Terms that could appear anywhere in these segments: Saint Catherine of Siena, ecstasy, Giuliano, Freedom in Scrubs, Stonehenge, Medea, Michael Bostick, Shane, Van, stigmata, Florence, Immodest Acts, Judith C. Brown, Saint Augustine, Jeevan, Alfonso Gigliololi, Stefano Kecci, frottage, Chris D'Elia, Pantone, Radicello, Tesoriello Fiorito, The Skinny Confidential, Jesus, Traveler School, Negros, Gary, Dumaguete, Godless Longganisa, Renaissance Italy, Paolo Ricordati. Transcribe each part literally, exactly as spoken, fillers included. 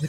The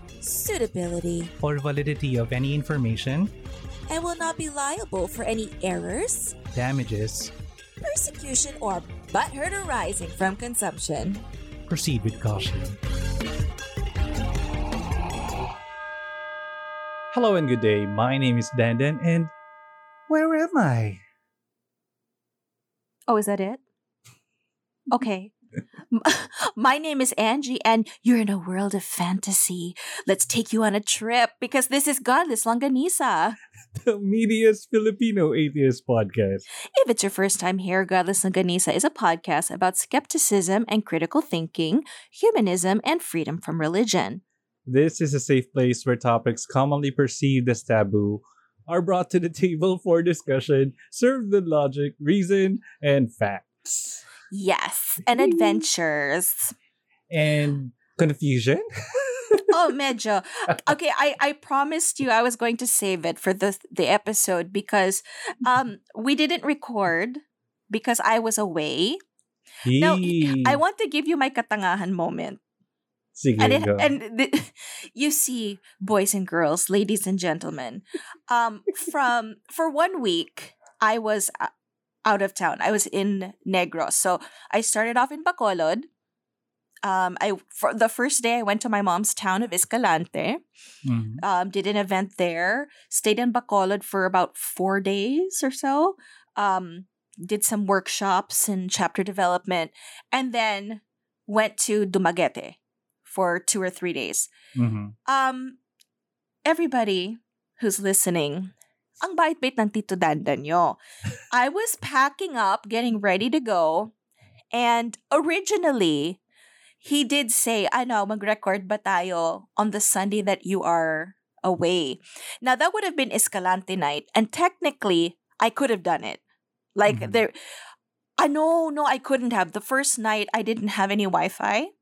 suitability, or validity of any information, and will not be liable for any errors, damages, persecution, or butthurt arising from consumption. Proceed with caution. Hello and good day. My name is Dandan, and where am I? Oh, is that it? Okay. My name is Angie, and you're in a world of fantasy. Let's take you on a trip because this is Godless Longganisa, the media's Filipino atheist podcast. If it's your first time here, Godless Longganisa is a podcast about skepticism and critical thinking, humanism, and freedom from religion. This is a safe place where topics commonly perceived as taboo are brought to the table for discussion, served with logic, reason, and facts. Yes, and adventures. And confusion? Oh, medyo. Okay, I, I promised you I was going to save it for the, the episode because um we didn't record because I was away. Yee. Now, I want to give you my katangahan moment. Sige, and it, and the, you see, boys and girls, ladies and gentlemen, um, from for one week, I was out of town. I was in Negros. So I started off in Bacolod. Um, I for the first day, I went to my mom's town of Escalante, mm-hmm. um, did an event there, stayed in Bacolod for about four days or so, um, did some workshops and chapter development, and then went to Dumaguete for two or three days. Mm-hmm. Um, everybody who's listening, ang bait-bait ng Tito Dandan nyo. I was packing up, getting ready to go, and originally, he did say, ano, mag-record ba tayo on the Sunday that you are away? Now, that would have been Escalante night, and technically, I could have done it. Like, mm-hmm. there, I no, no, I couldn't have. The first night, I didn't have any Wi-Fi.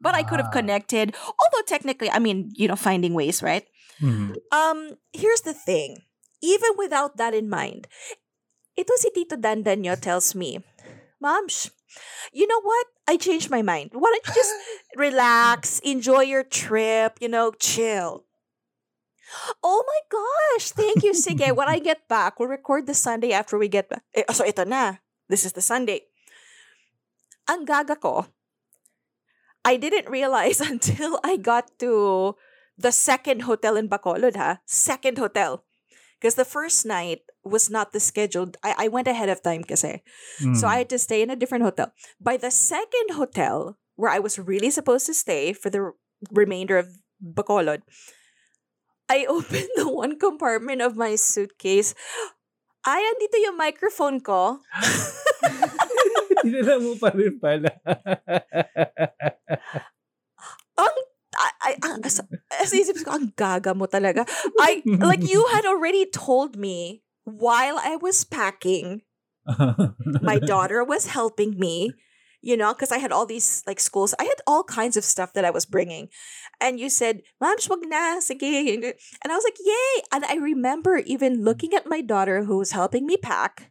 But I could have connected, although technically, I mean, you know, finding ways, right? Mm-hmm. Um, here's the thing. Even without that in mind, ito si Tito Dandan nyo tells me, Moms, you know what? I changed my mind. Why don't you just relax, enjoy your trip, you know, chill. Oh my gosh, thank you, sige. When I get back, we'll record the Sunday after we get back. Eh, so ito na. This is the Sunday. Ang gaga ko, I didn't realize until I got to the second hotel in Bacolod, ha? Second hotel. Because the first night was not the scheduled. I, I went ahead of time kasi. Mm. So I had to stay in a different hotel. By the second hotel, where I was really supposed to stay for the remainder of Bacolod, I opened the one compartment of my suitcase. Ay, andito yung microphone ko. Dinala mo pa rin pala. Ang, I, ang, as, as isip ko, ang gaga mo talaga. I, like, you had already told me while I was packing, my daughter was helping me, you know, because I had all these, like, schools. I had all kinds of stuff that I was bringing. And you said, Mams, wag na, sige. And I was like, yay! And I remember even looking at my daughter who was helping me pack.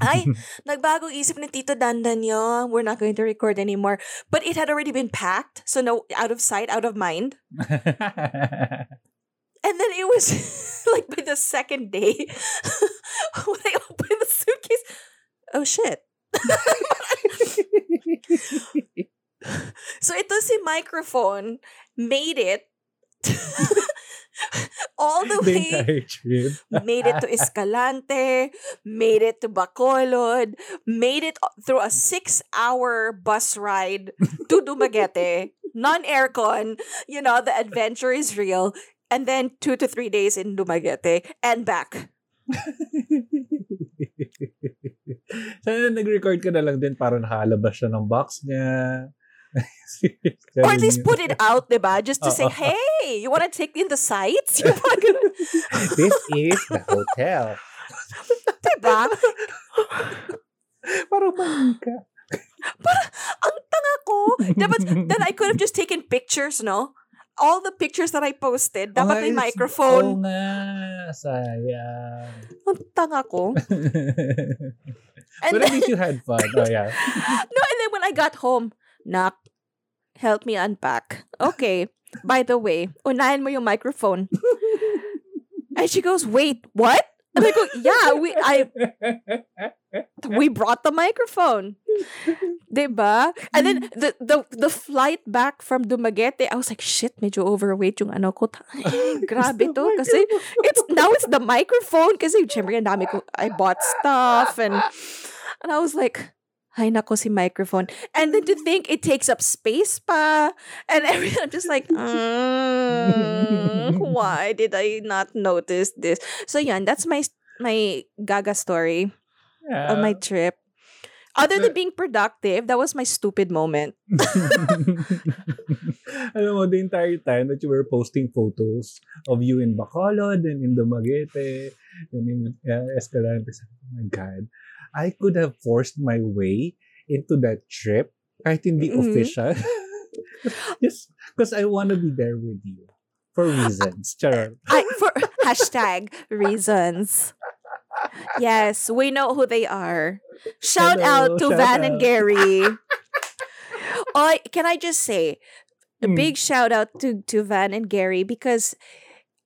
Ay, nagbagong isip ni Tito Dandan yun. We're not going to record anymore. But it had already been packed. So no, out of sight, out of mind. And then it was like by the second day, when I opened the suitcase, oh shit. So ito si microphone made it all the, the way, made it to Escalante, made it to Bacolod, made it through a six-hour bus ride to Dumaguete, non-aircon, you know, the adventure is real, and then two to three days in Dumaguete, and back. Sana nag-record ka na lang din para nakalabas siya ng box niya. Or at least put it out, diba? Just to Uh-oh. say, hey, Hey, you want to take in the sights? Gonna... This is the hotel. Diba? Parang manika. Parang, ang tanga ko. Dapat, then I could have just taken pictures, no? All the pictures that I posted, dapat oh, may microphone. Oo nga, sayang. Ang tanga ko. And but then, at least you had fun. Oh, yeah. No, and then when I got home, nak, help me unpack. Okay, by the way, unahin mo yung microphone. And she goes, wait, what? And I go, yeah, we I we brought the microphone. Diba? And then the the the flight back from Dumaguete, I was like, shit, medyo overweight yung ano ko. Grabe to kasi it's now it's the microphone kasi syempre ang dami ko, I bought stuff and and I was like, ay nako si microphone. And then to think it takes up space pa. And everything, I'm just like, mm, why did I not notice this? So yan, that's my my gaga story yeah. on my trip. Other than being productive, that was my stupid moment. Alam mo, the entire time that you were posting photos of you in Bacolod and in Dumaguete and in uh, Escalante, oh my God. I could have forced my way into that trip kahit hindi mm-hmm. official. Just because I want to be there with you. For reasons. Charot. I, for, hashtag reasons. Yes, we know who they are. Shout Hello, out to Van out. And Gary. Oh, can I just say, a big mm. shout out to, to Van and Gary because...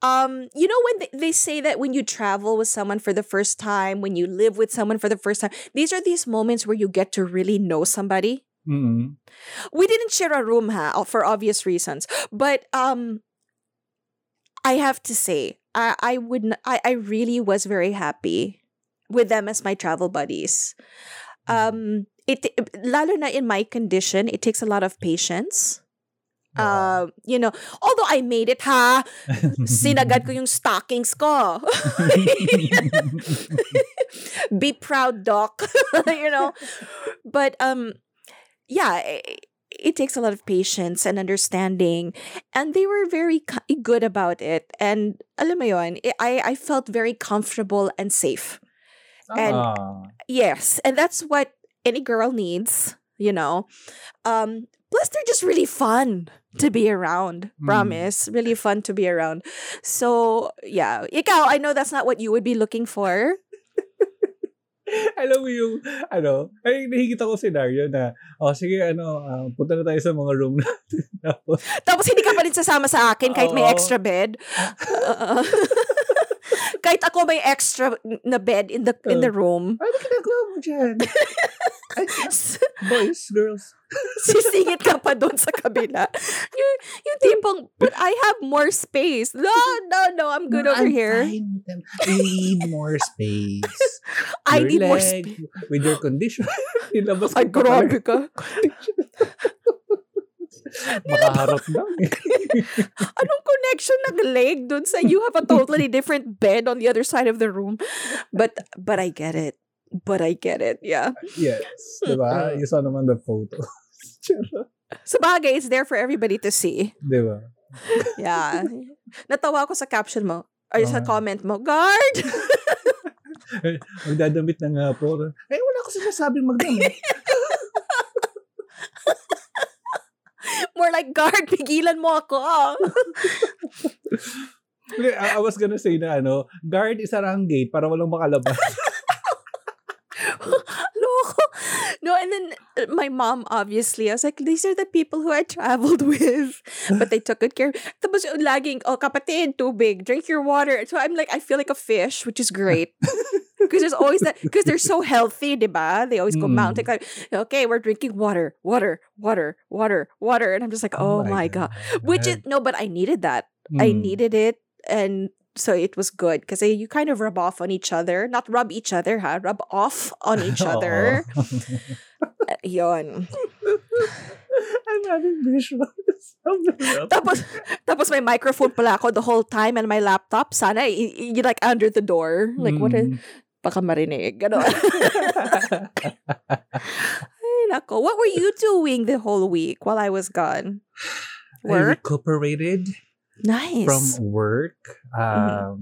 Um, you know when they, they say that when you travel with someone for the first time, when you live with someone for the first time, these are these moments where you get to really know somebody. Mm-hmm. We didn't share a room, ha, for obvious reasons. But um, I have to say, I I would I I really was very happy with them as my travel buddies. Um, it lalo na in my condition, it takes a lot of patience. Uh, you know, although I made it, ha, sinagad ko yung stockings ko. Be proud, doc. You know, but um, yeah, it, it takes a lot of patience and understanding, and they were very good about it. And alam mo yon, I I felt very comfortable and safe, and Aww. Yes, and that's what any girl needs, you know. Um, plus they're just really fun to be around. Promise. Mm. Really fun to be around. So, yeah. Ikaw, I know that's not what you would be looking for. Alam mo yung, ano, ay, nahigit ako scenario na, oh, sige, ano, uh, punta na tayo sa mga room natin. Tapos, Tapos hindi ka pa rin sasama sa akin kahit oh. may extra bed. Uh, kahit ako may extra na bed in the in the room. Ano kinagawa mo dyan? Ay, boys, girls. Sisingit ka pa doon sa kabila. Yung, yung tipong, but I have more space. No, no, no, I'm good no, over I'm here. I need more space. I your need leg, more space. With your condition. Nilabas ay, grabe ka. Makaharap na. Anong connection ng leg doon sa you have a totally different bed on the other side of the room? But, but I get it. But I get it, yeah. Yes, diba? You saw naman the photo. Sabagay, it's there for everybody to see. Diba? Yeah. Natawa ko sa caption mo, or uh-huh. sa comment mo, guard! Magdadamit na nga po. Eh, wala ko sinasabing magdamit. More like, guard, pigilan mo ako. I was gonna say na, ano, guard, isara ang gate para walang makalabas. Loko. No, and then my mom, obviously, I was like, these are the people who I traveled with. But they took good care. Tapos laging, oh, kapatid, tubig, drink your water. So I'm like, I feel like a fish, which is great. Because there's always that, because they're so healthy, diba? They always go mm. mountain climbing. Okay, we're drinking water, water, water, water, water. And I'm just like, oh, oh my God. God. Which is, no, but I needed that. Mm. I needed it. And so it was good because you kind of rub off on each other. Not rub each other, ha? Rub off on each other. Yon. I'm having visuals. Tapos, tapos may microphone pala ako the whole time and my laptop. Sana, y- y- like under the door. Like, mm. what a... Baka marinig. Gano'n. Ay, nako. What were you doing the whole week while I was gone? Work? I recuperated. Nice. From work. Um, mm.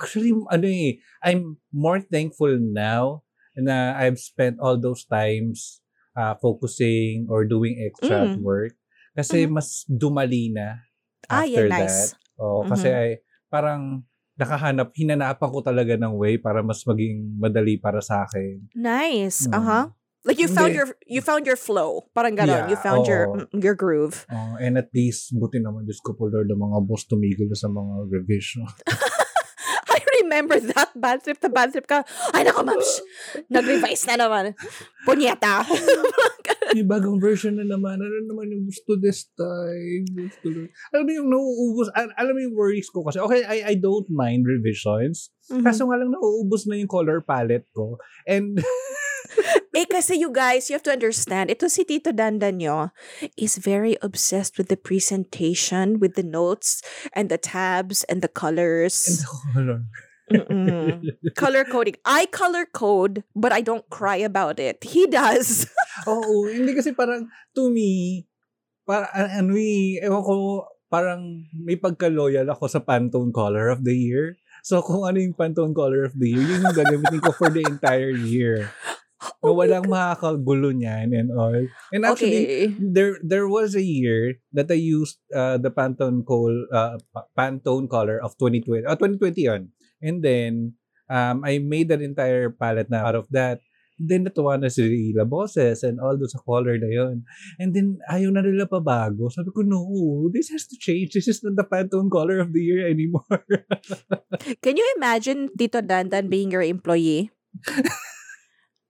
Actually, ano eh, I'm more thankful now na I've spent all those times uh, focusing or doing extra mm. work. Kasi mm-hmm. mas dumali na after ah, yeah, nice. that. Oh, mm-hmm. Kasi ay, parang nakahanap, hinanapan ko talaga ng way para mas maging madali para sa akin. Nice. Mm. Uh-huh. Like you found Hindi. your you found your flow. Parang gano'n. Yeah, you found oh, your your groove. Oh, and at least, buti naman, Diyos ko po, Lord, ang mga boss tumigil sa mga revision. I remember that. Bad trip na bad trip ka. Ay, naku, mams. Nag-revise na naman. Punyeta. Yung bagong version na naman. Ano naman yung gusto this time? Gusto. Alam mo yung nauubos. Alam mo yung worries ko kasi. Okay, I, I don't mind revisions. Mm-hmm. Kaso nga lang nauubos na yung color palette ko. And... eh kasi you guys, you have to understand, ito si Tito Dandan nyo is very obsessed with the presentation, with the notes, and the tabs, and the colors. And the color. Color coding. I color code, but I don't cry about it. He does. Oo, hindi kasi parang, to me, parang, ano eh, ewan ko, parang may pagka-loyal ako sa Pantone Color of the Year. So kung ano yung Pantone Color of the Year, yun yung gagamitin ko for the entire year. No, oh walang makakagulo niyan and all. And actually, okay. there there was a year that I used uh, the Pantone col- uh, Pantone color of twenty twenty. Oh, twenty twenty yun. And then, um, I made that entire palette na out of that. Then, natuwa na si Rila Boses and all those color na yun. And then, ayaw na nila pabago. Sabi ko, no, this has to change. This is not the Pantone color of the year anymore. Can you imagine Tito Dandan being your employee?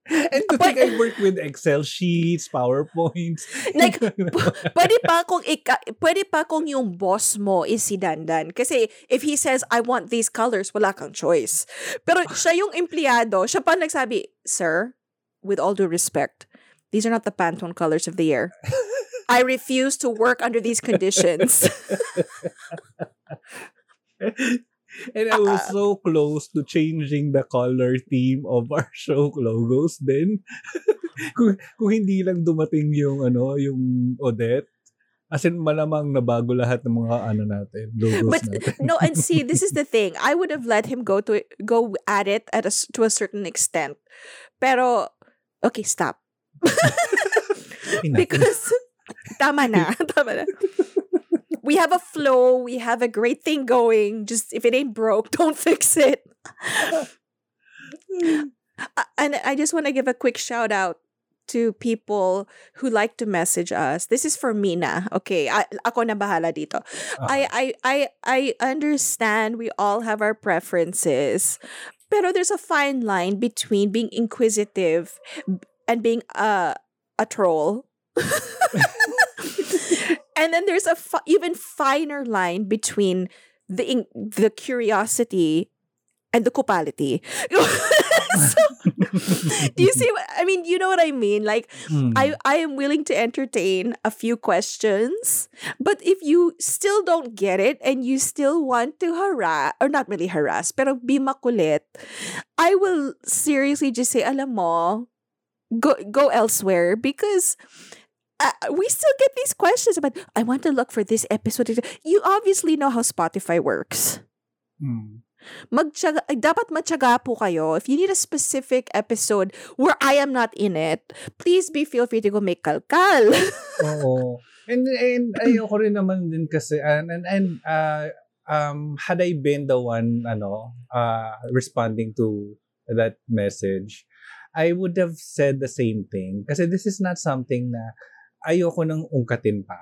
And to but, think I work with Excel sheets, PowerPoints. Like, p- pwede, pa kung ika- pwede pa kung yung boss mo is si Dandan. Kasi if he says, I want these colors, wala kang choice. Pero siya yung empleyado, siya pa nagsabi, sir, with all due respect, these are not the Pantone colors of the year. I refuse to work under these conditions. And I was uh, so close to changing the color theme of our show logos then. kung, kung hindi lang dumating yung ano, yung Odette. As in, malamang nabago lahat ng mga ano natin, logos but, natin. No, and see, this is the thing. I would have let him go to go at it at a, to a certain extent. Pero, okay, stop. Because, tama na, tama na. We have a flow. We have a great thing going. Just if it ain't broke, don't fix it. And I just want to give a quick shout out to people who like to message us. This is for Mina. Okay, I, ako na bahala dito. Uh-huh. I, I, I, I understand we all have our preferences, pero there's a fine line between being inquisitive and being a a troll. And then there's a fi- even finer line between the in- the curiosity and the cupality. So, do you see? What, I mean, you know what I mean. Like, hmm. I I am willing to entertain a few questions, but if you still don't get it and you still want to harass or not really harass, pero be makulit, I will seriously just say, alam mo, go go elsewhere because. Uh, we still get these questions about, I want to look for this episode. You obviously know how Spotify works. Mm. Magtiyaga, dapat magtiyaga po kayo. If you need a specific episode where I am not in it, please be feel free to go make kalkal. Oo. And, and ayoko rin naman din kasi, and, and, and uh, um, had I been the one ano, uh, responding to that message, I would have said the same thing. Kasi this is not something na ayoko nang ungkatin pa.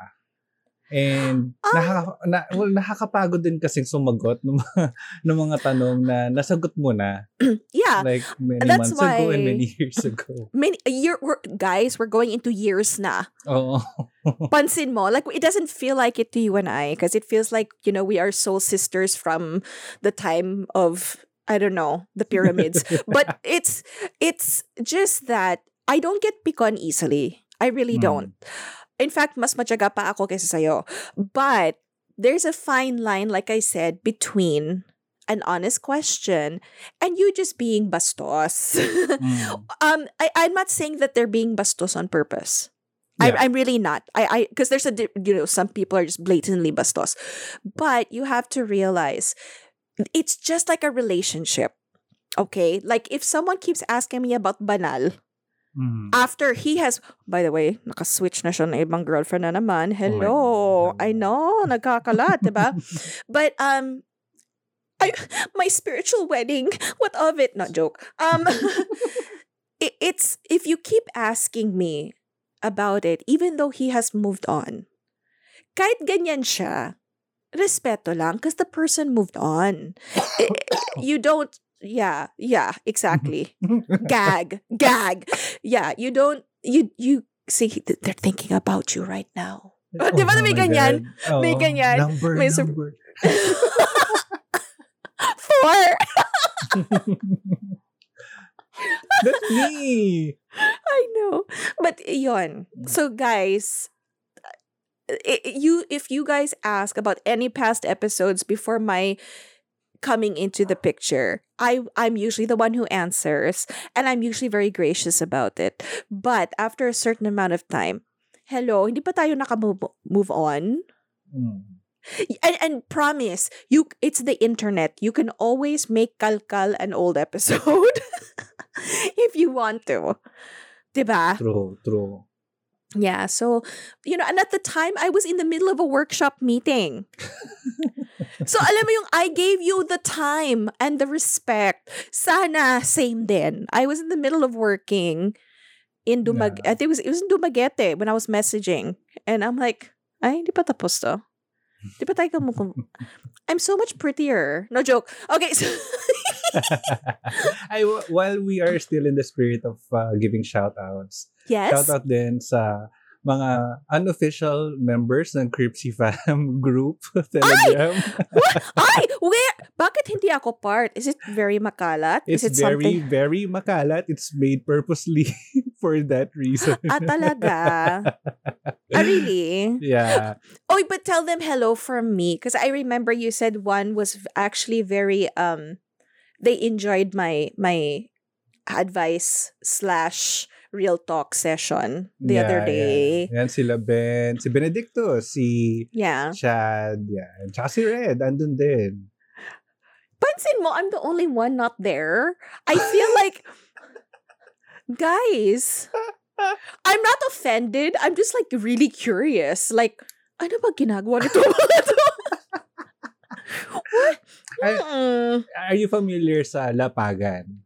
And ah. nakaka, na, well, nakakapagod din kasing sumagot ng mga, ng mga tanong na nasagot mo na. Yeah. Like many That's months why, ago and many years ago. Many year, we're, guys, we're going into years na. Oo. Pansin mo, like it doesn't feel like it to you and I because it feels like, you know, we are soul sisters from the time of, I don't know, the pyramids. But it's it's just that I don't get picon easily. I really don't. Mm. In fact, mas matyaga pa ako kaysa sa'yo. But there's a fine line, like I said, between an honest question and you just being bastos. Mm. um, I, I'm not saying that they're being bastos on purpose. Yeah. I, I'm really not. I because I, there's a, you know, some people are just blatantly bastos. But you have to realize it's just like a relationship. Okay? Like if someone keeps asking me about banal, mm. after he has, by the way, naka-switch na siya ng ibang girlfriend na naman. Hello. Oh, I know, nagkakalat, diba? But um I, my spiritual wedding, what of it? Not joke. Um it, it's if you keep asking me about it, even though he has moved on. Kahit ganyan siya, respeto lang, because the person moved on. It, you don't, yeah, yeah, exactly. Gag, gag. Yeah, you don't, you, you, see, they're thinking about you right now. Oh, diba na may ganyan? Oh, may ganyan. Number, may sur- number. Four. That's me. I know. But yon. So guys, it, you if you guys ask about any past episodes before my coming into the picture, I I'm usually the one who answers, and I'm usually very gracious about it. But after a certain amount of time, hello, hindi pa tayo naka-move move on. Mm. And, and promise, you it's the internet. You can always make kalkal an old episode if you want to. Diba? True, true. Yeah, so, you know, and at the time, I was in the middle of a workshop meeting. So, alam mo yung, I gave you the time and the respect. Sana, same din. I was in the middle of working in Dumaguete. Yeah. I think it was, it was in Dumaguete when I was messaging. And I'm like, ay, hindi pa tapos to. Di ba tayo kamukha? I'm so much prettier. No joke. Okay. So I, while we are still in the spirit of uh, giving shout-outs, yes? Shout-out din sa mga unofficial members ng Cripsy Fam group Telegram. Ay! What? Ay! Where? Bakit hindi ako part? Is it very makalat? It's Is it very, something? very makalat. It's made purposely for that reason. Ah, talaga? Ah, really? Yeah. Oh, but tell them hello from me. Because I remember you said one was actually very, um, they enjoyed my, my advice slash real talk session the yeah, other day. Yeah. Yan sila Ben, si Benedicto, si yeah. Chad, yeah. Tsaka si Red, andun din. Pansin mo, I'm the only one not there. I feel like, guys, I'm not offended. I'm just like really curious. Like, ano ba ginagawa nito? What? Are, are you familiar sa Lapagan?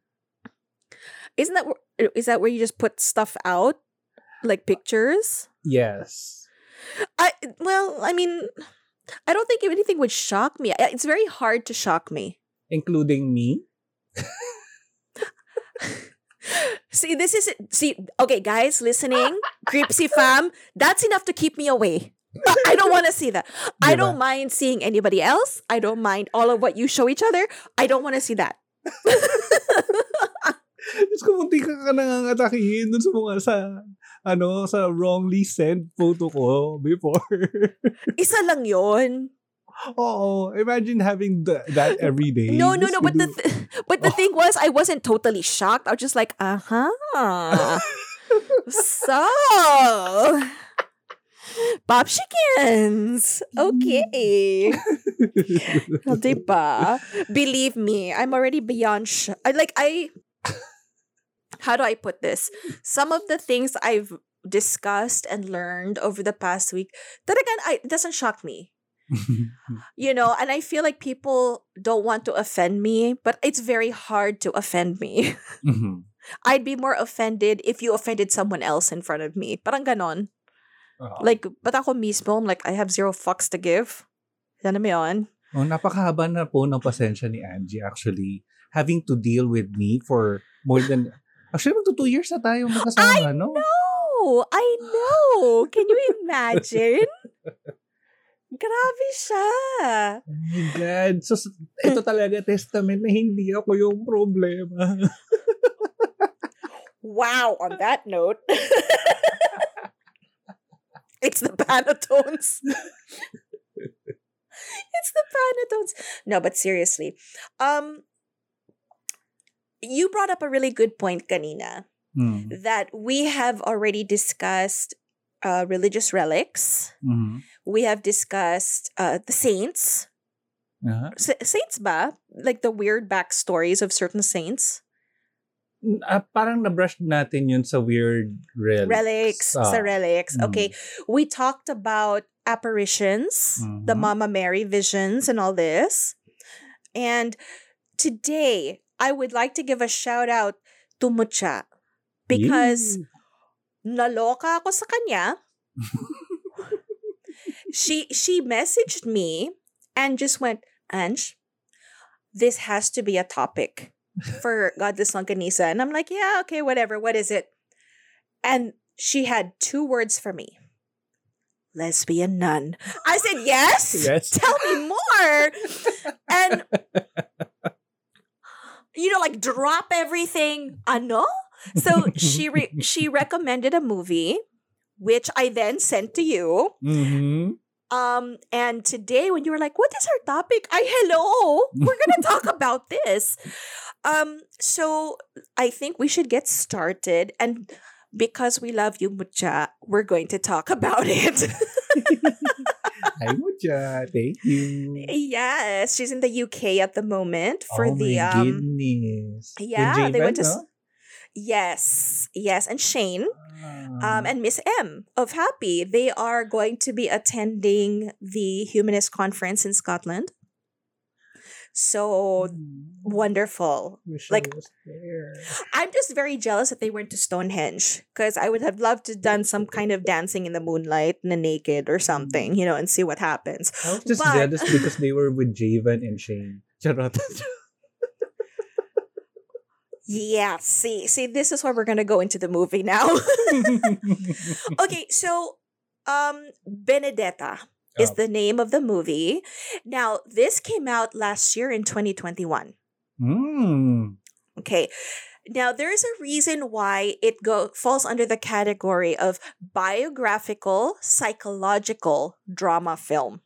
Isn't that... Is that where you just put stuff out? Like pictures? Yes. I Well, I mean, I don't think anything would shock me. It's very hard to shock me. Including me? See, this is... See, okay, guys, listening, Cripsy Fam, that's enough to keep me away. I don't want to see that. I don't mind seeing anybody else. I don't mind all of what you show each other. I don't want to see that. Diyos ko, munti ka ka nangangatakihin dun sa mga sa, ano, sa wrongly sent photo ko before. Isa lang yon. Oo. Imagine having the, that every day. No, no, no. But the, th- but the oh. thing was, I wasn't totally shocked. I was just like, aha. Uh-huh. So, Popshikins. Okay. Diba? Believe me, I'm already beyond shocked. I, like, I... How do I put this? Some of the things I've discussed and learned over the past week, that again, I, it doesn't shock me. You know, and I feel like people don't want to offend me, but it's very hard to offend me. Mm-hmm. I'd be more offended if you offended someone else in front of me. Parang ganon. Uh-huh. Like, but ako mismo, I'm like, I have zero fucks to give. Ano mo yun? Oh, napakahaba na po ng pasensya ni Angie actually having to deal with me for more than... Actually, magto two years na tayo magkasama, no? I know! I know! Can you imagine? Grabe siya! Oh my God! So, ito talaga testament na hindi ako yung problema. Wow! On that note, it's the Panatones. It's the Panatones. No, but seriously. Um... You brought up a really good point kanina mm. that we have already discussed uh, religious relics. Mm-hmm. We have discussed uh, the saints. Uh-huh. S- saints ba? Like the weird backstories of certain saints? Uh, parang na-brush natin yun sa weird relics. Relics, ah. sa relics. Mm. Okay. We talked about apparitions, mm-hmm. the Mama Mary visions and all this. And today, I would like to give a shout out to Mucha because Yee. naloka ako sa kanya. she she messaged me and just went, Ange, this has to be a topic for Godless Longganisa. And I'm like, yeah, okay, whatever. What is it? And she had two words for me. Lesbian nun. I said, yes? Yes. Tell me more. And, you know, like drop everything. Ano? So she re- she recommended a movie, which I then sent to you. Mm-hmm. Um, and today when you were like, what is our topic? I, hello, we're going to talk about this. Um, so I think we should get started. And because we love you, Mucha, we're going to talk about it. Hi, Mucha. Thank you. Yes. She's in the U K at the moment for oh the, my um, goodness. Yeah. Jeevan, they went to, no? Yes. Yes. And Shane. Um, and Miss M of Happy, they are going to be attending the Humanist Conference in Scotland. So mm. wonderful! Wish like, I was there. I'm just very jealous that they went to Stonehenge because I would have loved to done some kind of dancing in the moonlight, naked or something, you know, and see what happens. I was just but... jealous because they were with Jeevan and Shane. Yeah, see, see, this is where we're going to go into the movie now. Okay, so um, Benedetta oh. is the name of the movie. Now, this came out last year in twenty twenty-one. Mm. Okay, now there is a reason why it go- falls under the category of biographical, psychological drama film.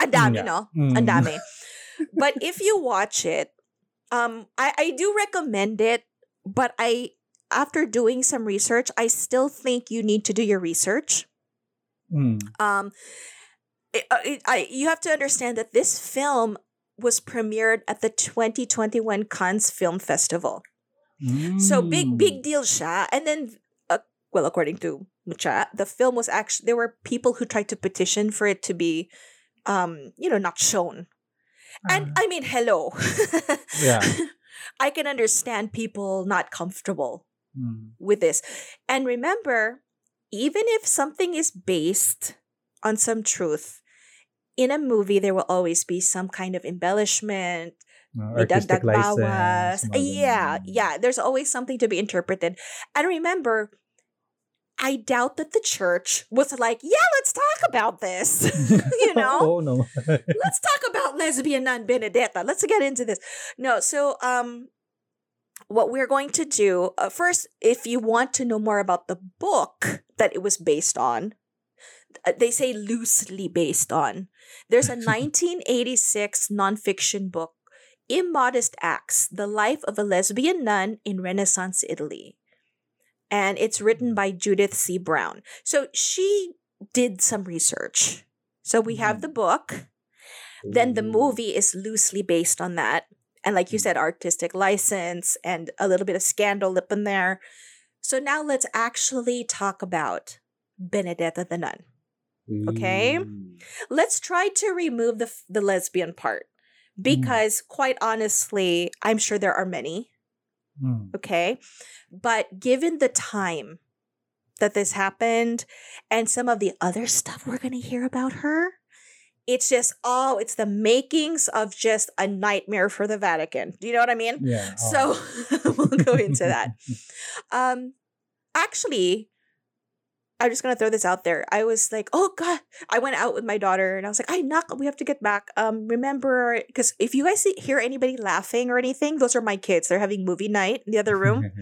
Andami, yeah. no? Mm. Andami. But if you watch it, Um, I, I do recommend it, but I after doing some research, I still think you need to do your research. Mm. Um, it, it, I you have to understand that this film was premiered at the twenty twenty-one Cannes Film Festival, mm. so big big deal, siya. And then, uh, well, according to Mucha, the film was actually there were people who tried to petition for it to be, um, you know, not shown. And I mean, hello. Yeah. I can understand people not comfortable mm. with this. And remember, even if something is based on some truth, in a movie there will always be some kind of embellishment, uh, artistic license. Yeah, yeah. There's always something to be interpreted. And remember, I doubt that the church was like, yeah, let's talk about this. You know? Oh, no. Let's talk about lesbian nun Benedetta. Let's get into this. No, so um, what we're going to do, uh, first, if you want to know more about the book that it was based on, they say loosely based on. There's a nineteen eighty-six nonfiction book, Immodest Acts, The Life of a Lesbian Nun in Renaissance Italy. And it's written by Judith C. Brown. So she did some research. So we have the book. Then the movie is loosely based on that. And like you said, artistic license and a little bit of scandal up in there. So now let's actually talk about Benedetta the Nun. Okay? Mm. Let's try to remove the, the lesbian part. Because mm. quite honestly, I'm sure there are many. Mm. Okay, but given the time that this happened and some of the other stuff we're going to hear about her, it's just, oh, it's the makings of just a nightmare for the Vatican. Do you know what I mean? Yeah. So oh. we'll go into that. Um, actually, I'm just going to throw this out there. I was like, oh, God, I went out with my daughter and I was like, I knock, we have to get back. Um, remember, because if you guys see, hear anybody laughing or anything, those are my kids. They're having movie night in the other room.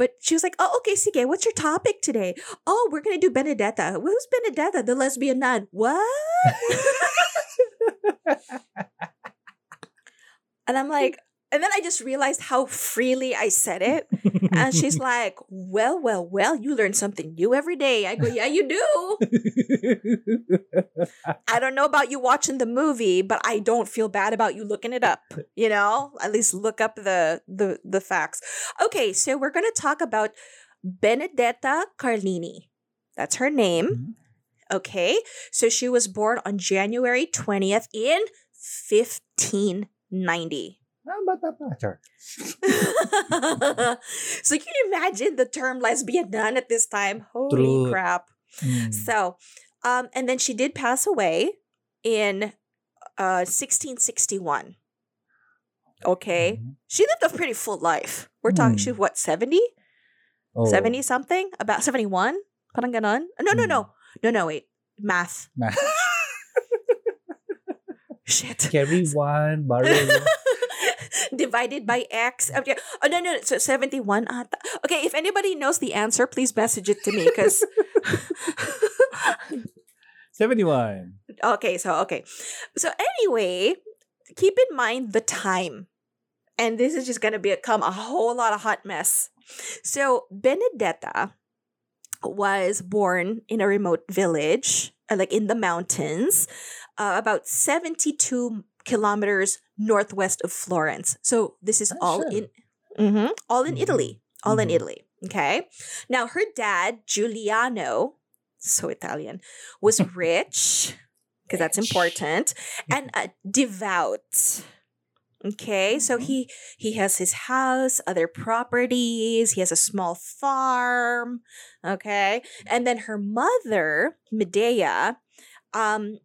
But she was like, oh, okay, sige, what's your topic today? Oh, we're going to do Benedetta. Who's Benedetta? The lesbian nun. What? And I'm like, And then I just realized how freely I said it. And she's like, well, well, well, you learn something new every day. I go, yeah, you do. I don't know about you watching the movie, but I don't feel bad about you looking it up. You know, at least look up the, the, the facts. Okay, so we're going to talk about Benedetta Carlini. That's her name. Okay, so she was born on January twentieth in fifteen ninety. Ah, bata pa, char. So can you imagine the term lesbian nun at this time? Holy True. Crap. Mm. So, um, and then she did pass away in uh, sixteen sixty-one. Okay. Mm. She lived a pretty full life. We're mm. talking, she was what, seventy? Oh. seventy-something? About seventy-one? Parang ganon? No, mm. no, no. No, no, wait. Math. Math. Shit. Carry one, borrow one. Divided by X. Okay. Oh, no, no, no. So seventy-one. Ata. Okay, if anybody knows the answer, please message it to me because... seventy-one. Okay, so, okay. So anyway, keep in mind the time. And this is just going to become a whole lot of hot mess. So Benedetta was born in a remote village, like in the mountains, uh, about seventy-two kilometers northwest of Florence. So this is oh, all sure. in mm-hmm, all in mm-hmm. Italy. All mm-hmm. in Italy. Okay. Now her dad, Giuliano, so Italian, was rich, because that's important, and uh, devout. Okay, so he he has his house, other properties, he has a small farm, okay? And then her mother, Medea, um,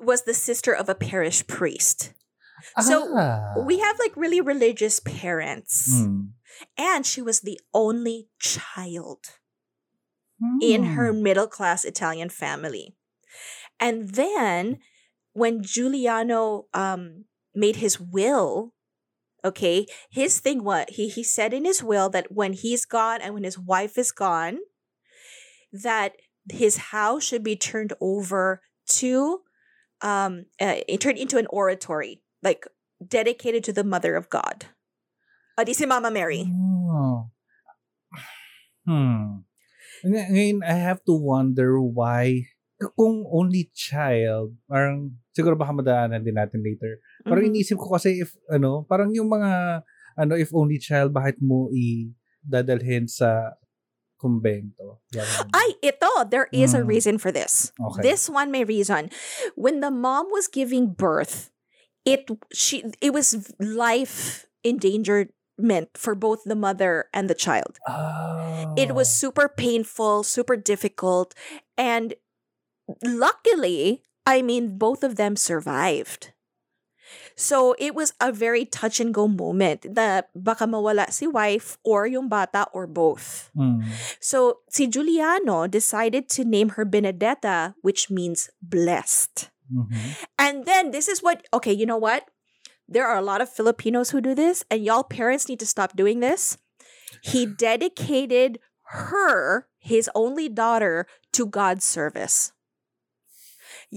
was the sister of a parish priest. Ah. So we have like really religious parents. Mm. And she was the only child mm. in her middle-class Italian family. And then when Giuliano... Um, made his will, okay, his thing what he he said in his will that when he's gone and when his wife is gone, that his house should be turned over to um uh, turned into an oratory, like dedicated to the Mother of God, Adisi Mama Mary. Oh. hmm Ngayon, I have to wonder why kung only child, parang siguro baka madaanan din natin later. Parang mm-hmm. iniisip ko kasi if ano, parang yung mga ano if only child, bakit mo i-dadalhin sa kumbento? Yan. Ay, ito, there is mm. a reason for this. Okay. This one may reason. When the mom was giving birth, it she it was life endangerment for both the mother and the child. Oh. It was super painful, super difficult, and luckily, I mean, both of them survived. So it was a very touch and go moment na baka mawala si wife or yung bata or both. Mm. So si Giuliano decided to name her Benedetta, which means blessed. Mm-hmm. And then this is what, okay, you know what? There are a lot of Filipinos who do this, and y'all parents need to stop doing this. He dedicated her, his only daughter, to God's service.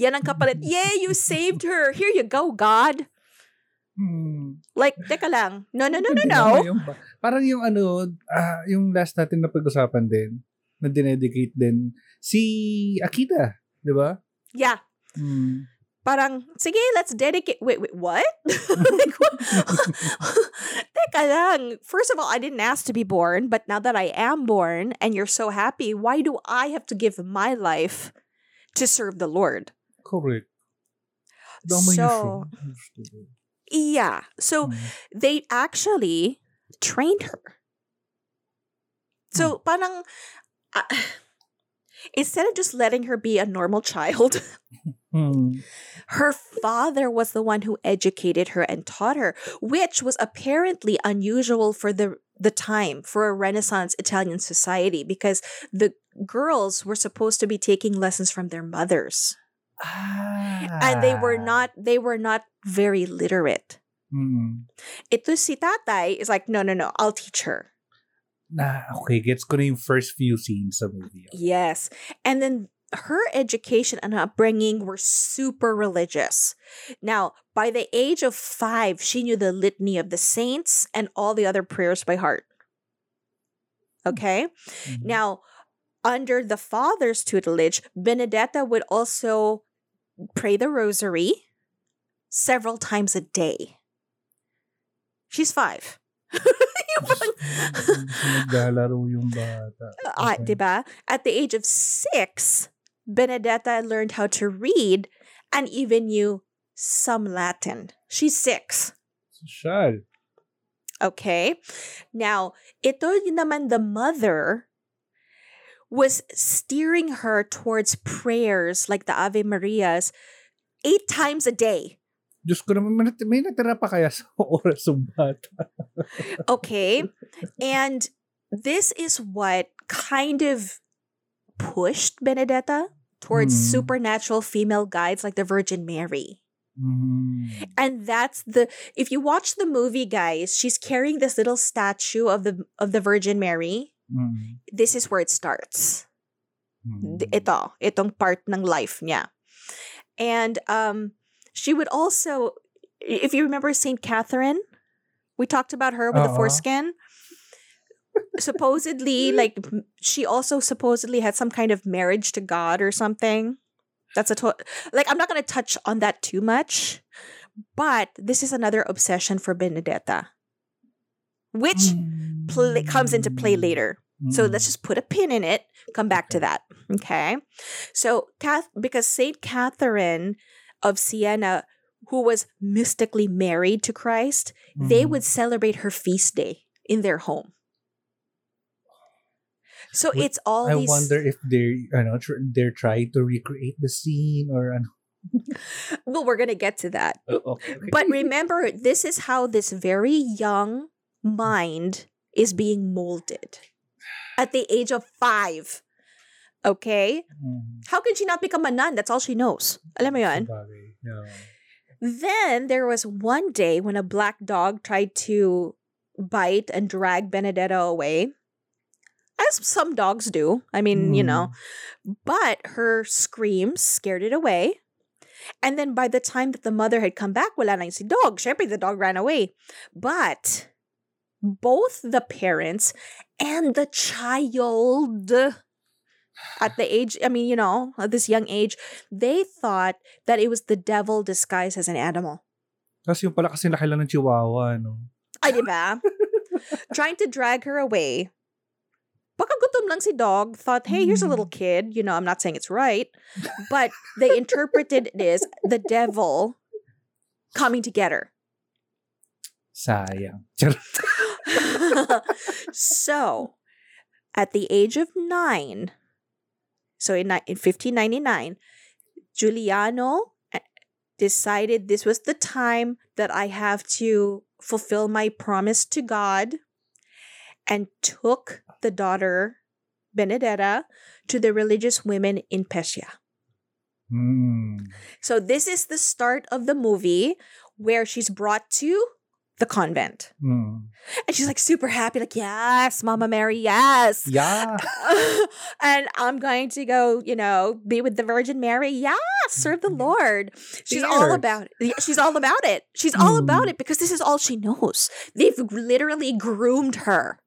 Yan ang kapalit. Yay, you saved her. Here you go, God. Hmm. Like, teka lang. No, no, no, no, no. Yung, parang yung ano, uh, yung last natin na pag-usapan din, na dinedicate din, si Akita, di ba? Yeah. Hmm. Parang, sige, let's dedicate. Wait, wait, what? Like, what? Teka lang. First of all, I didn't ask to be born, but now that I am born and you're so happy, why do I have to give my life to serve the Lord? Correct. So, yeah. So, mm. they actually trained her. So, mm. parang, uh, instead of just letting her be a normal child, mm. her father was the one who educated her and taught her, which was apparently unusual for the, the time, for a Renaissance Italian society, because the girls were supposed to be taking lessons from their mothers. Ah. And they were not they were not very literate. Mm. Ito si tatay is like, no, no, no, I'll teach her. Nah, okay, gets ko na yung first few scenes sa movie. Yes. And then her education and upbringing were super religious. Now, by the age of five, she knew the litany of the saints and all the other prayers by heart. Okay? Mm-hmm. Now, under the father's tutelage, Benedetta would also pray the rosary several times a day. She's five. Naglalaro yung bata. Ah, okay. Diba? At the age of six, Benedetta learned how to read and even knew some Latin. She's six. Social. Okay. Now, ito naman the mother was steering her towards prayers like the Ave Marias eight times a day. Diyos ko naman, may natira pa kaya sa oras ng bata. Okay. And this is what kind of pushed Benedetta towards mm. supernatural female guides like the Virgin Mary. Mm. And that's the, if you watch the movie, guys, she's carrying this little statue of the of the Virgin Mary. Mm. This is where it starts. Mm. Ito, itong part ng life niya. And um she would also, if you remember Saint Catherine, we talked about her with uh-huh. the foreskin. Supposedly, like, she also supposedly had some kind of marriage to God or something. That's a, to- like, I'm not going to touch on that too much, but this is another obsession for Benedetta, which pl- comes into play later. So let's just put a pin in it, come back to that. Okay. So, Cath- because Saint Catherine of Siena, who was mystically married to Christ, mm-hmm. they would celebrate her feast day in their home. So but it's all I these... wonder if they're, you know, tr- they're trying to recreate the scene or... Well, we're going to get to that. Oh, okay, okay. But remember, this is how this very young mind is being molded at the age of five. Okay? Mm-hmm. How can she not become a nun? That's all she knows. Alam mo yun? Yeah. Then, there was one day when a black dog tried to bite and drag Benedetta away. As some dogs do. I mean, mm. you know. But her screams scared it away. And then, by the time that the mother had come back, wala na yung si dog. Syempre, the dog ran away. But, both the parents and the child... At the age, I mean, you know, at this young age, they thought that it was the devil disguised as an animal. Kasi yung pala kasi nakilala ng chihuahua, no? Ay, diba? Trying to drag her away. Baka gutom lang si dog, thought, hey, here's a little kid. You know, I'm not saying it's right. But they interpreted it as the devil coming to get her. Sayang. So, at the age of nine... So in, in fifteen ninety-nine, Giuliano decided this was the time that I have to fulfill my promise to God, and took the daughter, Benedetta, to the religious women in Pescia. Mm. So this is the start of the movie where she's brought to the convent. Mm. And she's like super happy, like, yes, Mama Mary, yes. Yeah. And I'm going to go, you know, be with the Virgin Mary. Yeah, serve the Lord. She's Dear. all about it. She's all about it. She's mm. all about it because this is all she knows. They've literally groomed her.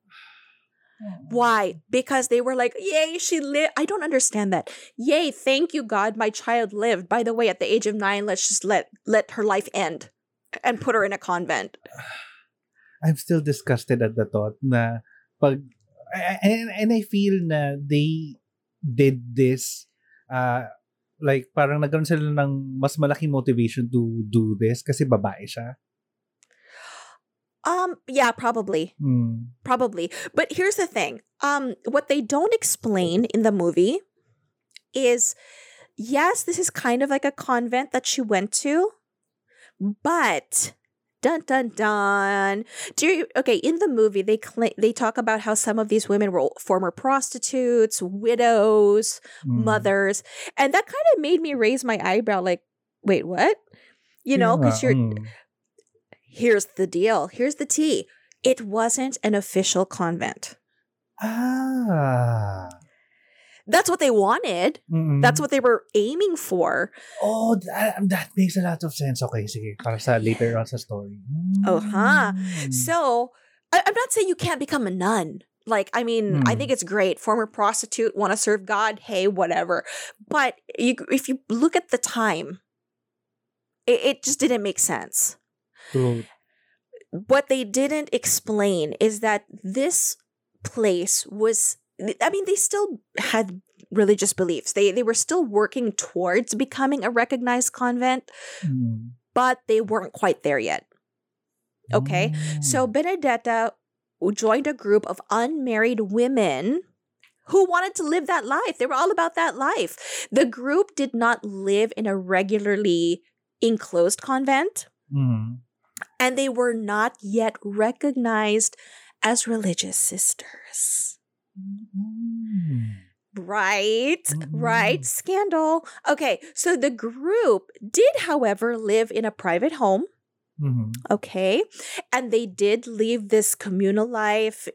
Why? Because they were like, yay, she lived. I don't understand that. Yay, thank you, God, my child lived. By the way, at the age of nine, let's just let, let her life end. And put her in a convent. I'm still disgusted at the thought na pag, and, and I feel na they did this uh, like parang nagkaroon sila ng mas malaking motivation to do this kasi babae siya. Um, yeah, probably. Hmm. Probably. But here's the thing. Um, what they don't explain in the movie is, yes, this is kind of like a convent that she went to. But, dun dun dun. Do you, okay, in the movie, they cl- they talk about how some of these women were former prostitutes, widows, mm. mothers, and that kind of made me raise my eyebrow. Like, wait, what? You know, because yeah. you're. Mm. Here's the deal. Here's the tea. It wasn't an official convent. Ah. that's what they wanted. Mm-hmm. That's what they were aiming for. Oh, that, that makes a lot of sense. Okay, sige. Para sa later on sa story. Mm-hmm. Oh, huh. So, I, I'm not saying you can't become a nun. Like, I mean, mm. I think it's great. Former prostitute, want to serve God, hey, whatever. But you, if you look at the time, it, it just didn't make sense. True. What they didn't explain is that this place was, I mean, they still had religious beliefs. They, they were still working towards becoming a recognized convent, mm. but they weren't quite there yet. Okay? Mm. So Benedetta joined a group of unmarried women who wanted to live that life. They were all about that life. The group did not live in a regularly enclosed convent, mm. and they were not yet recognized as religious sisters. Mm. Right, mm. right, scandal. Okay, so the group did, however, live in a private home. Mm-hmm. Okay, and they did leave this communal life,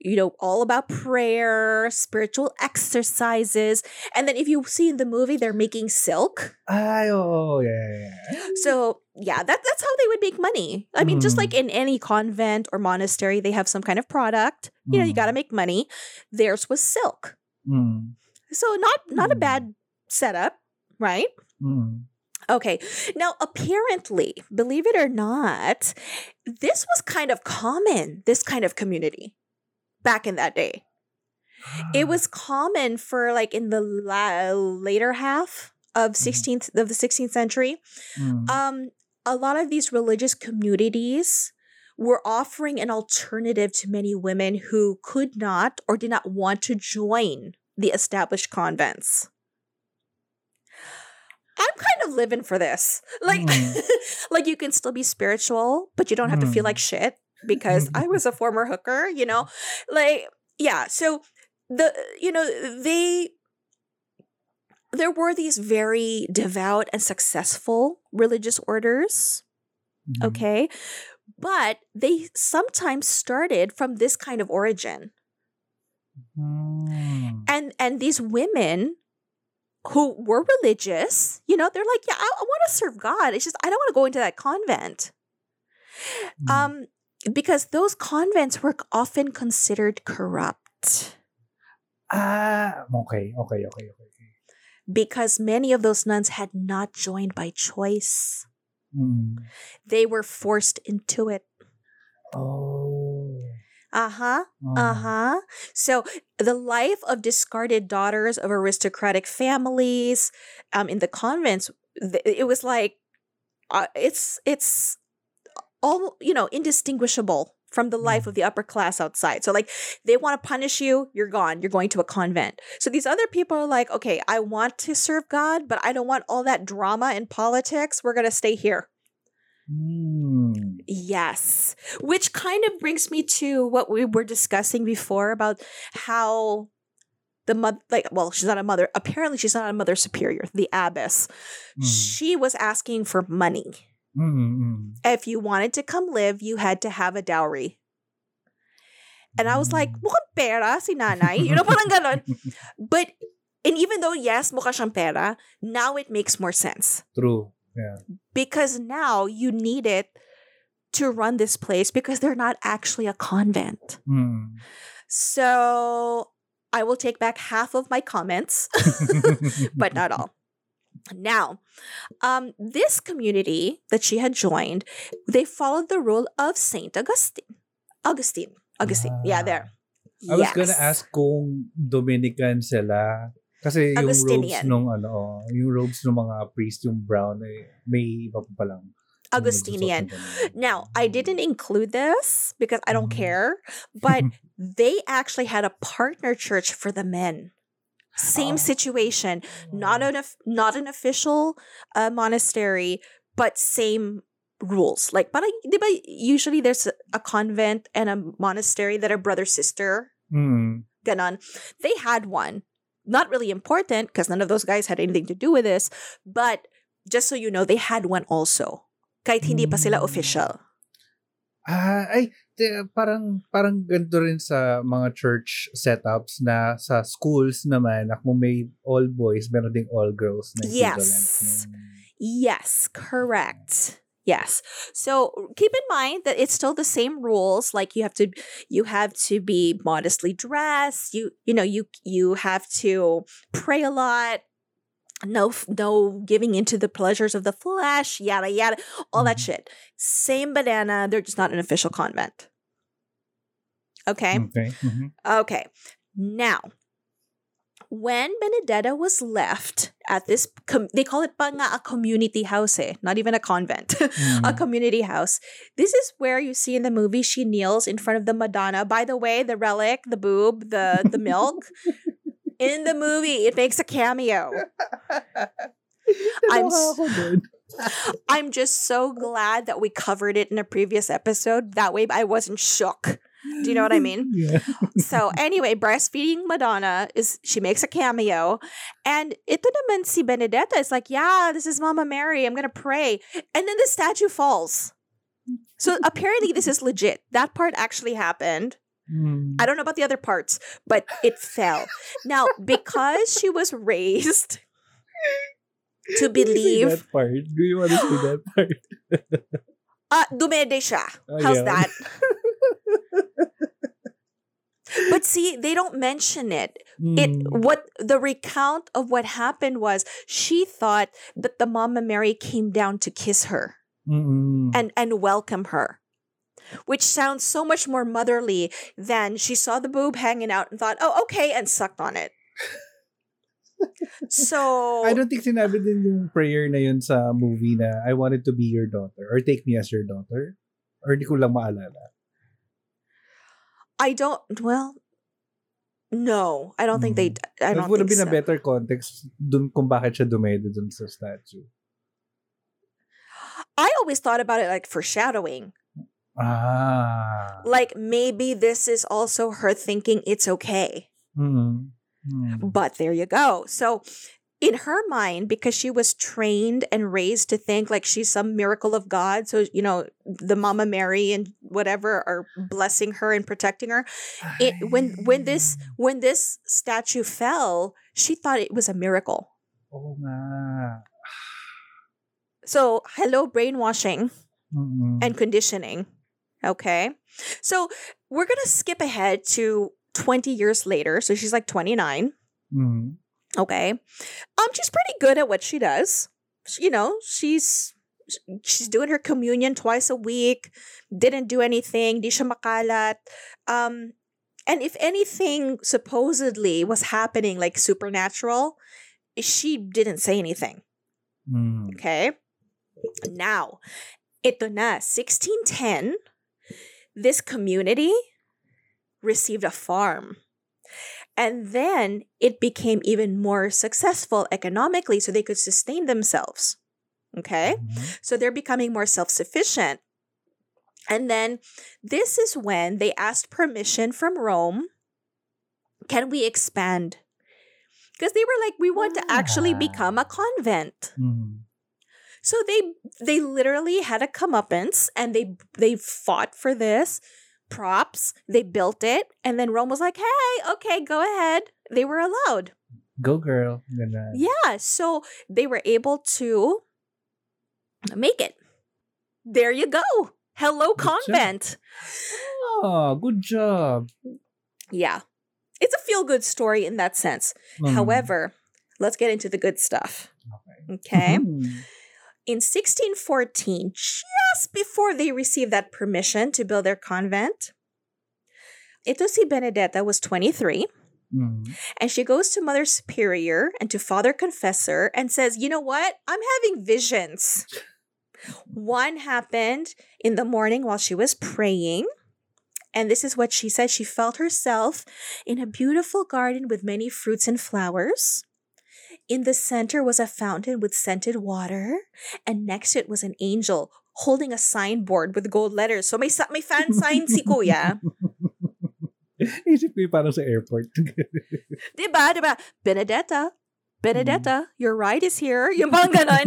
you know, all about prayer, spiritual exercises. And then if you see in the movie, they're making silk. Ay, oh, yeah, yeah. So, yeah, that, that's how they would make money. I mean, mm. just like in any convent or monastery, they have some kind of product. You mm. know, you got to make money. Theirs was silk. Mm. So not, not mm. a bad setup, right? Mm. Okay, now apparently, believe it or not, this was kind of common, this kind of community back in that day. It was common for like in the la- later half of sixteenth of the sixteenth century. Mm. Um, a lot of these religious communities were offering an alternative to many women who could not or did not want to join the established convents. I'm kind of living for this. Like, mm. like you can still be spiritual, but you don't have mm. to feel like shit because I was a former hooker, you know? Like, yeah. So the, you know, they, there were these very devout and successful religious orders. Mm. Okay. But they sometimes started from this kind of origin. Mm. And, and these women who were religious, you know, they're like, yeah, I, I want to serve God. It's just, I don't want to go into that convent. Mm. Um, because those convents were often considered corrupt. Ah, uh, okay, okay, okay, okay. Because many of those nuns had not joined by choice. Mm. They were forced into it. Oh. Uh-huh, uh-huh. So the life of discarded daughters of aristocratic families um, in the convents, th- it was like, uh, it's, it's all, you know, indistinguishable from the life of the upper class outside. So like, they want to punish you, you're gone, you're going to a convent. So these other people are like, okay, I want to serve God, but I don't want all that drama and politics. We're going to stay here. Mm. Yes, which kind of brings me to what we were discussing before about how the mother, like, well, she's not a mother. Apparently, she's not a mother superior, the abbess. Mm. She was asking for money. Mm-hmm. If you wanted to come live, you had to have a dowry. And I was like, mukhang pera si nanay. You know, parang ganon. But, and even though, yes, mukha siyang pera, now it makes more sense. True. Yeah. Because now you need it to run this place because they're not actually a convent. Mm. So I will take back half of my comments, but not all. Now, um, this community that she had joined, they followed the rule of Saint Augustine. Augustine. Augustine. Ah. Yeah, there. I yes. was going to ask kung Dominican sila. Kasi yung robes nung ano, oh, yung robes ng mga priest, yung brown, eh, may iba pa lang. Augustinian. Now, I didn't include this because I don't care, but they actually had a partner church for the men. Same oh. situation, not an not an official uh, monastery, but same rules. Like, parang, di ba, usually there's a convent and a monastery that are brother sister. Mm. Ganon. They had one. Not really important because none of those guys had anything to do with this, but just so you know, they had one also. Kahit hindi pa sila official. Ah, uh, ay, parang parang ganito rin sa mga church setups na sa schools naman na kung may all boys, meron ding all girls na equivalent. Yes. Yes, correct. Yes. So keep in mind that it's still the same rules. Like you have to, you have to be modestly dressed. You, you know, you, you have to pray a lot. No, no giving into the pleasures of the flesh. Yada yada, all that shit. Same banana. They're just not an official convent. Okay. Okay. Mm-hmm. Okay. Now, when Benedetta was left at this, com- they call it pa nga a community house, eh? Not even a convent, mm-hmm. a community house. This is where you see in the movie she kneels in front of the Madonna. By the way, the relic, the boob, the the milk. In the movie, it makes a cameo. I'm so, I'm just so glad that we covered it in a previous episode. That way, I wasn't shook. Do you know what I mean? Yeah. So anyway, breastfeeding Madonna, is she makes a cameo. And ito naman si Benedetta is like, yeah, this is Mama Mary. I'm going to pray. And then the statue falls. So apparently this is legit. That part actually happened. Mm. I don't know about the other parts, but it fell. Now, because she was raised to believe... that part? Do you want to see that part? uh, dumede siya. How's oh, yeah. that? But see, they don't mention it. Mm. It what the recount of what happened was she thought that the Mama Mary came down to kiss her mm-hmm. and, and welcome her, which sounds so much more motherly than she saw the boob hanging out and thought, oh, okay, and sucked on it. So I don't think sinabi din yung prayer na yun sa movie na I wanted to be your daughter or take me as your daughter or di ko lang maalala. I don't, well, no. I don't mm. think they, I don't think so. That would have been so. A better context dun kung bakit siya dumede dun sa statue. I always thought about it like foreshadowing. Ah. Like maybe this is also her thinking it's okay. Mm. Mm. But there you go. So in her mind, because she was trained and raised to think like she's some miracle of God, so, you know, the Mama Mary and whatever are blessing her and protecting her. It, when when this when this statue fell, she thought it was a miracle. Oh, nah. So, hello, brainwashing mm-hmm. and conditioning. Okay. So, we're going to skip ahead to twenty years later. So, she's like twenty-nine. Mm-hmm. Okay. Um, she's pretty good at what she does. She, you know, she's she's doing her communion twice a week, didn't do anything, di siya makalat. Um, and if anything supposedly was happening, like supernatural, she didn't say anything. Mm. Okay. Now, ito na, sixteen ten, this community received a farm. And then it became even more successful economically so they could sustain themselves. Okay? Mm-hmm. So they're becoming more self-sufficient. And then this is when they asked permission from Rome, can we expand? Because they were like, we want ah. to actually become a convent. Mm-hmm. So they they literally had a comeuppance and they they fought for this. Props, they built it, and then Rome was like, hey, okay, go ahead. They were allowed. Go girl. Yeah, so they were able to make it. There you go. Hello, good convent. Job. Oh, good job. Yeah. It's a feel-good story in that sense. Mm. However, let's get into the good stuff. Okay. Okay. In sixteen fourteen, just before they received that permission to build their convent, ito si Benedetta was twenty-three, mm-hmm. and she goes to Mother Superior and to Father Confessor and says, you know what? I'm having visions. One happened in the morning while she was praying, and this is what she said. She felt herself in a beautiful garden with many fruits and flowers. In the center was a fountain with scented water, and next to it was an angel holding a signboard with gold letters. So may, sa- may fan sign si Kuya. Isip ko yung parang sa airport. Diba, diba? Benedetta, Benedetta, your ride is here. Yung parang ganon.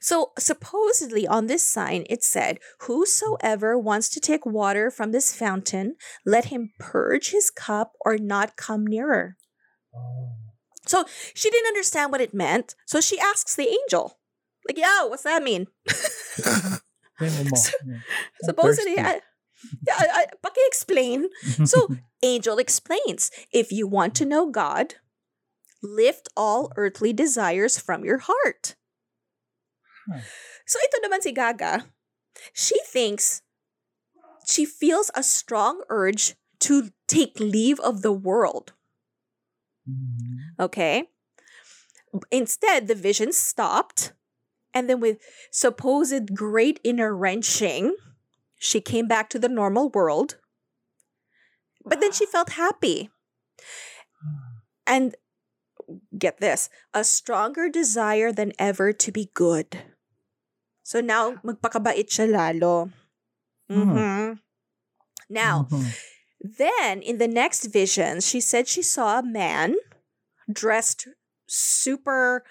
So, supposedly on this sign, it said, whosoever wants to take water from this fountain, let him purge his cup or not come nearer. So, she didn't understand what it meant. So, she asks the angel, like, yo, what's that mean? So, supposedly, I, yeah, I, paki-explain. So, angel explains, if you want to know God, lift all earthly desires from your heart. Huh. So ito naman si Gaga, she thinks, she feels a strong urge to take leave of the world. Mm-hmm. Okay? Instead, the vision stopped, and then with supposed great inner wrenching, she came back to the normal world, but then she felt happy. And get this, a stronger desire than ever to be good. So now, magpakabait siya lalo. Mm-hmm. Now, mm-hmm. then in the next vision, she said she saw a man dressed super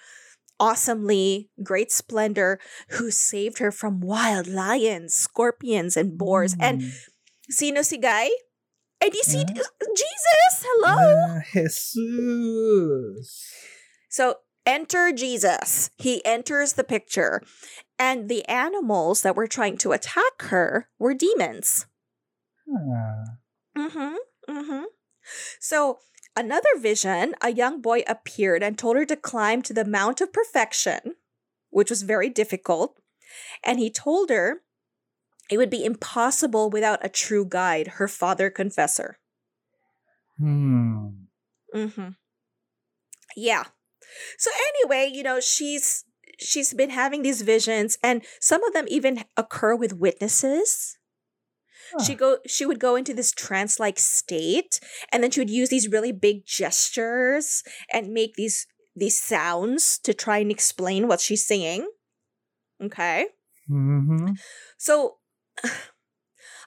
awesomely, great splendor, who saved her from wild lions, scorpions, and boars. Mm-hmm. And sino si guy? And you see, huh? Jesus, hello? Uh, Jesus. So, enter Jesus. He enters the picture. And the animals that were trying to attack her were demons. Huh. Mm-hmm, mm-hmm. So, another vision, a young boy appeared and told her to climb to the Mount of Perfection, which was very difficult. And he told her, it would be impossible without a true guide, her father confessor. Hmm. Mm-hmm. Yeah. So anyway, you know, she's she's been having these visions, and some of them even occur with witnesses. Huh. She go she would go into this trance-like state, and then she would use these really big gestures and make these these sounds to try and explain what she's singing. Okay? Mm-hmm. So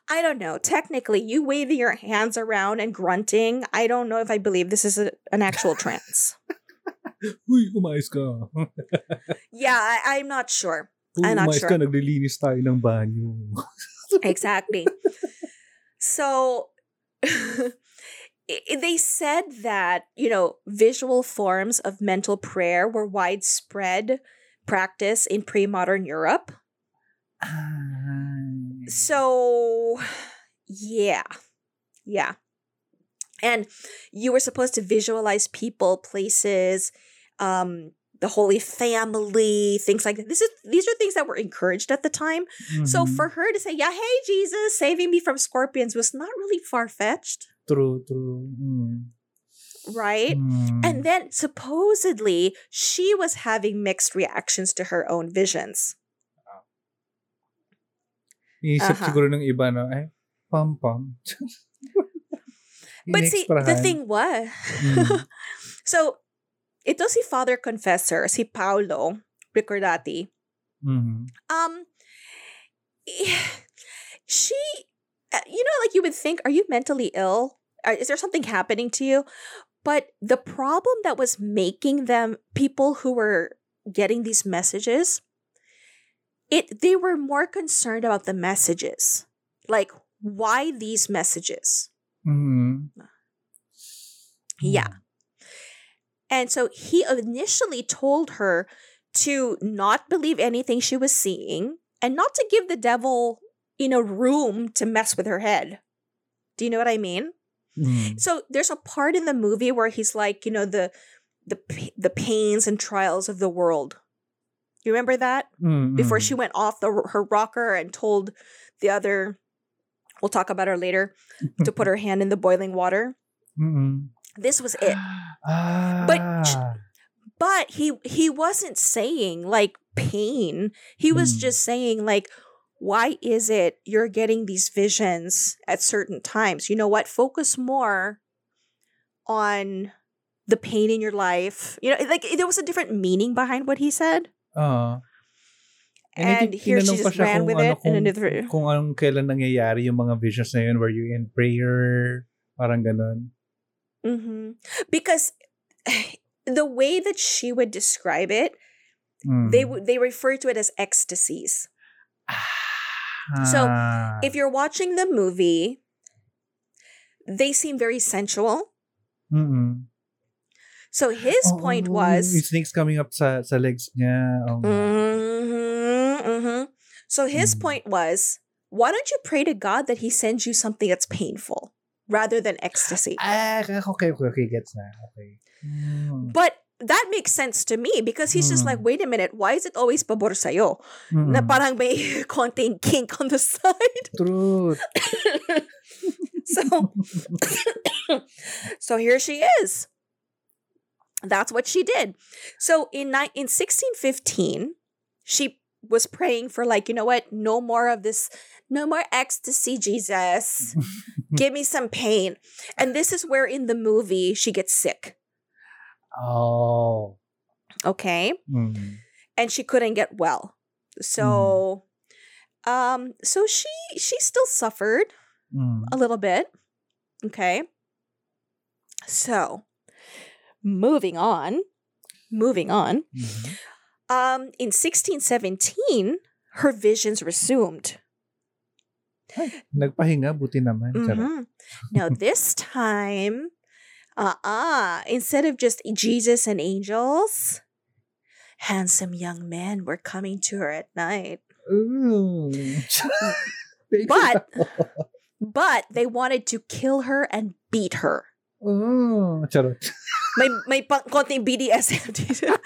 I don't know. Technically, you waving your hands around and grunting, I don't know if I believe this is a, an actual trance. Uy, umayos ka. Yeah, I, I'm not sure. Uy, I'm not sure. Umayos ka, naglilinis tayo ng banyo. Exactly. So, they said that, you know, visual forms of mental prayer were widespread practice in pre-modern Europe. Um, so, yeah. Yeah. And you were supposed to visualize people, places, um, the Holy Family, things like that. This is These are things that were encouraged at the time. Mm-hmm. So for her to say, yeah, hey, Jesus, saving me from scorpions was not really far-fetched. True, true. Mm. Right? Mm. And then supposedly, she was having mixed reactions to her own visions. Iisip uh-huh. siguro ng iba na, eh, pam-pam. But see, the thing was, mm. So, ito si Father Confessor, si Paolo Ricordati. Mm-hmm. Um, she, you know, like you would think, are you mentally ill? Is there something happening to you? But the problem that was making them, people who were getting these messages, It they were more concerned about the messages. Like, why these messages? Mm-hmm. Yeah. And so he initially told her to not believe anything she was seeing and not to give the devil, you know, room to mess with her head. Do you know what I mean? Mm-hmm. So there's a part in the movie where he's like, you know, the the the pains and trials of the world. You remember that? Mm-hmm. Before she went off the, her rocker and told the other, we'll talk about her later, to put her hand in the boiling water. Mm-hmm. This was it. Ah. But but he he wasn't saying like pain. He was mm. just saying like, why is it you're getting these visions at certain times? You know what? Focus more on the pain in your life. You know, like there was a different meaning behind what he said. Uh, and and it, here she just ran with it. Kung, and kung, kung anong kailan nangyayari yung mga visions na yun, were you in prayer? Parang ganun. Mm-hmm. Because the way that she would describe it, mm. they w- they refer to it as ecstasies. Ah. So if you're watching the movie, they seem very sensual. Mm-mm. So his oh, point was... Yung snakes coming up sa, sa legs niya. Oh, mm-hmm, mm-hmm. So his mm. point was, why don't you pray to God that He sends you something that's painful rather than ecstasy? Ah, okay, okay, okay, gets na. Okay. Mm. But that makes sense to me because he's mm. just like, wait a minute, why is it always pabor sa'yo? Mm-mm. Na parang may konting kink on the side. Truth. so, so here she is. That's what she did. So in ni- in sixteen fifteen, she was praying for, like, you know what? No more of this. No more ecstasy, Jesus. Give me some pain. And this is where in the movie she gets sick. Oh. Okay. Mm-hmm. And she couldn't get well. So, mm-hmm. um, so she she still suffered mm. a little bit. Okay. So. Moving on, moving on. Mm-hmm. Um, in sixteen seventeen, her visions resumed. Ay, nagpahinga, buti naman. Mm-hmm. Now this time, uh-uh, instead of just Jesus and angels, handsome young men were coming to her at night. Ooh. but, but they wanted to kill her and beat her. Oh, charot. May may pang, konting B D S M dito.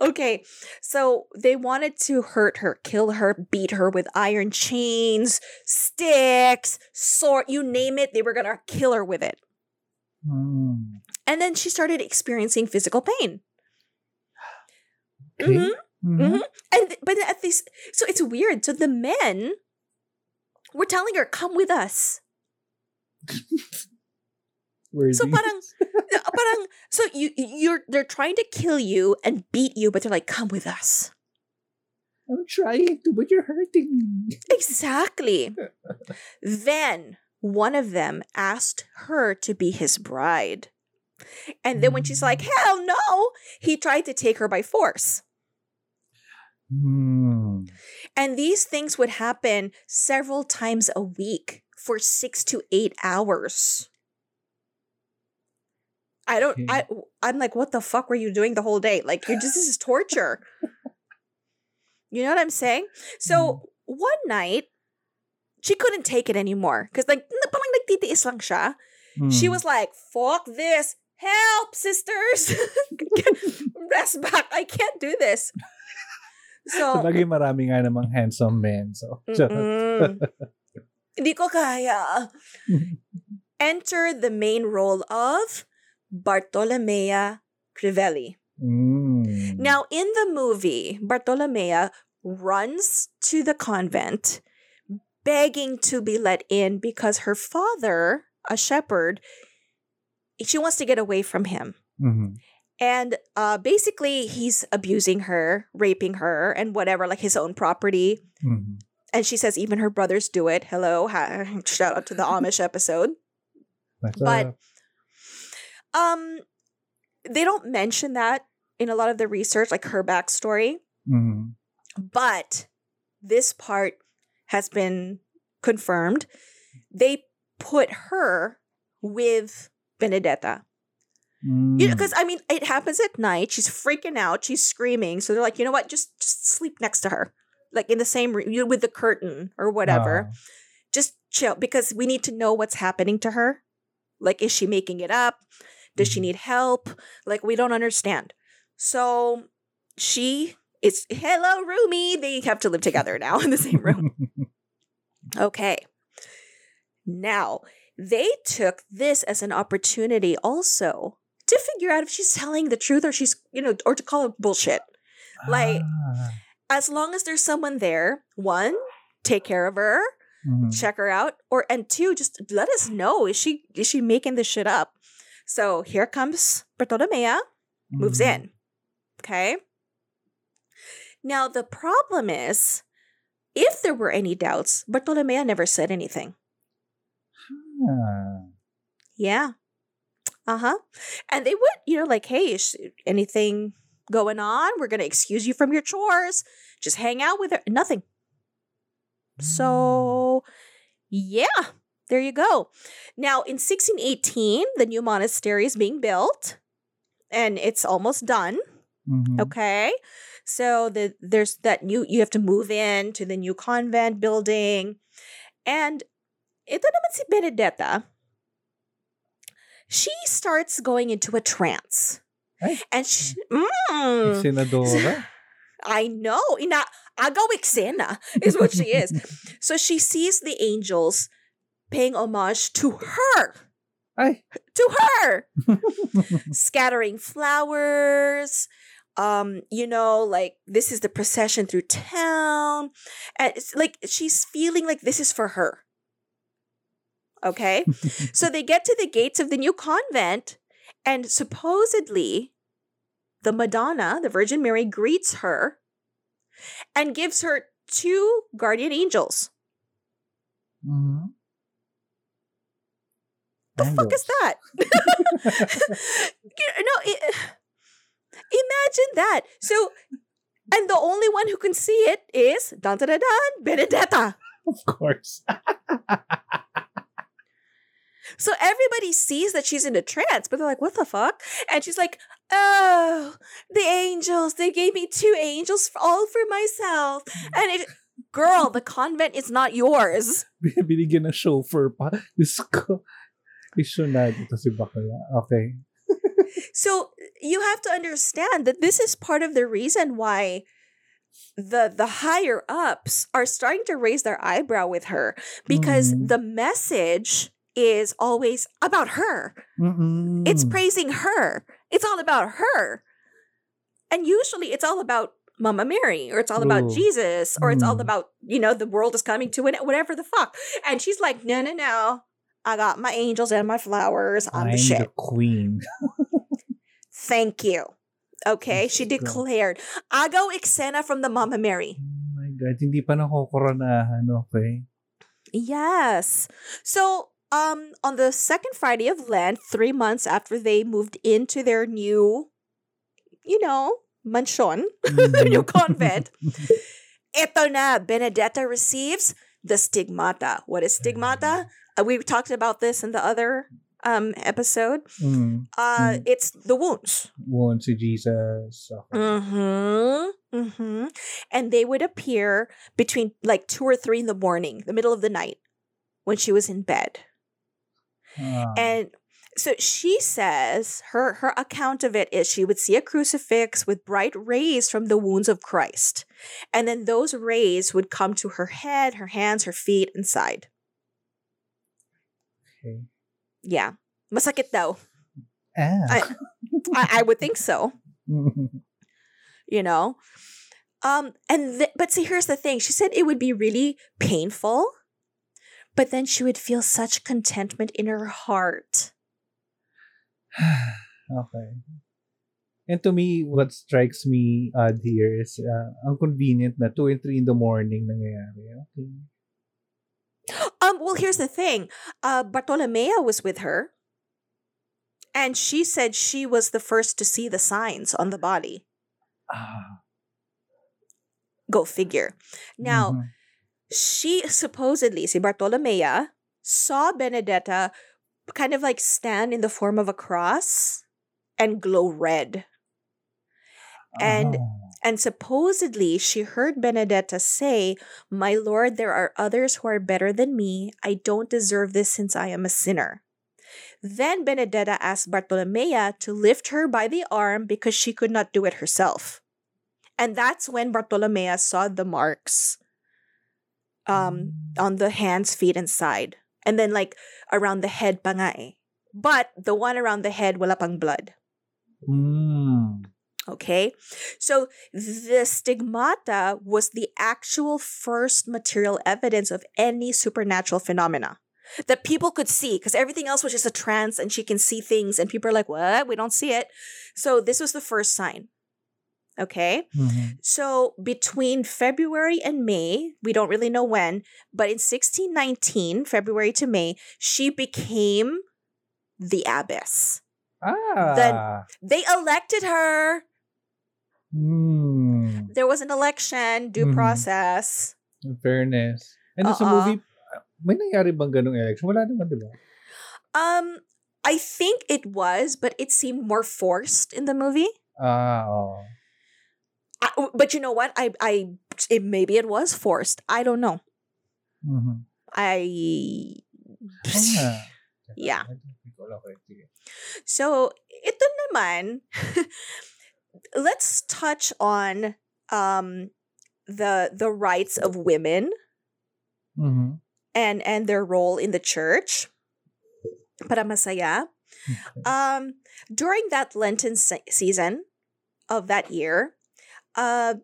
Okay, so they wanted to hurt her, kill her, beat her with iron chains, sticks, sword, you name it, they were going to kill her with it. Mm. And then she started experiencing physical pain. Okay. Mm-hmm. Mm-hmm. Mm-hmm. And but at least, so it's weird. So the men were telling her, come with us. Worthy. So parang, parang, so you you're they're trying to kill you and beat you, but they're like, come with us. I'm trying to, but you're hurting me. Exactly. Then one of them asked her to be his bride, and then when she's like, hell no, he tried to take her by force. Mm. And these things would happen several times a week for six to eight hours. I don't, I, I'm like, what the fuck were you doing the whole day? Like, you're just, this is torture. You know what I'm saying? So, one night, she couldn't take it anymore. Because, like, parang nagtitiis lang siya. Mm. She was like, fuck this. Help, sisters. Rest back. I can't do this. So, sabagay marami nga namang handsome men. So, hindi ko kaya. Enter the main role of Bartolomea Crivelli. Mm. Now, in the movie, Bartolomea runs to the convent begging to be let in because her father, a shepherd, she wants to get away from him. Mm-hmm. And uh, basically, he's abusing her, raping her, and whatever, like his own property. Mm-hmm. And she says even her brothers do it. Hello. Hi. Shout out to the Amish episode. That's but... Uh... Um, they don't mention that in a lot of the research, like her backstory. Mm-hmm. But this part has been confirmed. They put her with Benedetta. Mm. You know, because I mean, it happens at night. She's freaking out. She's screaming. So they're like, you know what? Just just sleep next to her, like in the same room, you know, with the curtain or whatever. Oh. Just chill because we need to know what's happening to her. Like, is she making it up? Does she need help? Like, we don't understand. So she is, hello, roomie. They have to live together now in the same room. Okay. Now, they took this as an opportunity also to figure out if she's telling the truth or she's, you know, or to call it bullshit. Like, ah. as long as there's someone there, one, take care of her. Mm-hmm. Check her out, or and two, just let us know is she is she making this shit up. So here comes Bartolomea, mm-hmm. moves in. Okay. Now the problem is, if there were any doubts, Bartolomea never said anything. Huh. Yeah, Uh-huh. And they would, you know, like, hey, is anything going on? We're going to excuse you from your chores. Just hang out with her. Nothing. So, yeah, there you go. Now, in sixteen eighteen, the new monastery is being built. And it's almost done. Mm-hmm. Okay. So the, there's that new, you have to move in to the new convent building. And ito naman si Benedetta, she starts going into a trance. Ay. And she, mm. Iksinadora. I know. Ina, agaw iksena is what she is. So she sees the angels paying homage to her. Ay. To her. Scattering flowers. Um, you know, like, this is the procession through town. And it's like she's feeling like this is for her. Okay? So they get to the gates of the new convent, and supposedly the Madonna, the Virgin Mary, greets her and gives her two guardian angels. Mm-hmm. The Angels. Fuck is that? You know, it, imagine that. So, and the only one who can see it is dun dun dun dun Benedetta. Of course. So everybody sees that she's in a trance, but they're like, what the fuck? And she's like, oh, the angels. They gave me two angels all for myself. And it, girl, the convent is not yours. Binigyan ng chauffeur pa. Diyos ko. Isunod ito si Bakala. Okay. So you have to understand that this is part of the reason why the the higher ups are starting to raise their eyebrow with her, because mm. the message is always about her. Mm-mm. It's praising her. It's all about her. And usually it's all about Mama Mary, or it's all about Ooh. Jesus, or mm. it's all about, you know, the world is coming to it, whatever the fuck. And she's like, no, no, no. I got my angels and my flowers. I'm, I'm the shit. I'm the queen. Thank you. Okay, she declared. Agaw iksena from the Mama Mary. Oh my God, hindi pa nakokoronahan, okay? Yes. So, um, on the second Friday of Lent, three months after they moved into their new, you know, mansion, mm-hmm. their new convent, ito na, Benedetta receives the stigmata. What is stigmata? We talked about this in the other um, episode. Mm. Uh, mm. It's the wounds. Wounds to Jesus. Okay. Mm-hmm. Mm-hmm. And they would appear between like two or three in the morning, the middle of the night, when she was in bed. Ah. And so she says her, her account of it is she would see a crucifix with bright rays from the wounds of Christ. And then those rays would come to her head, her hands, her feet, and side. Okay. Yeah. Masakit daw. Ah. I, I, I would think so. You know? Um, and th- But see, here's the thing. She said it would be really painful, but then she would feel such contentment in her heart. Okay. And to me, what strikes me odd here is uh, ang convenient na two and three in the morning nangyayari. Okay. Um, well, here's the thing. Uh, Bartolomea was with her, and she said she was the first to see the signs on the body. Uh, Go figure. Now, uh-huh. she supposedly, si Bartolomea, saw Benedetta kind of like stand in the form of a cross and glow red. And... Uh-huh. And supposedly, she heard Benedetta say, "My Lord, there are others who are better than me. I don't deserve this since I am a sinner." Then Benedetta asked Bartolomea to lift her by the arm because she could not do it herself. And that's when Bartolomea saw the marks um, on the hands, feet, and side. And then like around the head pa nga eh. But the one around the head, wala pang blood. Mm. Okay, so the stigmata was the actual first material evidence of any supernatural phenomena that people could see, because everything else was just a trance and she can see things and people are like, what? We don't see it. So this was the first sign. Okay, mm-hmm. So between February and May, we don't really know when, but in sixteen nineteen, February to May, she became the abbess. Ah. Then they elected her. Mm. There was an election, due mm. process. In fairness. And uh-uh. sa movie, may nangyari bang ganung election? Wala naman, di ba? Um, I think it was, but it seemed more forced in the movie. Ah, oh. I, but you know what? I, I, it, maybe it was forced. I don't know. Mm-hmm. I, ah. yeah. So, ito naman, let's touch on um the the rights of women mm-hmm. and and their role in the church. Para masaya. Okay. Um, during that Lenten se- season of that year, uh,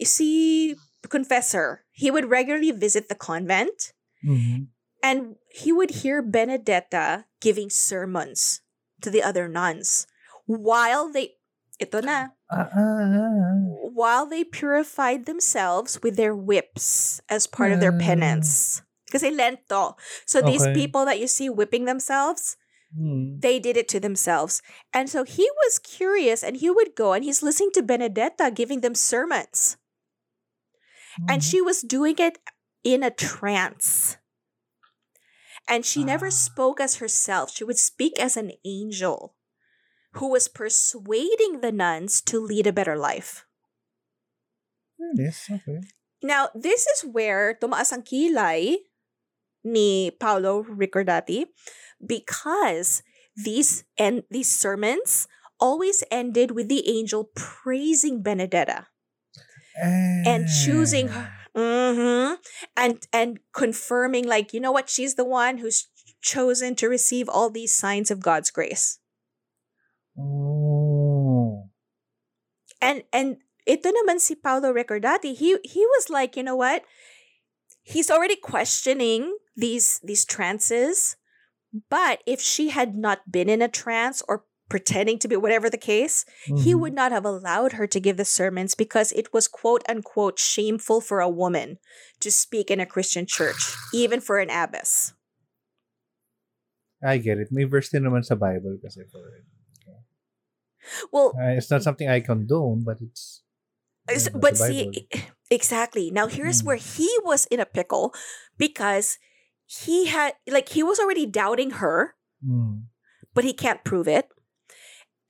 si confessor, he would regularly visit the convent mm-hmm. and he would hear Benedetta giving sermons to the other nuns while they, ito na, uh, uh, uh, while they purified themselves with their whips as part uh, of their penance. Kasi Lent to. So okay. these people that you see whipping themselves, mm. they did it to themselves. And so he was curious and he would go and he's listening to Benedetta giving them sermons. Mm-hmm. And she was doing it in a trance. And she ah. never spoke as herself. She would speak as an angel who was persuading the nuns to lead a better life. Yes, okay. Now, this is where tumaas ang kilay ni Paolo Ricordati, because these and en- these sermons always ended with the angel praising Benedetta uh. and choosing her, mm-hmm, and and confirming, like, you know what, she's the one who's chosen to receive all these signs of God's grace. Oh. And and ito naman si Paolo Ricordati, he he was like, you know what, he's already questioning these these trances, but if she had not been in a trance or pretending to be, whatever the case, mm-hmm. he would not have allowed her to give the sermons, because it was quote unquote shameful for a woman to speak in a Christian church, even for an abbess. I get it. May verse din naman sa Bible kasi for it. Okay. Well, uh, it's not something I condone, but it's you know, but see, exactly. Now here's mm. where he was in a pickle, because he had, like, he was already doubting her, mm. but he can't prove it.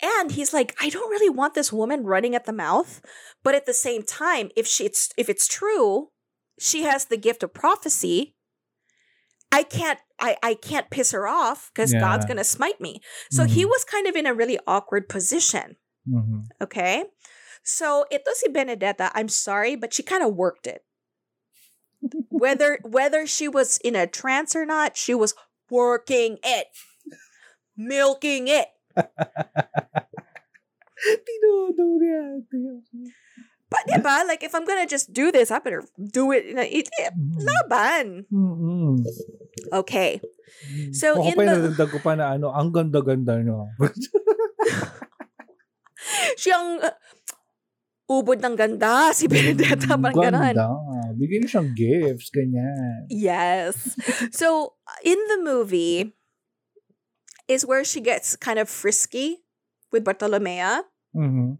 And he's like, I don't really want this woman running at the mouth, but at the same time, if she it's if it's true, she has the gift of prophecy. I can't I I can't piss her off, because yeah. God's gonna smite me. So mm-hmm. he was kind of in a really awkward position. Mm-hmm. Okay, so ito si Benedetta, I'm sorry, but she kind of worked it. Whether whether she was in a trance or not, she was working it, milking it. But diba, like, if I'm gonna just do this, I better do it. In a, it, it mm-hmm. Laban. Mm-hmm. Okay. So oh, in the pa na ano, ang ganda-ganda niya. Siyang uh, ubod ng ganda si Benedetta, parang gano'n. Ganda. Bigyan siyang gifts, ganyan. Yes. So in the movie is where she gets kind of frisky with Bartolomea. Mm-hmm.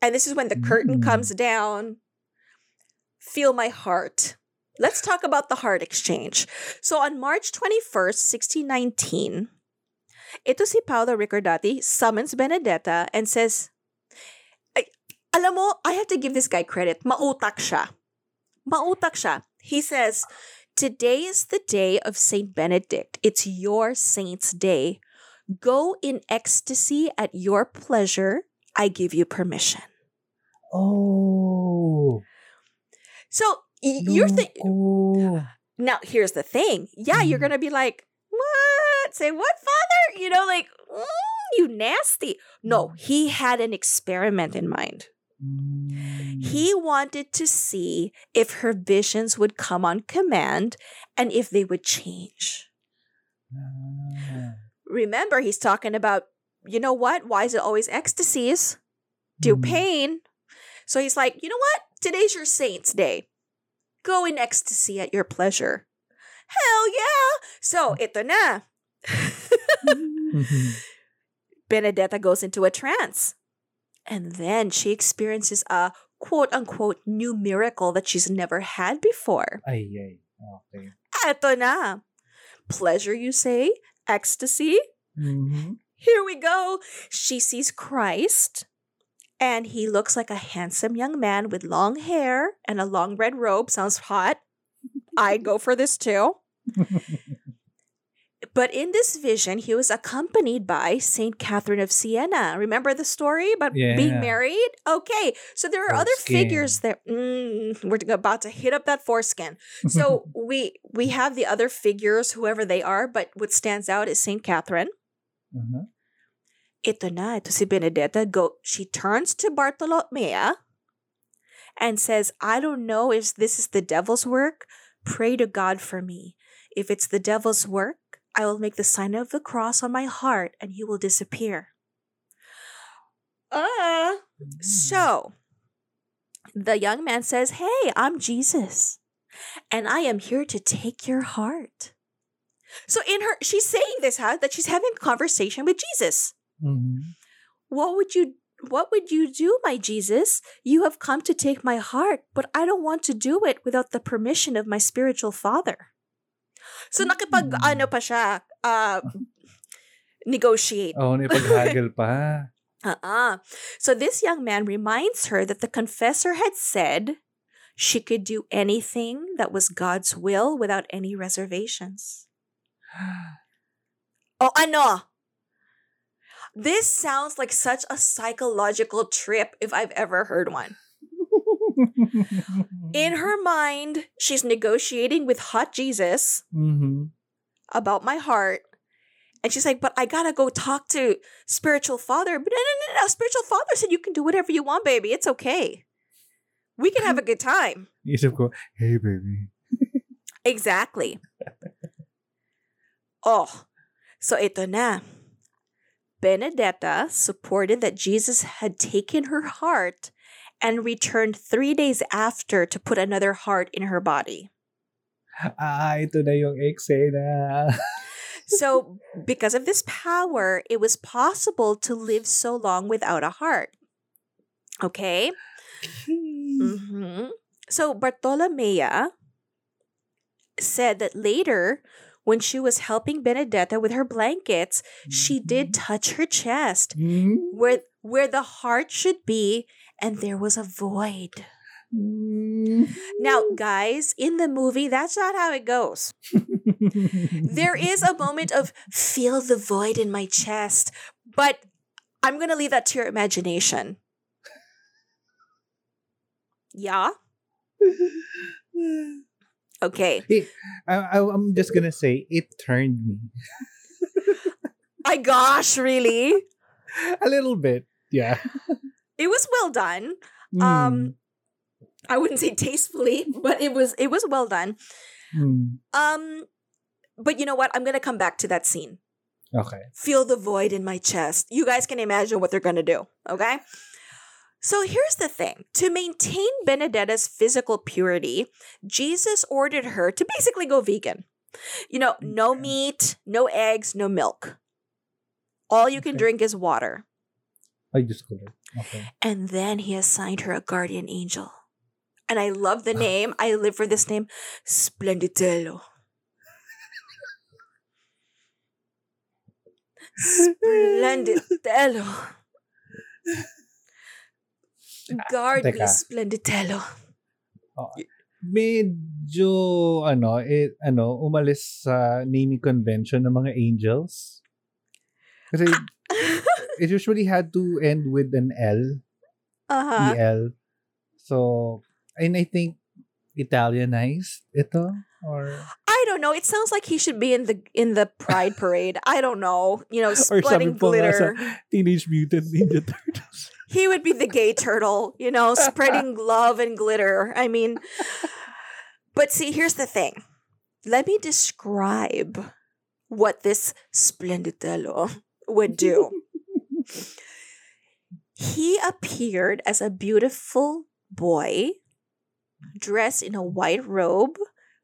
And this is when the curtain mm-hmm. comes down. Feel my heart. Let's talk about the heart exchange. So on March twenty-first, sixteen nineteen, ito si Paolo Ricordati summons Benedetta and says, ay, alam mo, I have to give this guy credit. Mautak siya. Mautak siya. He says, today is the day of Saint Benedict. It's your saint's day. Go in ecstasy at your pleasure. I give you permission. Oh. So y- you're thinking. Oh. Now, here's the thing. Yeah, you're going to be like, what? Say, what, Father? You know, like, mm, you nasty. No, he had an experiment in mind. Mm. He wanted to see if her visions would come on command and if they would change. Mm. Remember, he's talking about, you know what? Why is it always ecstasies? Do mm. pain. So he's like, you know what? Today's your saint's day. Go in ecstasy at your pleasure. Hell yeah! So, ito na. mm-hmm. Benedetta goes into a trance. And then she experiences a quote-unquote new miracle that she's never had before. Ay, ay. Okay. Eto na. Pleasure, you say? Ecstasy? Mm-hmm. Here we go. She sees Christ, and he looks like a handsome young man with long hair and a long red robe. Sounds hot. I'd go for this too. But in this vision, he was accompanied by Saint Catherine of Siena. Remember the story about yeah. being married? Okay. So there are foreskin. Other figures there. Mm, we're about to hit up that foreskin. So we we have the other figures, whoever they are, but what stands out is Saint Catherine. Mm-hmm. Ito na, ito si Benedetta. Go. She turns to Bartolomea and says, I don't know if this is the devil's work. Pray to God for me. If it's the devil's work, I will make the sign of the cross on my heart and he will disappear. Uh, so, the young man says, hey, I'm Jesus. And I am here to take your heart. So in her, she's saying this, huh? That she's having a conversation with Jesus. Mm-hmm. What would you, what would you do, my Jesus? You have come to take my heart, but I don't want to do it without the permission of my spiritual father. So nakipag ano pa siya, uh, negotiate. Oh, nakipag-haggle pa. Uh-uh. So this young man reminds her that the confessor had said she could do anything that was God's will without any reservations. Oh, ano? This sounds like such a psychological trip if I've ever heard one. In her mind, she's negotiating with hot Jesus mm-hmm. about my heart. And she's like, but I gotta go talk to spiritual father. But no, no, no, no. Spiritual father said you can do whatever you want, baby. It's okay. We can have a good time. Isip ko, hey, baby. Exactly. Oh, so ito na. Benedetta supported that Jesus had taken her heart and returned three days after to put another heart in her body. Ah, ito na yung eksena. So, because of this power, it was possible to live so long without a heart. Okay? Mm-hmm. So, Bartolomea said that later, when she was helping Benedetta with her blankets, mm-hmm. she did touch her chest mm-hmm. where where the heart should be, and there was a void. Now, guys, in the movie, that's not how it goes. There is a moment of feel the void in my chest, but I'm going to leave that to your imagination. Yeah? Okay. Hey, I, I, I'm just going to say, it turned me. My gosh, really? A little bit, yeah. It was well done. Mm. Um, I wouldn't say tastefully, but it was it was well done. Mm. Um, but you know what? I'm gonna come back to that scene. Okay. Feel the void in my chest. You guys can imagine what they're gonna do. Okay. So here's the thing: to maintain Benedetta's physical purity, Jesus ordered her to basically go vegan. You know, no meat, no eggs, no milk. All you can okay. drink is water. I just couldn't. Okay. And then he assigned her a guardian angel. And I love the name. I live for this name. Splenditello. Splenditello. Guard me, Splenditello. Oh, medyo, ano, eh, ano, umalis sa naming convention ng mga angels. Kasi... Ah. It usually had to end with an L. Uh-huh. E L. So, and I think Italianized ito or I don't know. It sounds like he should be in the in the Pride Parade. I don't know. You know, spreading glitter. Teenage Mutant Ninja Turtles. He would be the gay turtle, you know, spreading love and glitter. I mean, but see, here's the thing. Let me describe what this Splenditello would do. He appeared as a beautiful boy dressed in a white robe,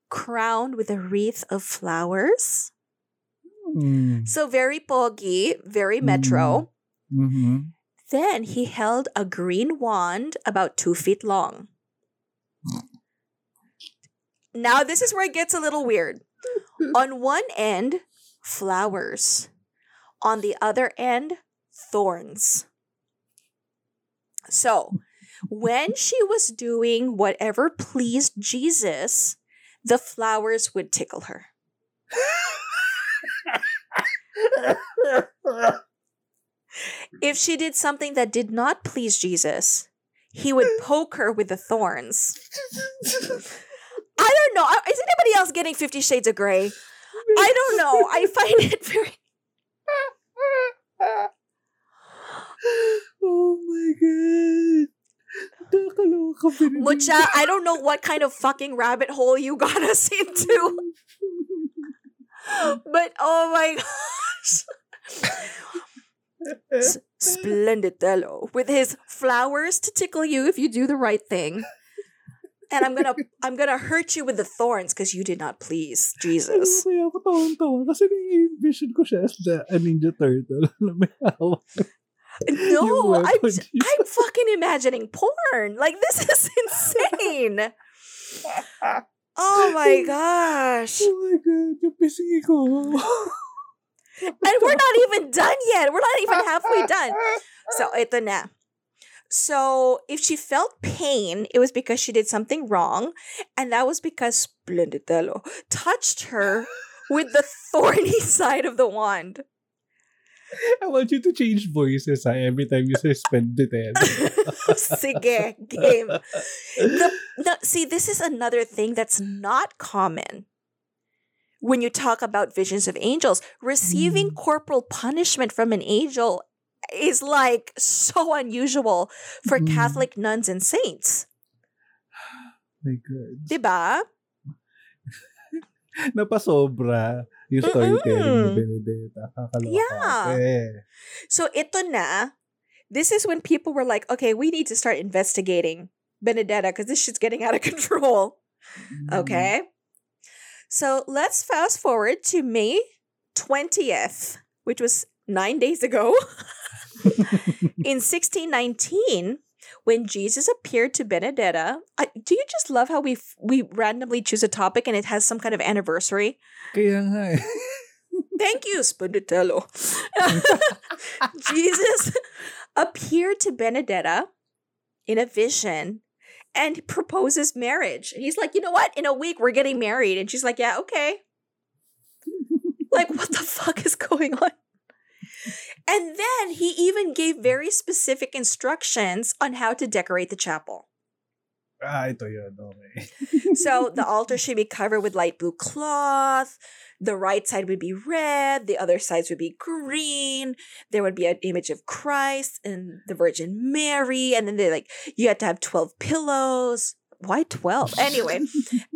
crowned with a wreath of flowers. Mm. So very poggy, very metro. Mm-hmm. Then he held a green wand about two feet long. Now this is where it gets a little weird. On one end, flowers. On the other end, thorns. So, when she was doing whatever pleased Jesus, the flowers would tickle her. If she did something that did not please Jesus, he would poke her with the thorns. I don't know. Is anybody else getting Fifty Shades of Grey? I don't know. I find it very... Oh my God. Mucha, I don't know what kind of fucking rabbit hole you got us into. But oh my gosh. S- Splenditello with his flowers to tickle you if you do the right thing. And I'm gonna I'm gonna hurt you with the thorns because you did not please Jesus. Kaya ako tawang-tawa kasi na-envision ko siya as the Ninja Turtle. No, I'm I'm fucking imagining porn. Like, this is insane. Oh my gosh. Oh my God, yung pisngi ko. And we're not even done yet. We're not even halfway done. So, ito na. So, if she felt pain, it was because she did something wrong, and that was because Splenditello touched her with the thorny side of the wand. I want you to change voices huh? every time you say Splenditello. Sige, game. The, the, see, this is another thing that's not common when you talk about visions of angels. Receiving mm. corporal punishment from an angel is like so unusual for mm. Catholic nuns and saints. My God. Diba? Napasobra yung storytelling ni Benedetta. Kakaloka. Yeah. Eh. So ito na, this is when people were like, okay, we need to start investigating Benedetta because this shit's getting out of control. Mm. Okay? So let's fast forward to May twentieth, which was nine days ago. In sixteen nineteen, when Jesus appeared to Benedetta, I, do you just love how we we randomly choose a topic and it has some kind of anniversary? Kaya nga eh. Thank you, Splenditello. Jesus appeared to Benedetta in a vision and proposes marriage. And he's like, you know what? In a week, we're getting married. And she's like, yeah, okay. Like, what the fuck is going on? And then he even gave very specific instructions on how to decorate the chapel. Ah, ito yun. Okay. So the altar should be covered with light blue cloth. The right side would be red. The other sides would be green. There would be an image of Christ and the Virgin Mary. And then they like, you had to have twelve pillows. Why twelve? Anyway.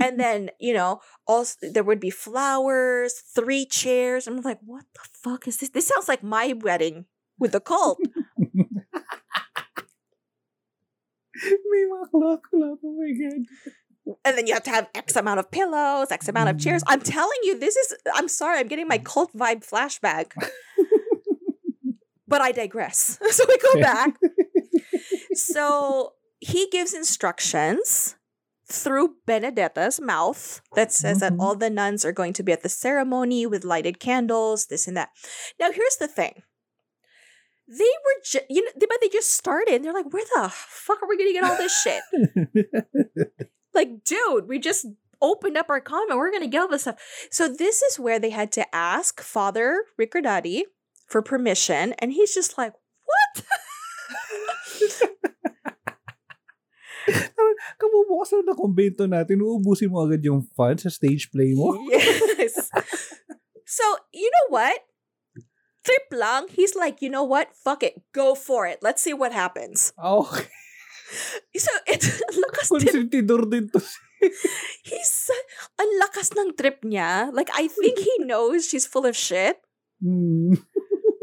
And then, you know, also there would be flowers, three chairs. I'm like, what the fuck is this? This sounds like my wedding with a cult. Oh my God. And then you have to have X amount of pillows, X amount of chairs. I'm telling you, this is, I'm sorry, I'm getting my cult vibe flashback. But I digress. So we go back. So he gives instructions through Benedetta's mouth that says that all the nuns are going to be at the ceremony with lighted candles, this and that. Now, here's the thing. They were, ju- you know, they, but they just started. And they're like, where the fuck are we going to get all this shit? Like, dude, we just opened up our convent. We're going to get all this stuff. So this is where they had to ask Father Ricordati for permission. And he's just like, what? Kabubukasan na kumbento natin, uubusin mo agad yung fun sa stage play mo. Yes. So, you know what? Trip lang, he's like, you know what? Fuck it. Go for it. Let's see what happens. Okay. So, it, lakas konsentidor din to. He's, ang lakas ng trip niya. Like, I think he knows she's full of shit. Mm.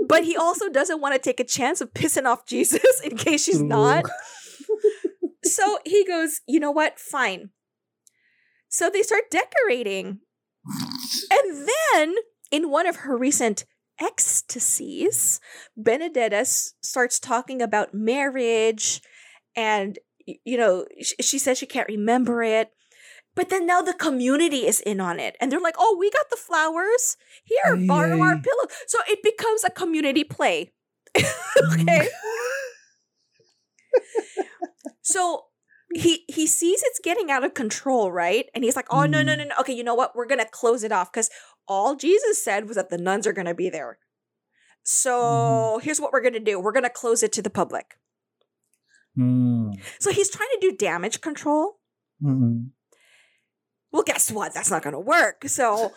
But he also doesn't want to take a chance of pissing off Jesus in case she's True. Not. So he goes, you know what? Fine. So they start decorating. And then in one of her recent Ecstasies, Benedetta s- starts talking about marriage, and, you know, sh- she says she can't remember it. But then now the community is in on it. And they're like, oh, we got the flowers. Here, aye, borrow aye. our pillow. So it becomes a community play. Okay? So he he sees it's getting out of control, right? And he's like, oh, no, no, no, no. Okay, you know what? We're going to close it off. Because all Jesus said was that the nuns are going to be there. So mm. here's what we're going to do. We're going to close it to the public. Mm. So he's trying to do damage control. Mm-mm. Well, guess what? That's not going to work. So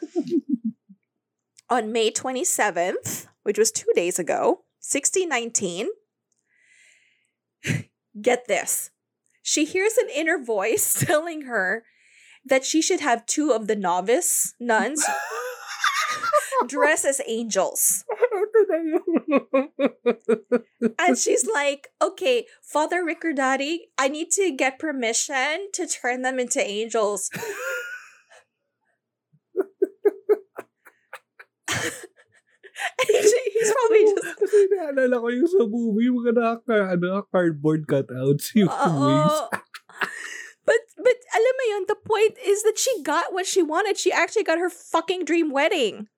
on May twenty-seventh, which was two days ago, sixteen nineteen, get this. She hears an inner voice telling her that she should have two of the novice nuns dress as angels. And she's like, okay, Father Ricordati, I need to get permission to turn them into angels. He's probably just... Kasi naalala ko yung sa movie, mga naka-cardboard cutouts yung wings. But, but alam mo yun, the point is that she got what she wanted. She actually got her fucking dream wedding.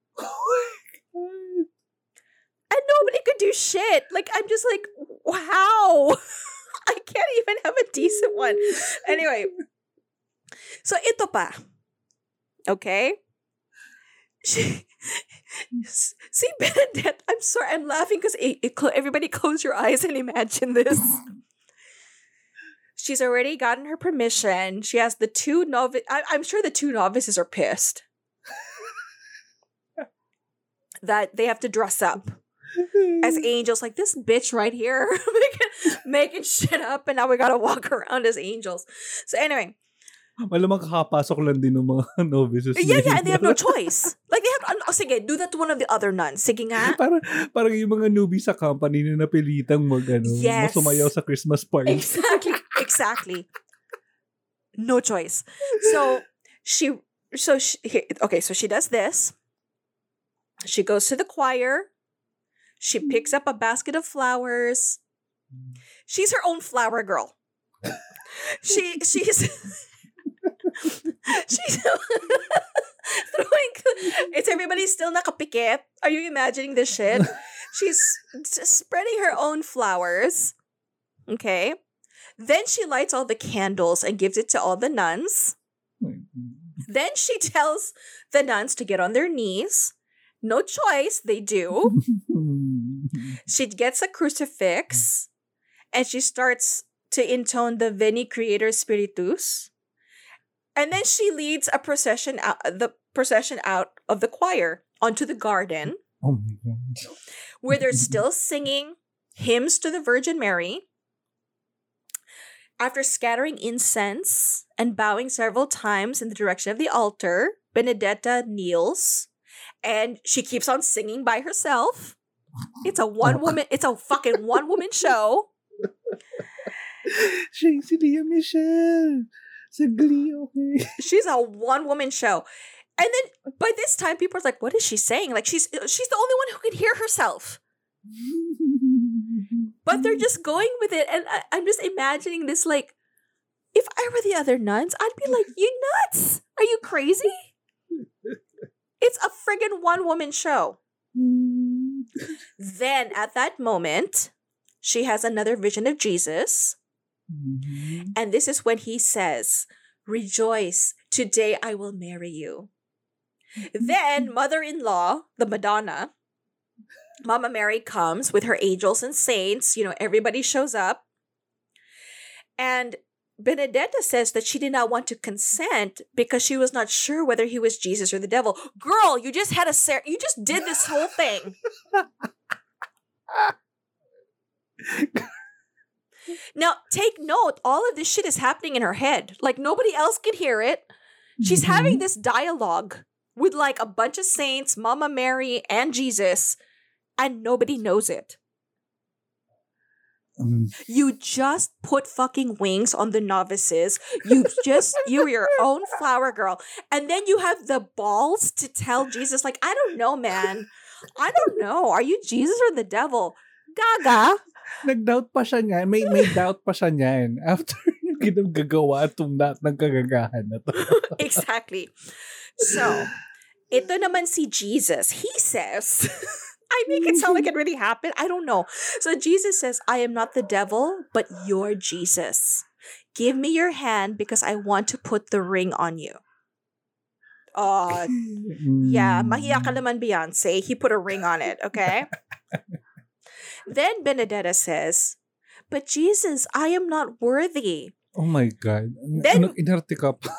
And nobody could do shit. Like, I'm just like, wow. I can't even have a decent one. Anyway. So, ito pa. Okay? She... See, Benedetta, I'm sorry, I'm laughing because everybody close your eyes and imagine this. She's already gotten her permission. She has the two novices. I'm sure the two novices are pissed that they have to dress up as angels. Like this bitch right here making, making shit up, and now we gotta walk around as angels. So anyway. Malamang kakapasok lang din ng mga novices. Yeah, yeah, and they have no choice. Like, they have, oh, sige, do that to one of the other nuns. Sige nga. Parang, parang yung mga newbies sa company na napilitang mag, ano, yes. masumayaw sa Christmas party. Exactly, exactly. No choice. So, she, so she, okay, so she does this. She goes to the choir. She picks up a basket of flowers. She's her own flower girl. She, she's... She's throwing. It's everybody's still nakapikit. Are you imagining this shit? She's spreading her own flowers. Okay. Then she lights all the candles and gives it to all the nuns. Then she tells the nuns to get on their knees. No choice, they do. She gets a crucifix and she starts to intone the Veni Creator Spiritus. And then she leads a procession out, the procession out of the choir onto the garden, oh my God, where they're still singing hymns to the Virgin Mary. After scattering incense and bowing several times in the direction of the altar, Benedetta kneels, and she keeps on singing by herself. It's a one-woman, it's a fucking one-woman show. Shane, Celia Michelle. She's a one-woman show. And then by this time, people are like, what is she saying? Like, she's she's the only one who can hear herself. But they're just going with it. And I, I'm just imagining this, like, if I were the other nuns, I'd be like, you nuts? Are you crazy? It's a friggin' one-woman show. Then at that moment, she has another vision of Jesus. And this is when he says, rejoice, today I will marry you. Then mother-in-law, the Madonna, Mama Mary comes with her angels and saints. You know, everybody shows up. And Benedetta says that she did not want to consent because she was not sure whether he was Jesus or the devil. Girl, you just had a ser- you just did this whole thing. Now, take note, all of this shit is happening in her head. Like, nobody else can hear it. She's mm-hmm. having this dialogue with, like, a bunch of saints, Mama Mary, and Jesus, and nobody knows it. Um, you just put fucking wings on the novices. You just, you're your own flower girl. And then you have the balls to tell Jesus, like, I don't know, man. I don't know. Are you Jesus or the devil? Gaga. Nag-doubt pa siya niyan. May, may doubt pa siya niyan. After yung ginagawa itong lahat ng kagagahan na to. Exactly. So, ito naman si Jesus. He says, I make it sound like it really happened. I don't know. So Jesus says, I am not the devil, but you're Jesus. Give me your hand because I want to put the ring on you. Oh, uh, yeah. Mahiya ka naman, Beyonce. He put a ring on it, okay? Then Benedetta says, but Jesus, I am not worthy. Oh my God. Then, inarte ka pa.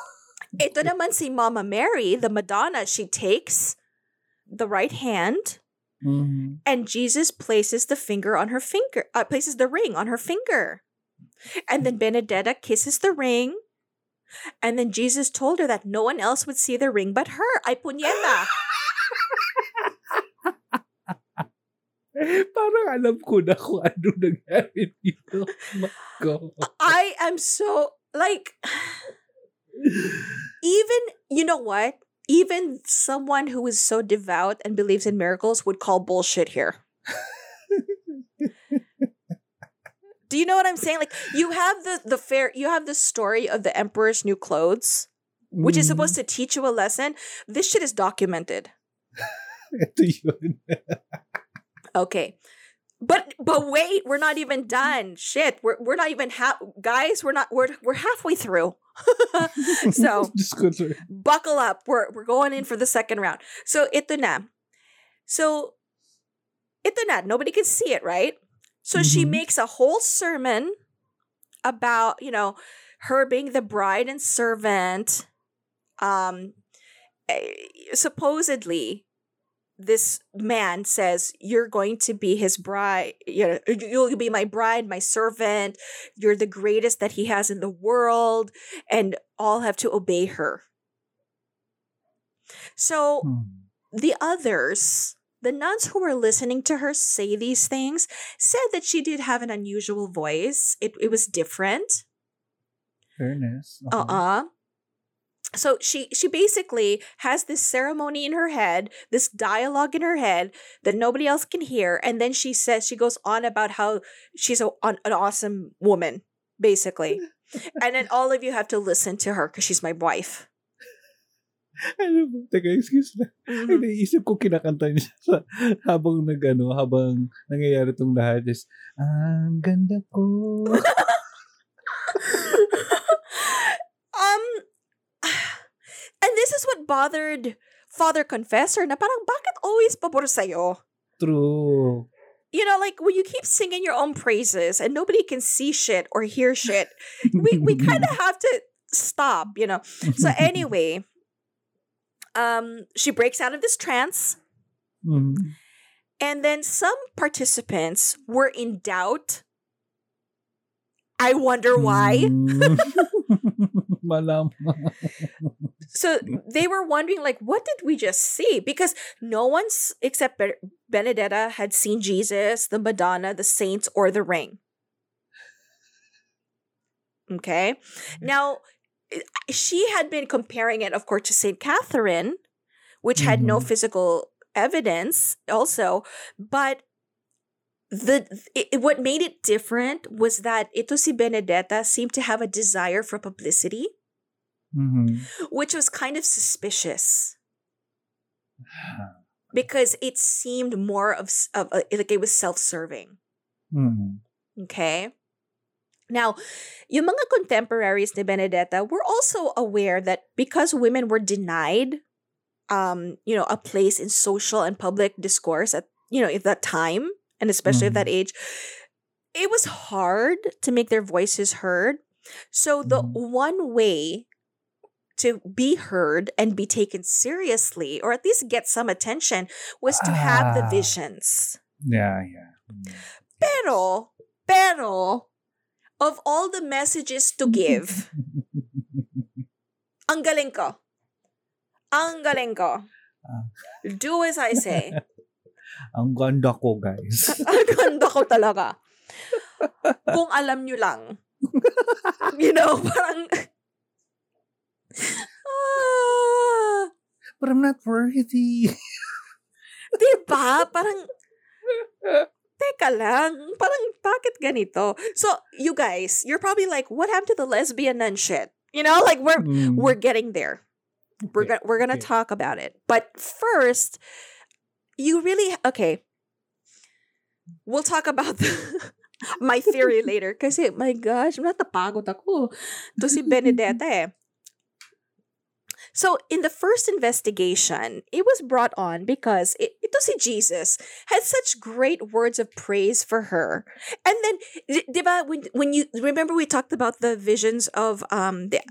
Ito naman si Mama Mary, the Madonna. She takes the right hand. Mm-hmm. And Jesus places the finger on her finger, uh, places the ring on her finger. And then Benedetta kisses the ring. And then Jesus told her that no one else would see the ring but her. Ay, punyeta. Parang alam ko na kung ano nangyari dito. I am so, like, even, you know what? Even someone who is so devout and believes in miracles would call bullshit here. Do you know what I'm saying? Like, you have the the fair, you have the story of the emperor's new clothes, which is supposed to teach you a lesson. This shit is documented. Ito yun. Okay. But but wait, we're not even done. Shit, we're we're not even ha- guys, we're not we're we're halfway through. So buckle up. We're we're going in for the second round. So ito na. So ito na. Nobody can see it, right? So mm-hmm. She makes a whole sermon about, you know, her being the bride and servant. Um supposedly this man says, you're going to be his bride, you know, you'll be my bride, my servant, you're the greatest that he has in the world, and all have to obey her. So hmm. the others, the nuns who were listening to her say these things, said that she did have an unusual voice. It it was different. Fairness. Uh-huh. Uh-uh. So she she basically has this ceremony in her head, this dialogue in her head that nobody else can hear, and then she says, she goes on about how she's a, an awesome woman, basically. And then all of you have to listen to her because she's my wife. Alam mo, teka, excuse na. Mm-hmm. Naisip ko kinakanta niya sa, habang nagano, habang nangyayari itong lahat is, ang ganda ko. um... And this is what bothered Father Confessor na parang bakit always pabor sa'yo? True. You know, like when you keep singing your own praises and nobody can see shit or hear shit, we we kind of have to stop, you know. So anyway, um, she breaks out of this trance. Mm-hmm. And then some participants were in doubt. I wonder why. So they were wondering, like, what did we just see? Because no one except Benedetta had seen Jesus, the Madonna, the saints, or the ring. Okay. Now, she had been comparing it, of course, to Saint Catherine, which had mm-hmm. no physical evidence also. But the it, what made it different was that ito si Benedetta seemed to have a desire for publicity. Mm-hmm. Which was kind of suspicious because it seemed more of, of uh, like it was self-serving. Mm-hmm. Okay. Now, yung mga contemporaries ni Benedetta were also aware that because women were denied, um, you know, a place in social and public discourse at, you know, at that time and especially mm-hmm. at that age, it was hard to make their voices heard. So the mm-hmm. one way to be heard and be taken seriously, or at least get some attention, was to ah, have the visions. Yeah, yeah. Pero, pero, of all the messages to give, ang galing ko. Ang galing ko. Do as I say. Ang ganda ko, guys. Ang ganda ko talaga. Kung alam nyo lang. You know, parang... Ah. But I'm not worthy. Diba? Parang, teka lang, parang bakit ganito? So, you guys, you're probably like, what happened to the lesbian nun shit? You know, like we're mm. we're getting there. We're okay. gonna we're gonna okay. talk about it. But first, you really okay. We'll talk about the, my theory later. Kasi, my gosh, natapagod ako. To si Benedetta eh. So, in the first investigation, it was brought on because it, ito si Jesus had such great words of praise for her. And then, di ba, when, when you, remember we talked about the visions of um the,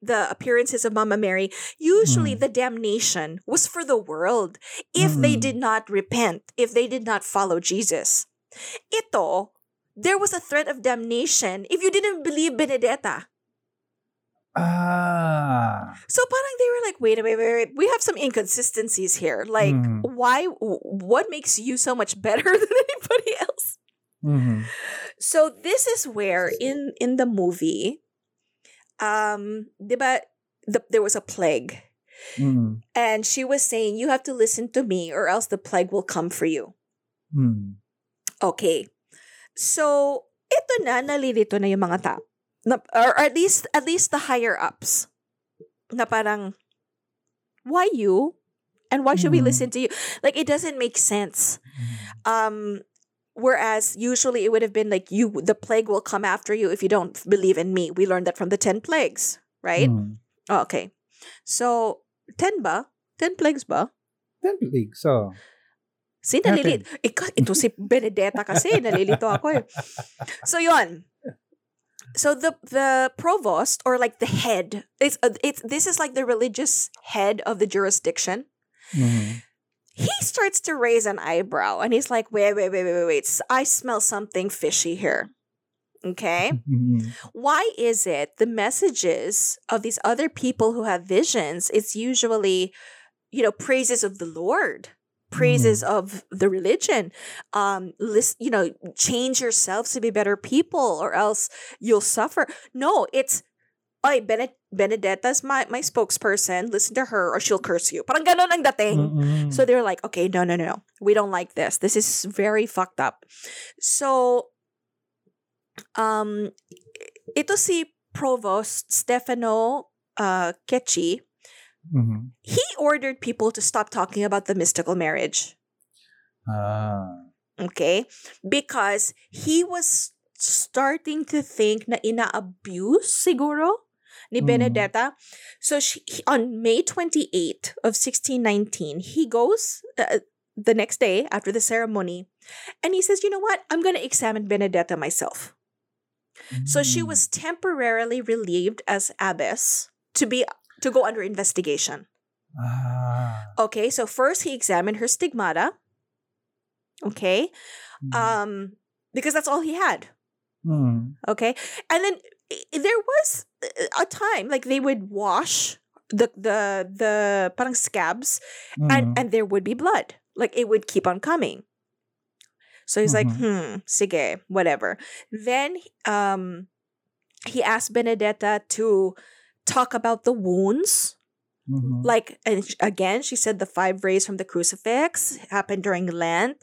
the appearances of Mama Mary? Usually, mm. the damnation was for the world if mm. they did not repent, if they did not follow Jesus. Ito, there was a threat of damnation if you didn't believe Benedetta. Ah. So parang they were like, wait a minute, wait, wait, we have some inconsistencies here. Like, mm. why, what makes you so much better than anybody else? Mm-hmm. So this is where in, in the movie, um, diba, the, there was a plague. Mm. And she was saying, you have to listen to me or else the plague will come for you. Mm. Okay. So, ito na, nalilito na yung mga tao. Na, or at least at least the higher ups na parang why you and why should mm-hmm. we listen to you, like it doesn't make sense, um whereas usually it would have been like you the plague will come after you if you don't believe in me. We learned that from the ten plagues, right? Mm. Oh, okay, so ten ba ten plagues ba ten plagues so si nalilito ito si Benedetta kasi nalilito ako eh. So yun. So the the provost or like the head, it's it's this is like the religious head of the jurisdiction. Mm-hmm. He starts to raise an eyebrow and he's like, wait, wait, wait, wait, wait, I smell something fishy here. Okay, mm-hmm. Why is it the messages of these other people who have visions? It's usually, you know, praises of the Lord. Praises mm. of the religion, um, list, you know, change yourselves to be better people, or else you'll suffer. No, it's, "Oy, Bene- Benedetta's my my spokesperson. Listen to her, or she'll curse you." Parang ganon ang dating. Mm-mm. So they're like, "Okay, no, no, no, we don't like this. This is very fucked up." So, um, ito si Provost Stefano uh, Kecci. Mm-hmm. He ordered people to stop talking about the mystical marriage. Ah. Okay? Because he was starting to think na ina-abuse siguro ni Benedetta. Mm. So she, on May twenty-eighth of sixteen nineteen, he goes uh, the next day after the ceremony and he says, you know what? I'm going to examine Benedetta myself. Mm. So she was temporarily relieved as abbess to be... to go under investigation. Ah. Okay, so first he examined her stigmata. Okay. Mm. Um, because that's all he had. Mm. Okay. And then there was a time like they would wash the the the parang scabs mm. and and there would be blood. Like it would keep on coming. So he's mm-hmm. like, "Hmm, sige, whatever." Then um he asked Benedetta to talk about the wounds. Mm-hmm. Like, and again, she said the five rays from the crucifix happened during Lent.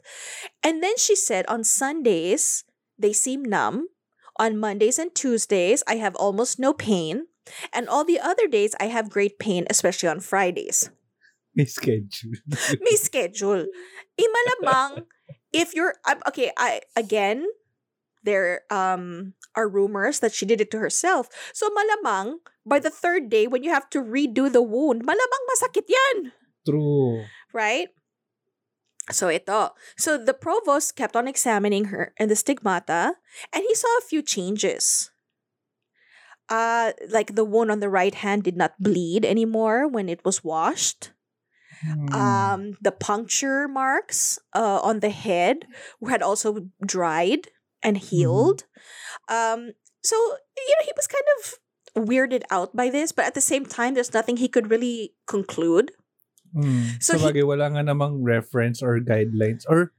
And then she said, on Sundays, they seem numb. On Mondays and Tuesdays, I have almost no pain. And all the other days, I have great pain, especially on Fridays. May schedule. May schedule. Imalamang, if you're... Okay, I again, there um are rumors that she did it to herself. So malamang, by the third day, when you have to redo the wound, malamang masakit yan. True. Right? So ito. So the provost kept on examining her and the stigmata, and he saw a few changes. Uh, like the wound on the right hand did not bleed anymore when it was washed. Mm. Um, the puncture marks uh, on the head had also dried and healed. Um, so, you know, he was kind of weirded out by this, but at the same time, there's nothing he could really conclude. Mm. So, so he, bagay, wala nga namang reference or guidelines, or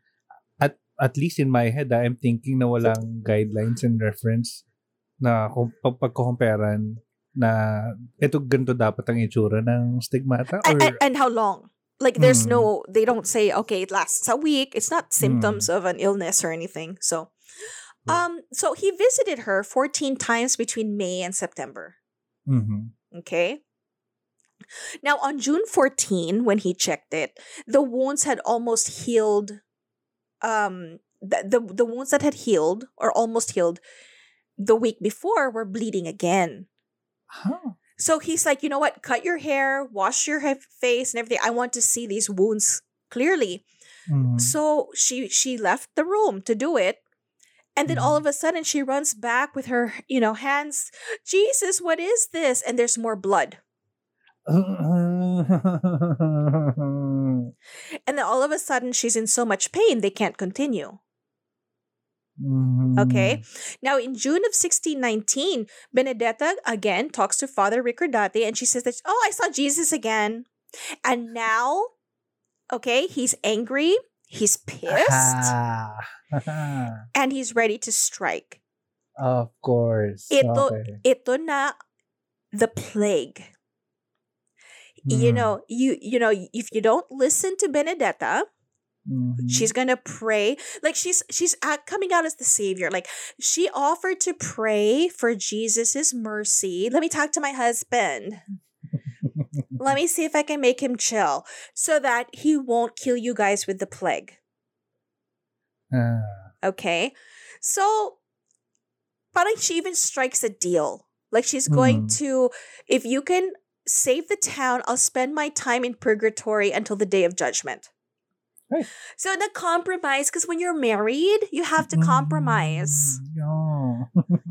at at least in my head, I'm thinking na walang guidelines and reference na pagkukumparan na eto ganito dapat ang itsura ng stigmata. Or, and, and how long? Like, there's mm. no, they don't say, okay, it lasts a week. It's not symptoms mm. of an illness or anything. So, um, so he visited her fourteen times between May and September. Mm-hmm. Okay. Now, on June fourteenth, when he checked it, the wounds had almost healed. Um, the, the, the wounds that had healed or almost healed the week before were bleeding again. Huh. So he's like, you know what? Cut your hair, wash your face and everything. I want to see these wounds clearly. Mm-hmm. So she she left the room to do it. And then mm-hmm. all of a sudden she runs back with her, you know, hands. Jesus, what is this? And there's more blood. And then all of a sudden she's in so much pain they can't continue. Mm-hmm. Okay. Now in June of sixteen nineteen, Benedetta again talks to Father Ricordati and she says that, oh, I saw Jesus again. And now, okay, he's angry, he's pissed, and he's ready to strike. Of course. Ito, okay. ito na the plague. Mm. You know, you you know, if you don't listen to Benedetta, mm-hmm. she's gonna pray. Like she's she's coming out as the savior. Like she offered to pray for Jesus's mercy. Let me talk to my husband. Let me see if I can make him chill so that he won't kill you guys with the plague. Uh. Okay, so, but like she even strikes a deal. Like she's going mm. to, if you can save the town, I'll spend my time in purgatory until the day of judgment. Right. So the compromise, because when you're married, you have to compromise. Yeah.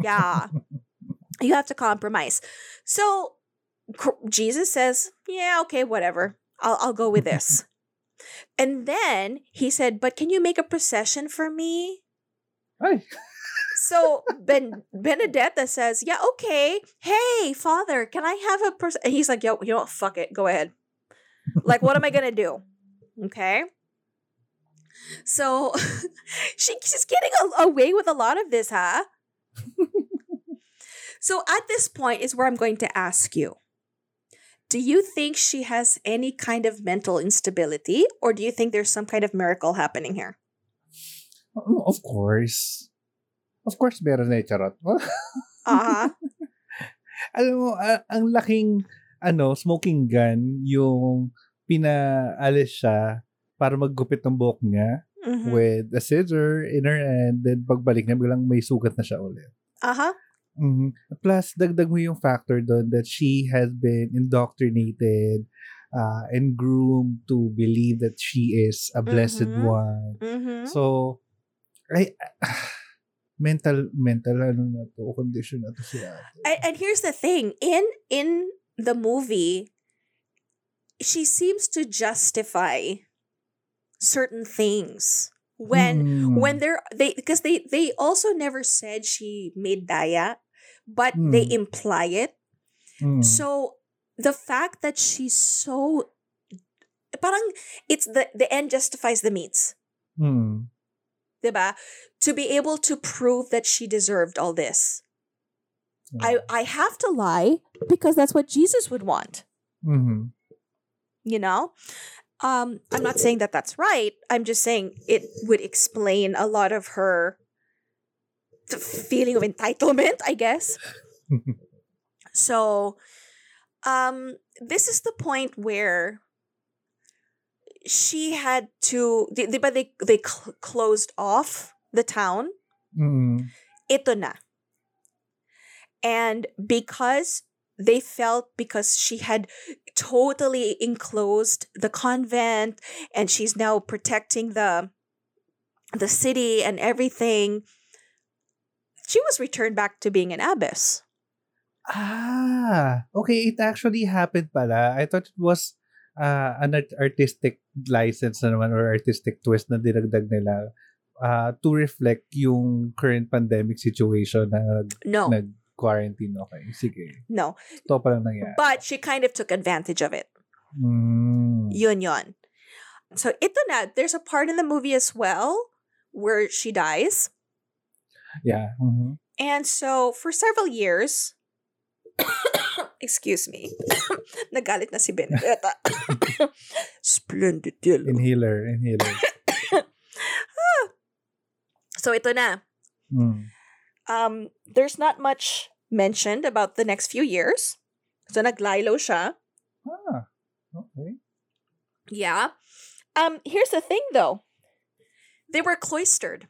yeah. You have to compromise. So Jesus says, yeah, okay, whatever. I'll, I'll go with this. And then he said, but can you make a procession for me? Right. So Ben Benedetta says, yeah, okay. Hey, Father, can I have a procession? And he's like, yo, you know what? Fuck it. Go ahead. Like, what am I going to do? Okay. So she, she's getting a, away with a lot of this, huh? So at this point is where I'm going to ask you, do you think she has any kind of mental instability, or do you think there's some kind of miracle happening here? Of course. Of course, meron na, charot. Uh-huh. Alam mo, uh, ang laking ano, smoking gun yung pinaalis siya para maggupit ng buhok niya mm-hmm. with a scissor in her hand, then pagbalik niya, biglang may sugat na siya ulit. Aha. Uh-huh. Mm-hmm. Plus, dagdag mo yung factor doon that she has been indoctrinated uh, and groomed to believe that she is a blessed mm-hmm. one. Mm-hmm. So, I, uh, mental, mental, ano na to, condition na to siya. And, and here's the thing, in, in the movie, she seems to justify certain things when mm. when they're they because they they also never said she made daya, but mm. they imply it. mm. So the fact that she's so parang it's the the end justifies the means, mm. diba, to be able to prove that she deserved all this. mm. I I have to lie because that's what Jesus would want. mm-hmm. You know, Um, I'm not saying that that's right. I'm just saying it would explain a lot of her feeling of entitlement, I guess. So, um, this is the point where she had to, they, but they, they cl- closed off the town. Mm-hmm. Ito na. And because they felt because she had totally enclosed the convent and she's now protecting the the city and everything, she was returned back to being an abbess. Ah, okay. It actually happened pala. I thought it was uh, an artistic license na naman or artistic twist na dinagdag nila uh, to reflect yung current pandemic situation na no. nag- quarantine, okay. Sige. No. Ito palang nangyari. But she kind of took advantage of it. Mm. Yun yun. So, ito na. There's a part in the movie as well where she dies. Yeah. Mm-hmm. And so, for several years, Excuse me. Nagalit na si Benedetta. Splenditello. Inhaler, inhaler. Ah. So ito na. Mm. Um, there's not much mentioned about the next few years. So naglilo siya. Ah, okay. Yeah. Um, here's the thing though. They were cloistered.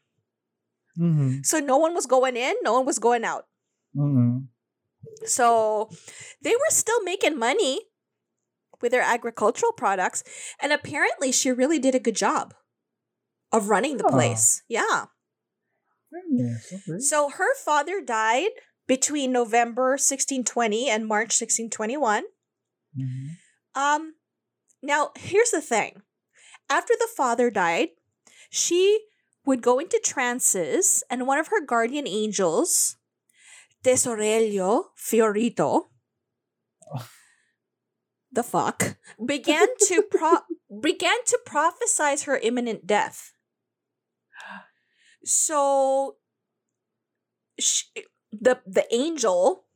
Mm-hmm. So no one was going in, no one was going out. Mm-hmm. So they were still making money with their agricultural products. And apparently she really did a good job of running the place. Yeah. So her father died between November sixteen twenty and March sixteen twenty-one. Mm-hmm. Um, now, here's the thing. After the father died, she would go into trances, and one of her guardian angels, Tesoriello Fiorito, oh. the fuck, began to pro- began to prophesize her imminent death. So, she, the the angel,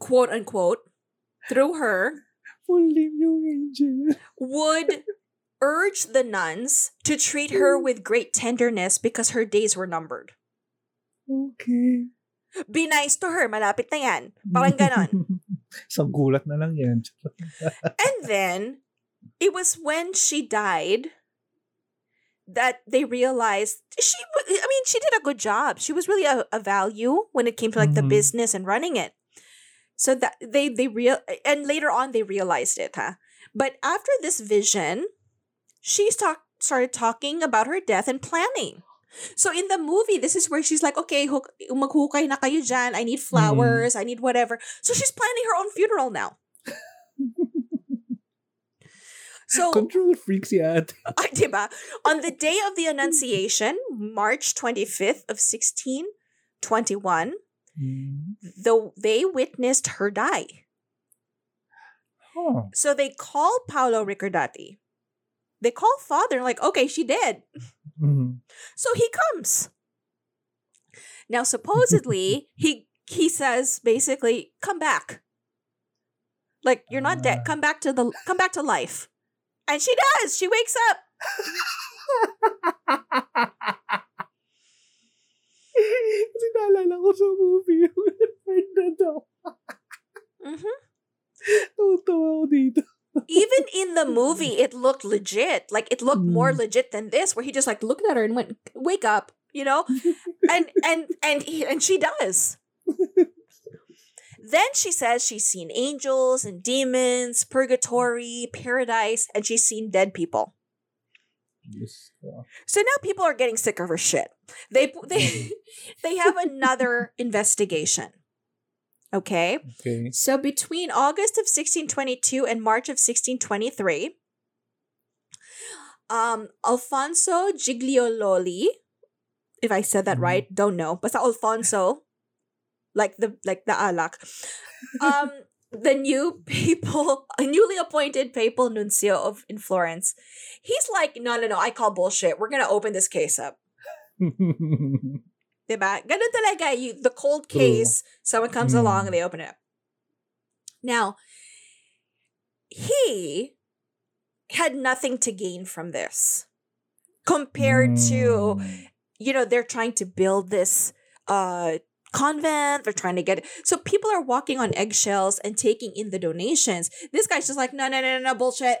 quote unquote, through her, would urge the nuns to treat her with great tenderness because her days were numbered. Okay. Be nice to her. Malapit na yan. Parang ganon. Isang gulat na lang yan. And then, it was when she died that they realized she, I mean, she did a good job. She was really a, a value when it came to like mm-hmm. the business and running it. So that they, they real, and later on they realized it, huh? But after this vision, she talk, started talking about her death and planning. So in the movie, this is where she's like, okay, maghukay na kayo dyan. I need flowers. Mm. I need whatever. So she's planning her own funeral now. So control freaks yet. Ay, diba? On the day of the Annunciation, March twenty-fifth of sixteen twenty-one, mm. the, they witnessed her die. Huh. So they called Paolo Ricordati. They call father, like, okay, she did. Mm-hmm. So he comes. Now, supposedly, he he says, basically, come back. Like, you're not uh, dead. Come back to the come back to life. And she does. She wakes up. Sinalala ko sa movie. Mm-hmm. Totoo ako dito. Even in the movie, it looked legit. Like, it looked more legit than this, where he just, like, looked at her and went, wake up, you know? And and and he, and she does. Then she says she's seen angels and demons, purgatory, paradise, and she's seen dead people. Yes. So now people are getting sick of her shit. They they they have another investigation. Okay. okay. So between August of sixteen twenty-two and March of sixteen twenty-three, um, Alfonso Gigliololi, if I said that mm. right, don't know, basta Alfonso, like the like the alak, um, the new papal, newly appointed papal nuncio of in Florence, he's like, no, no, no, I call bullshit. We're gonna open this case up. Diba? Ganun talaga, you, the cold case, Ooh. someone comes mm. along and they open it up. Now, he had nothing to gain from this compared mm. to, you know, they're trying to build this uh, convent, they're trying to get it. So people are walking on eggshells and taking in the donations. This guy's just like, no, no, no, no, no, bullshit.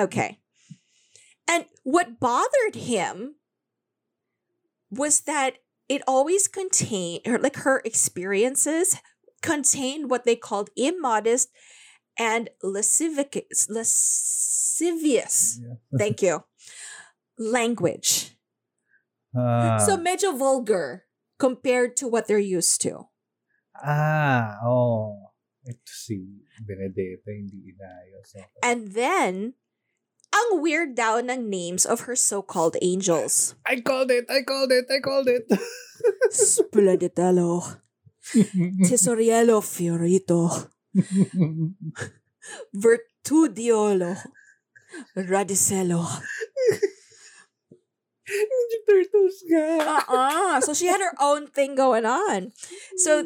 Okay. And what bothered him was that it always contained, or like her experiences contained what they called immodest and lascivious, lascivious yeah. thank you, language. Uh, so medyo vulgar compared to what they're used to. Ah, oh. Ito si Benedetta, hindi inayos. And then, ang weird daw ng names of her so-called angels. I called it! I called it! I called it! Splenditello. Tesoriello Fiorito. Vertudiolo. Radicello. Ninja Turtles nga. Uh-uh. So she had her own thing going on. So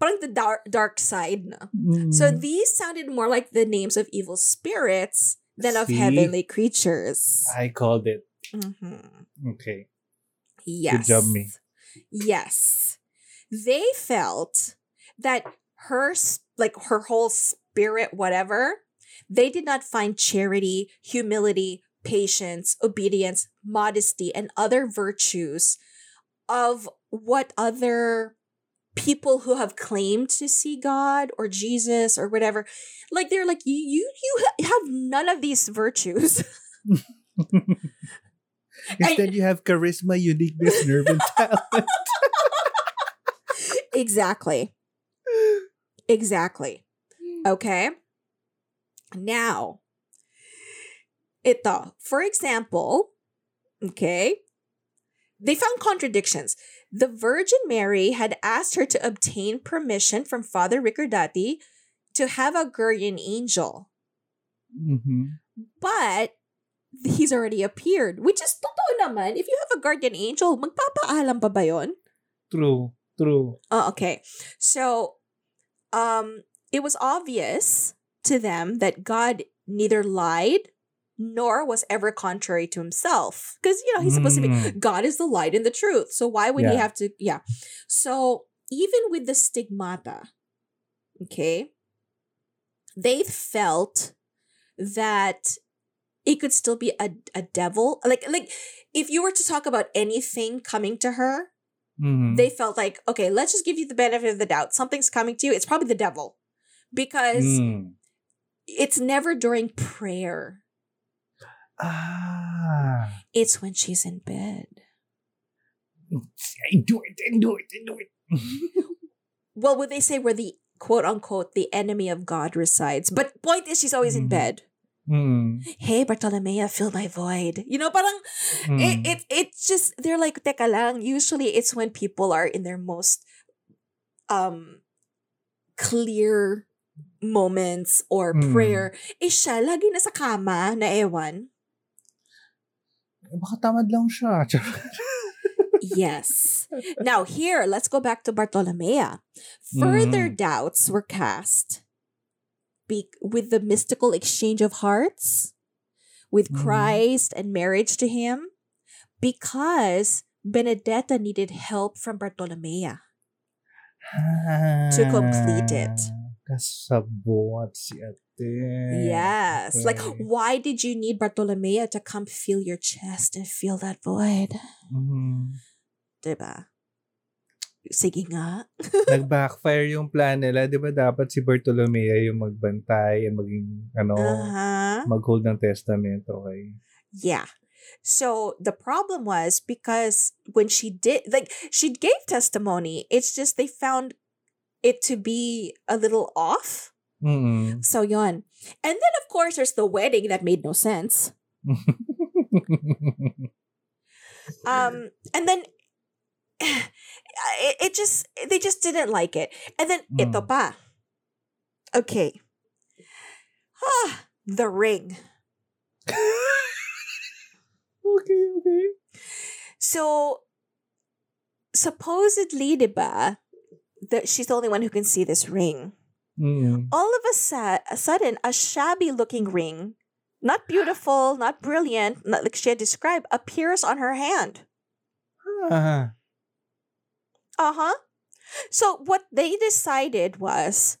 parang the dark, dark side na. Mm. So these sounded more like the names of evil spirits than See? of heavenly creatures. I called it. Mm-hmm. Okay. Yes. Good job, me. Yes. They felt that her, like her whole spirit, whatever, they did not find charity, humility, patience, obedience, modesty, and other virtues of what other people who have claimed to see God or Jesus or whatever, like they're like, you you, you have none of these virtues. Instead, and, you have charisma, uniqueness, nerve, and talent. Exactly. Exactly. Okay. Now, ito, for example, okay, they found contradictions. The Virgin Mary had asked her to obtain permission from Father Ricordati to have a guardian angel. Mm-hmm. But he's already appeared, which is totoo naman. If you have a guardian angel, magpapaalam pa ba yun? True, true. Oh, okay. So, um, it was obvious to them that God neither lied nor was ever contrary to himself. Because, you know, he's supposed mm. to be, God is the light and the truth. So why would yeah. he have to, yeah. So even with the stigmata, okay, they felt that it could still be a, a devil. Like, like if you were to talk about anything coming to her, mm-hmm. they felt like, okay, let's just give you the benefit of the doubt. Something's coming to you. It's probably the devil. Because mm. it's never during prayer. Ah. It's when she's in bed. I do it, I do it, I do it. Well, would they say where the quote unquote the enemy of God resides? But point is, she's always mm. in bed. Mm. Hey, Bartolomea, fill my void. You know, parang mm. it, it it's just they're like, teka lang. Usually it's when people are in their most um clear moments or mm. prayer. Eh siya, lagi nasa kama na ewan. Baka tamad lang siya. Yes. Now here, let's go back to Bartolomea. Further mm. doubts were cast be- with the mystical exchange of hearts, with mm. Christ and marriage to him, because Benedetta needed help from Bartolomea ah. to complete it. Kasabot si ate. Yes. Okay. Like, why did you need Bartolomea to come feel your chest and feel that void? Mm-hmm. Diba? Sige nga. Nag-backfire yung plan nila. Diba dapat si Bartolomea yung magbantay and maging, ano, uh-huh. mag-hold ng testament. Okay. Yeah. So, the problem was because when she did, like, she gave testimony. It's just they found it to be a little off. Mm-mm. So, yon. And then, of course, there's the wedding that made no sense. um, And then, it, it just, they just didn't like it. And then, mm. ito pa. Okay. Ah, the ring. okay, okay. So, supposedly, diba, that she's the only one who can see this ring. Mm. All of a, sa- a sudden, a shabby-looking ring, not beautiful, not brilliant, not like she had described, appears on her hand. Uh-huh. Uh-huh. So what they decided was,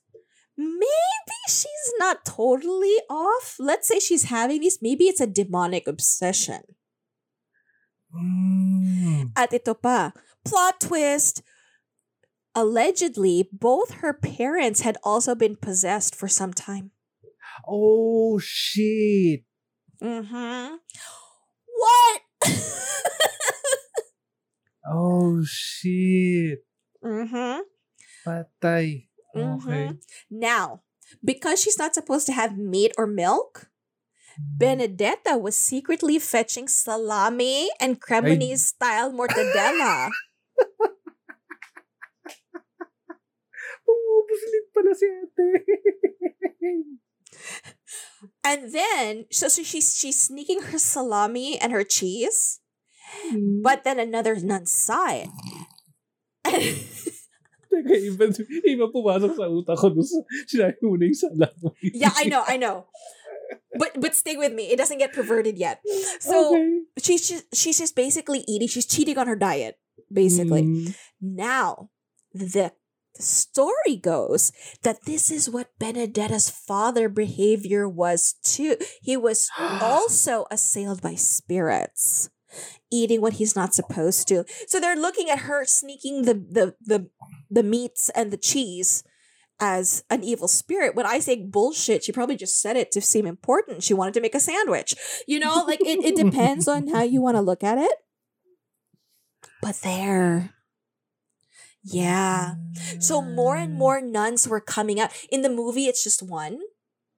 maybe she's not totally off. Let's say she's having this. Maybe it's a demonic obsession. Mm. At ito pa, plot twist. Allegedly, both her parents had also been possessed for some time. Oh, shit. Mm-hmm. What? Oh, shit. Mm-hmm. Patay. Mm-hmm. Okay. Now, because she's not supposed to have meat or milk, Benedetta was secretly fetching salami and Cremonese-style mortadella. And then so, so she's she's sneaking her salami and her cheese, but then another nun saw it. iba, iba pumasok sa utak ko nung sinabi mo na yung salamin. Yeah, I know, I know. But but stay with me. It doesn't get perverted yet. So okay. she's just, she's just basically eating. She's cheating on her diet, basically. Mm. Now, the story goes that this is what Benedetta's father behavior was too. He was also assailed by spirits, eating what he's not supposed to. So they're looking at her sneaking the the the, the meats and the cheese as an evil spirit. When I say bullshit, she probably just said it to seem important. She wanted to make a sandwich. You know, like it, it depends on how you want to look at it. But there. Yeah. So more and more nuns were coming out. In the movie, it's just one.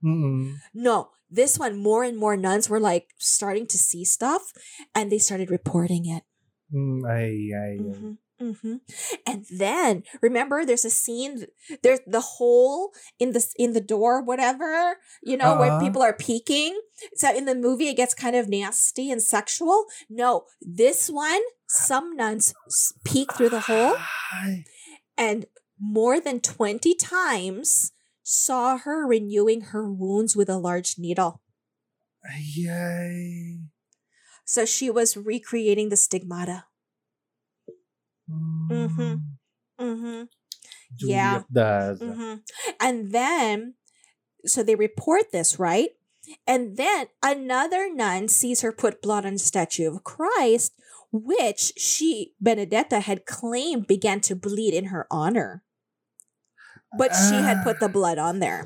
Mm-mm. No, this one, more and more nuns were like starting to see stuff and they started reporting it. Mm, ay, ay, mm-hmm. Mm-hmm. And then remember, there's a scene. There's the hole in the in the door, whatever, you know, uh-huh. where people are peeking. So in the movie, it gets kind of nasty and sexual. No, this one, some nuns peek through the hole, and more than twenty times saw her renewing her wounds with a large needle. Yay! So she was recreating the stigmata. Mm-hmm. Mm-hmm. Yeah. Mm-hmm. And then, so they report this, right? And then another nun sees her put blood on the statue of Christ, which she, Benedetta, had claimed began to bleed in her honor. But ah. she had put the blood on there.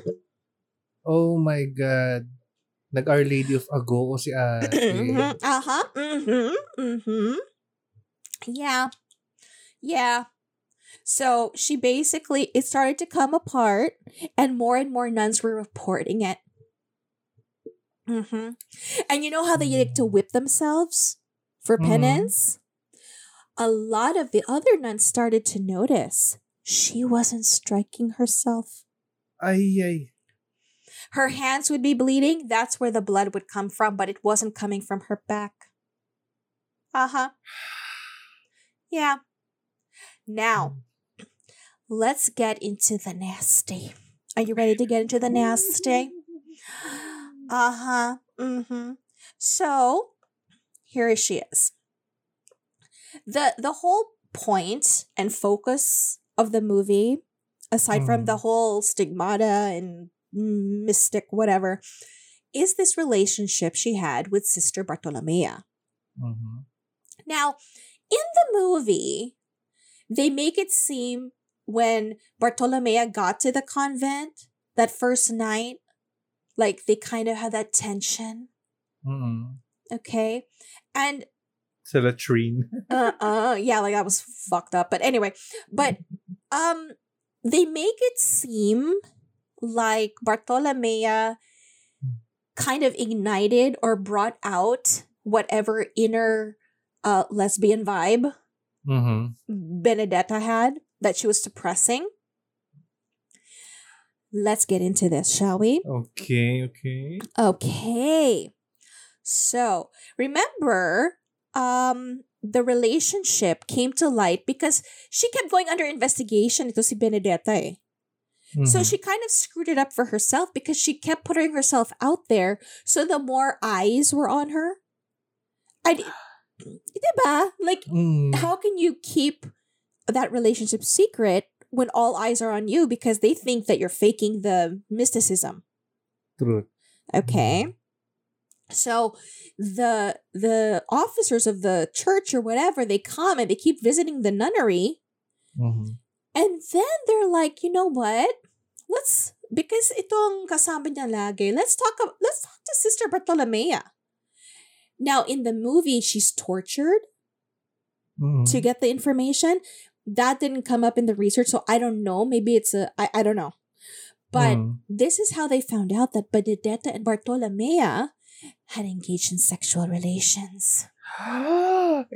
Oh my God. Nag Our Lady of Ago si Ate. Mm-hmm. Uh-huh. Mm-hmm. Mm-hmm. Yeah. Yeah. So she basically, it started to come apart and more and more nuns were reporting it. Mm-hmm. And you know how they like to whip themselves for penance? Mm-hmm. A lot of the other nuns started to notice she wasn't striking herself. Ay, ay. Her hands would be bleeding. That's where the blood would come from, but it wasn't coming from her back. Uh-huh. Yeah. Now, let's get into the nasty. Are you ready to get into the nasty? Uh-huh. Mm-hmm. So, here she is. The the whole point and focus of the movie, aside from the whole stigmata and mystic whatever, is this relationship she had with Sister Bartolomea. Mm-hmm. Now, in the movie, they make it seem when Bartolomea got to the convent that first night, like they kind of had that tension. Mm-hmm. Okay. And it's a latrine. uh uh yeah, like that was fucked up. But anyway, but um they make it seem like Bartolomea kind of ignited or brought out whatever inner uh lesbian vibe. Mm-hmm. Benedetta had that she was suppressing. Let's get into this, shall we? Okay, okay. Okay. So, remember, um, the relationship came to light because she kept going under investigation. Ito si Benedetta eh. Mm-hmm. So, she kind of screwed it up for herself because she kept putting herself out there. So, the more eyes were on her. And diba? Like, mm. how can you keep that relationship secret when all eyes are on you because they think that you're faking the mysticism? True. Okay. So the the officers of the church or whatever, they come and they keep visiting the nunnery. Mm-hmm. And then they're like, you know what? Let's, because itong kasama niya lagi, let's talk, let's talk to Sister Bartolomea. Now, in the movie, she's tortured mm-hmm. to get the information. That didn't come up in the research, so I don't know. Maybe it's a... I, I don't know. But mm. this is how they found out that Benedetta and Bartolomea had engaged in sexual relations.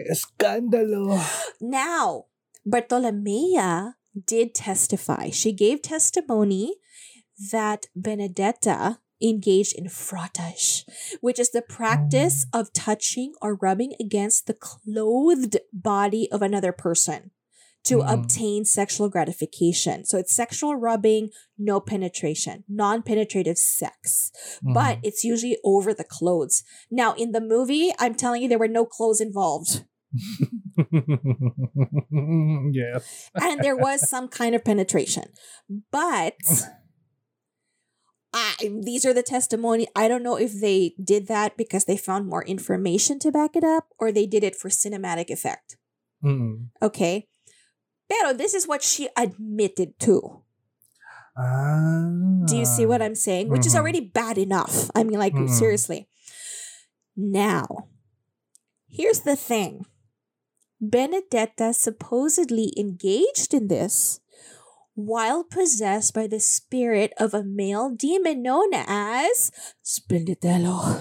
Scandalo! Now, Bartolomea did testify. She gave testimony that Benedetta engaged in frottage, which is the practice of touching or rubbing against the clothed body of another person to mm-hmm. obtain sexual gratification. So it's sexual rubbing, no penetration, non-penetrative sex. Mm-hmm. But it's usually over the clothes. Now, in the movie, I'm telling you, there were no clothes involved. Yes. And there was some kind of penetration. But I, these are the testimony. I don't know if they did that because they found more information to back it up or they did it for cinematic effect. Mm-mm. Okay. Pero this is what she admitted to. Ah. Do you see what I'm saying? Mm-hmm. Which is already bad enough. I mean, like, mm-hmm. seriously. Now, here's the thing. Benedetta supposedly engaged in this while possessed by the spirit of a male demon known as Splenditello.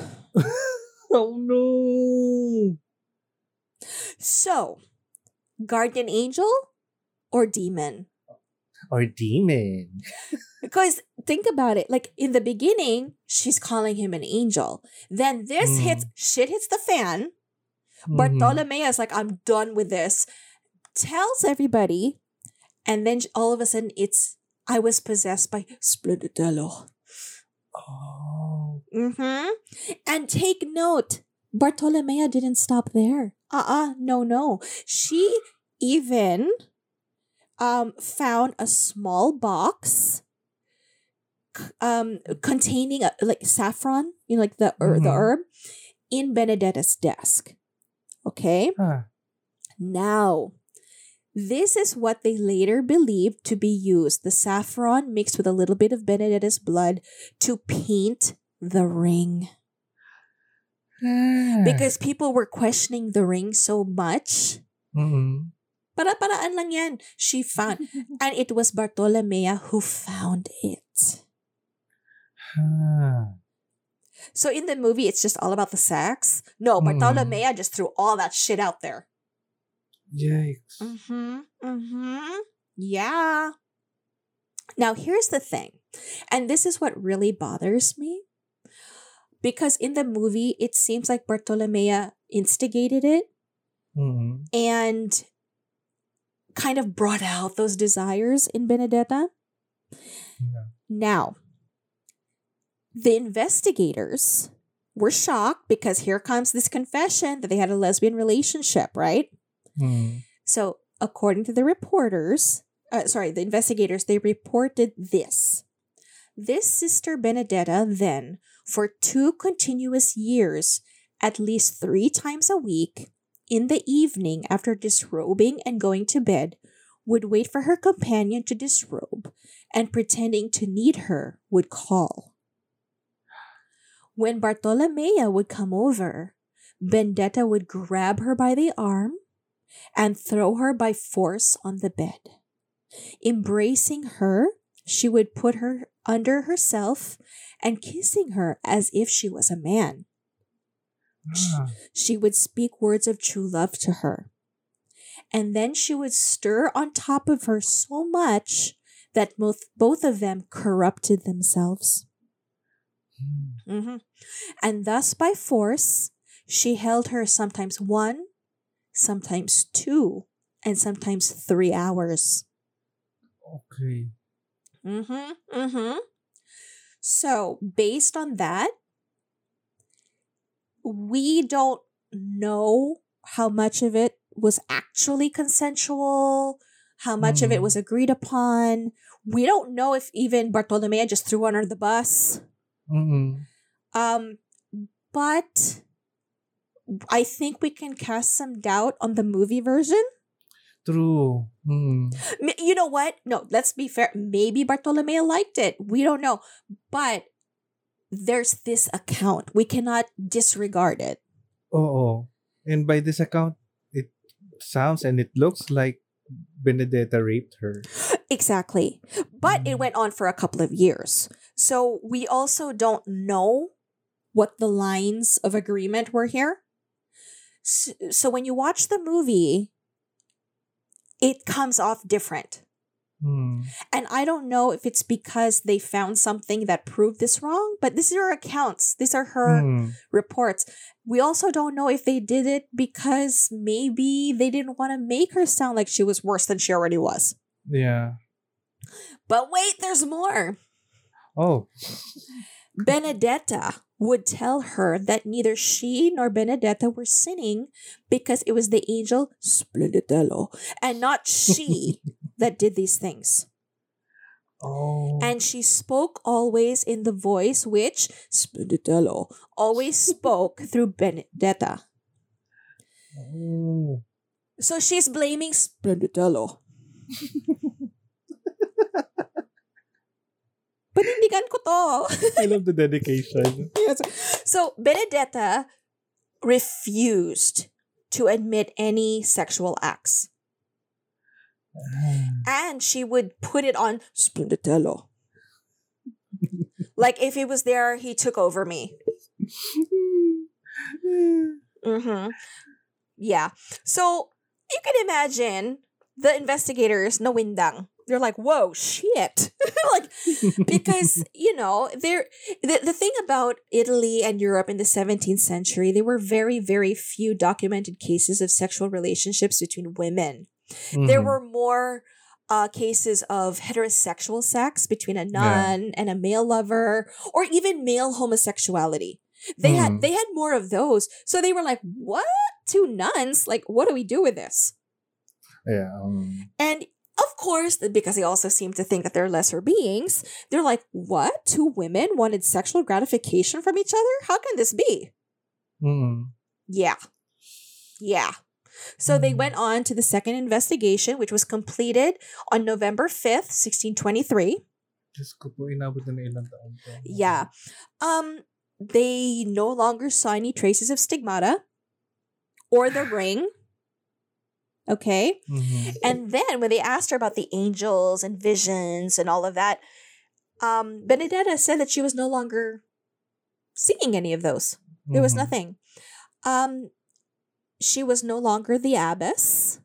Oh no! So, guardian angel or demon? Or demon. Because think about it. Like in the beginning, she's calling him an angel. Then this mm. hits, shit hits the fan. Mm-hmm. Bartolomea is like, I'm done with this. Tells everybody. And then all of a sudden, it's, I was possessed by Splenditello. Oh. Mm-hmm. And take note, Bartolomea didn't stop there. Uh-uh, no, no. She even um, found a small box um, containing a, like saffron, you know, like the, mm-hmm. er, the herb, in Benedetta's desk. Okay? Huh. Now, this is what they later believed to be used, the saffron mixed with a little bit of Benedetta's blood to paint the ring. Yeah. Because people were questioning the ring so much. Mm-hmm. Para-paraan lang yan. She found. And it was Bartolomea who found it. Huh. So in the movie, it's just all about the sex. No, Bartolomea mm. just threw all that shit out there. Yikes. Mm-hmm. Mm-hmm. Yeah. Now, here's the thing. And this is what really bothers me. Because in the movie, it seems like Bartolomea instigated it mm-hmm. and kind of brought out those desires in Benedetta. Yeah. Now, the investigators were shocked because here comes this confession that they had a lesbian relationship, right? Mm. So, according to the reporters, uh, sorry, the investigators, they reported this. This sister Benedetta then, for two continuous years, at least three times a week, in the evening after disrobing and going to bed, would wait for her companion to disrobe and pretending to need her would call. When Bartolomea would come over, Benedetta would grab her by the arm and throw her by force on the bed. Embracing her, she would put her under herself and kissing her as if she was a man. Ah. She would speak words of true love to her. And then she would stir on top of her so much that both, both of them corrupted themselves. Hmm. Mm-hmm. And thus by force, she held her sometimes one, sometimes two, and sometimes three hours. Okay. Mm-hmm, mm-hmm. So, based on that, we don't know how much of it was actually consensual, how much mm. of it was agreed upon. We don't know if even Bartolomea just threw her under the bus. Mm-hmm. Um, but I think we can cast some doubt on the movie version. True. Mm. You know what? No, let's be fair. Maybe Bartolomea liked it. We don't know. But there's this account. We cannot disregard it. Oh, and by this account, it sounds and it looks like Benedetta raped her. Exactly. But mm. it went on for a couple of years. So we also don't know what the lines of agreement were here. So, so when you watch the movie, it comes off different. Hmm. And I don't know if it's because they found something that proved this wrong, but these are her accounts. These are her hmm. reports. We also don't know if they did it because maybe they didn't want to make her sound like she was worse than she already was. Yeah. But wait, there's more. Oh. Benedetta would tell her that neither she nor Benedetta were sinning because it was the angel Splenditello and not she that did these things. Oh. And she spoke always in the voice which Splenditello always spoke through Benedetta. Oh. So she's blaming Splenditello. Panindigan ko to. I love the dedication. Yes. So, Benedetta refused to admit any sexual acts. Um. And she would put it on Splenditello. Like, if he was there, he took over me. Mm-hmm. Yeah. So, you can imagine the investigators, no windang. They're like, whoa, shit. Like, because, you know, they're, the, the thing about Italy and Europe in the seventeenth century, there were very, very few documented cases of sexual relationships between women. Mm-hmm. There were more uh, cases of heterosexual sex between a nun yeah. and a male lover, or even male homosexuality. They mm-hmm. had they had more of those. So they were like, what? Two nuns? Like, what do we do with this? Yeah. Um... And of course, because they also seem to think that they're lesser beings, they're like, what? Two women wanted sexual gratification from each other? How can this be? Mm. Yeah. Yeah. So mm. they went on to the second investigation, which was completed on November fifth, sixteen twenty-three. Diyos ko po, inabot na ilang taon po. Yeah. Um, they no longer saw any traces of stigmata or the ring. Okay? Mm-hmm. And then when they asked her about the angels and visions and all of that, um, Benedetta said that she was no longer seeing any of those. Mm-hmm. There was nothing. Um, she was no longer the abbess.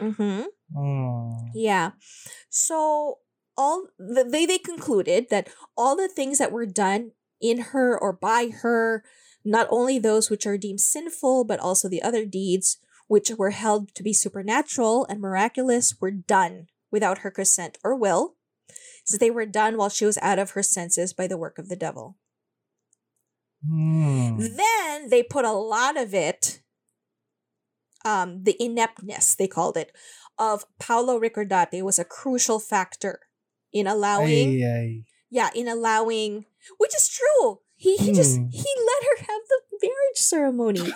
Mm-hmm. Oh. Yeah. So all the, they, they concluded that all the things that were done in her or by her, not only those which are deemed sinful, but also the other deeds which were held to be supernatural and miraculous, were done without her consent or will, since they were done while she was out of her senses by the work of the devil. Mm. Then they put a lot of it, um, the ineptness, they called it, of Paolo Ricordati was a crucial factor in allowing, ay, ay. yeah, in allowing, which is true. He he mm. just, he let her have the marriage ceremony.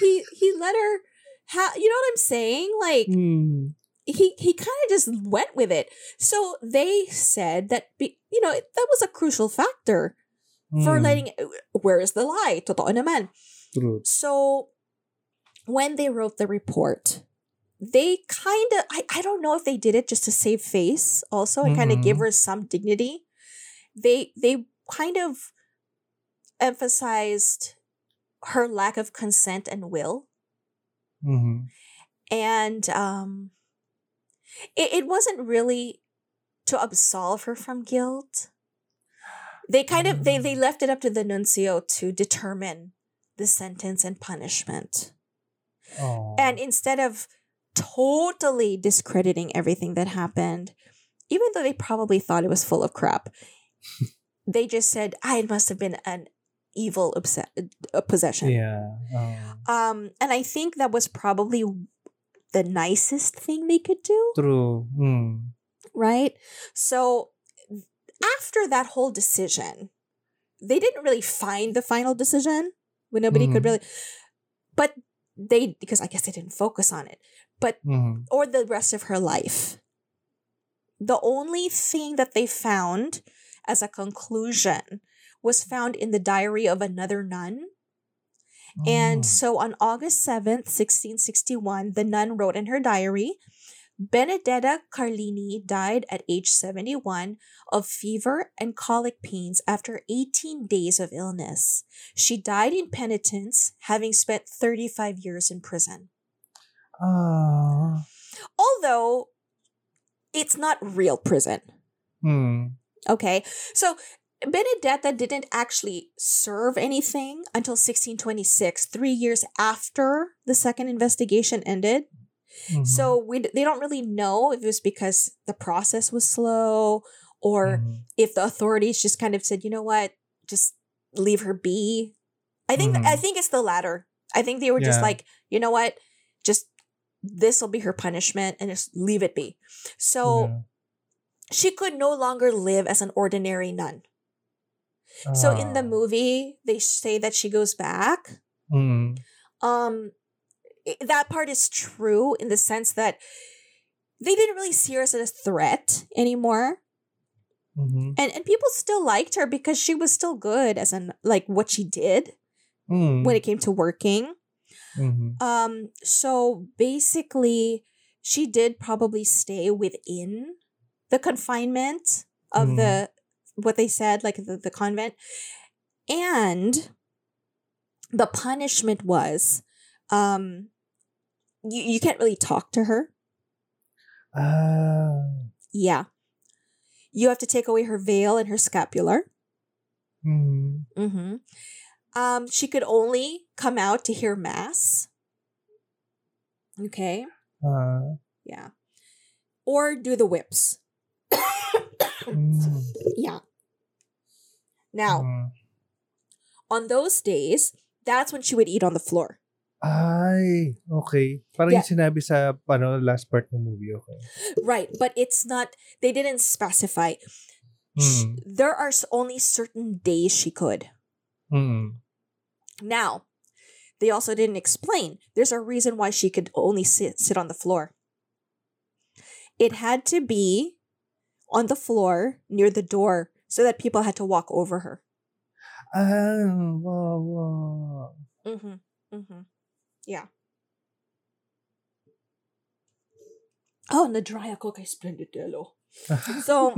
he he let her, How, you know what I'm saying? Like, mm. he, he kind of just went with it. So they said that, be, you know, that was a crucial factor mm. for letting, where is the lie? Totoo naman. True. So when they wrote the report, they kind of, I, I don't know if they did it just to save face also and mm-hmm. kind of give her some dignity. They They kind of emphasized her lack of consent and will. Mm-hmm. And um, it, it wasn't really to absolve her from guilt. They kind of they, they left it up to the nuncio to determine the sentence and punishment. Aww. And instead of totally discrediting everything that happened, even though they probably thought it was full of crap, they just said, "Ah, it must have been an." evil obs- uh, possession. Yeah. Um, um, and I think that was probably the nicest thing they could do. True. Mm. Right? So after that whole decision, they didn't really find the final decision when nobody mm. could really, but they, because I guess they didn't focus on it, but, mm. or the rest of her life. The only thing that they found as a conclusion was found in the diary of another nun. Oh. And so on August seventh, sixteen sixty-one, the nun wrote in her diary, Benedetta Carlini died at age seventy-one of fever and colic pains after eighteen days of illness. She died in penitence, having spent thirty-five years in prison. Uh. Although it's not real prison. Hmm. Okay, so Benedetta didn't actually serve anything until sixteen twenty-six, three years after the second investigation ended. Mm-hmm. So we they don't really know if it was because the process was slow or mm-hmm. if the authorities just kind of said, you know what, just leave her be. I think mm-hmm. I think it's the latter. I think they were yeah. just like, you know what, just this will be her punishment and just leave it be. So yeah. she could no longer live as an ordinary nun. Uh. So in the movie, they say that she goes back. Mm. Um, that part is true in the sense that they didn't really see her as a threat anymore. Mm-hmm. And and people still liked her because she was still good as an like what she did mm. when it came to working. Mm-hmm. Um, so basically, she did probably stay within the confinement of mm. the, what they said, like the, the convent. And the punishment was, um, you, you can't really talk to her. Oh. Yeah. You have to take away her veil and her scapular. Mm. Mm-hmm. Um, she could only come out to hear mass. Okay. Uh. Yeah. Or do the whips. Mm. Yeah. Now, mm. on those days, that's when she would eat on the floor. Ay, okay. Parang yeah. yung sinabi sa ano, last part ng movie, okay. Right, but it's not, they didn't specify. Mm. There are only certain days she could. Mm. Now, they also didn't explain. There's a reason why she could only sit, sit on the floor. It had to be on the floor near the door so that people had to walk over her. Oh, wow, wow. Mm-hmm, mm-hmm. Yeah. Oh, nadraya ko kay Splenditello. So,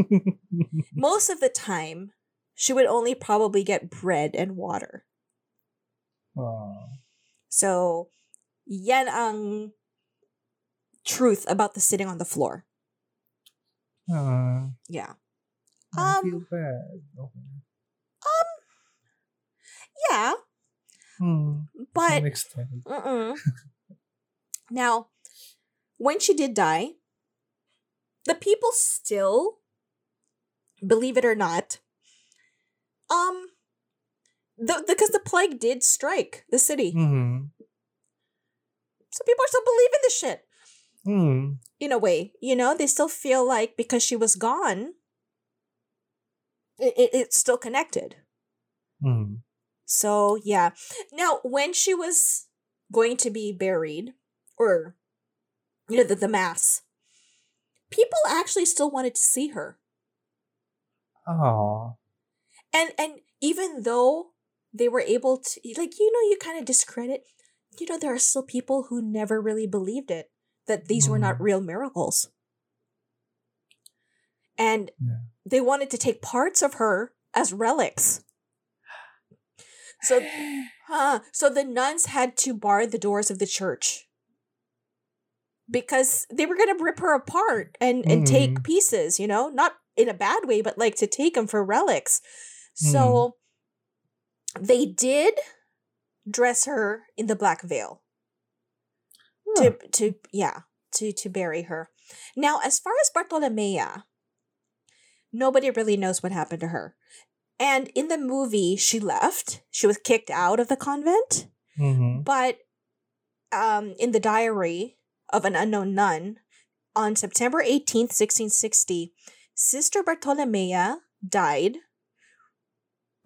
most of the time, she would only probably get bread and water. Oh. So, yan ang truth about the sitting on the floor. Uh, yeah. I um, feel bad. Okay. Um. Yeah. Hmm, but uh-uh. Now, when she did die, the people still, believe it or not, um, the because the plague did strike the city, mm-hmm. so people are still believing this shit. Mm. In a way, you know, they still feel like because she was gone, it, it, it's still connected. Mm. So, yeah. Now, when she was going to be buried, or, you know, the, the mass, people actually still wanted to see her. Oh. And, and even though they were able to, like, you know, you kind of discredit, you know, there are still people who never really believed it. That these were not real miracles. And yeah. they wanted to take parts of her as relics. So huh, so the nuns had to bar the doors of the church. Because they were going to rip her apart and, and mm. take pieces, you know? Not in a bad way, but like to take them for relics. Mm. So they did dress her in the black veil. To to yeah to to bury her. Now, as far as Bartolomea, nobody really knows what happened to her. And in the movie, she left. She was kicked out of the convent. Mm-hmm. But um, in the diary of an unknown nun, on September eighteenth, sixteen sixty, Sister Bartolomea died.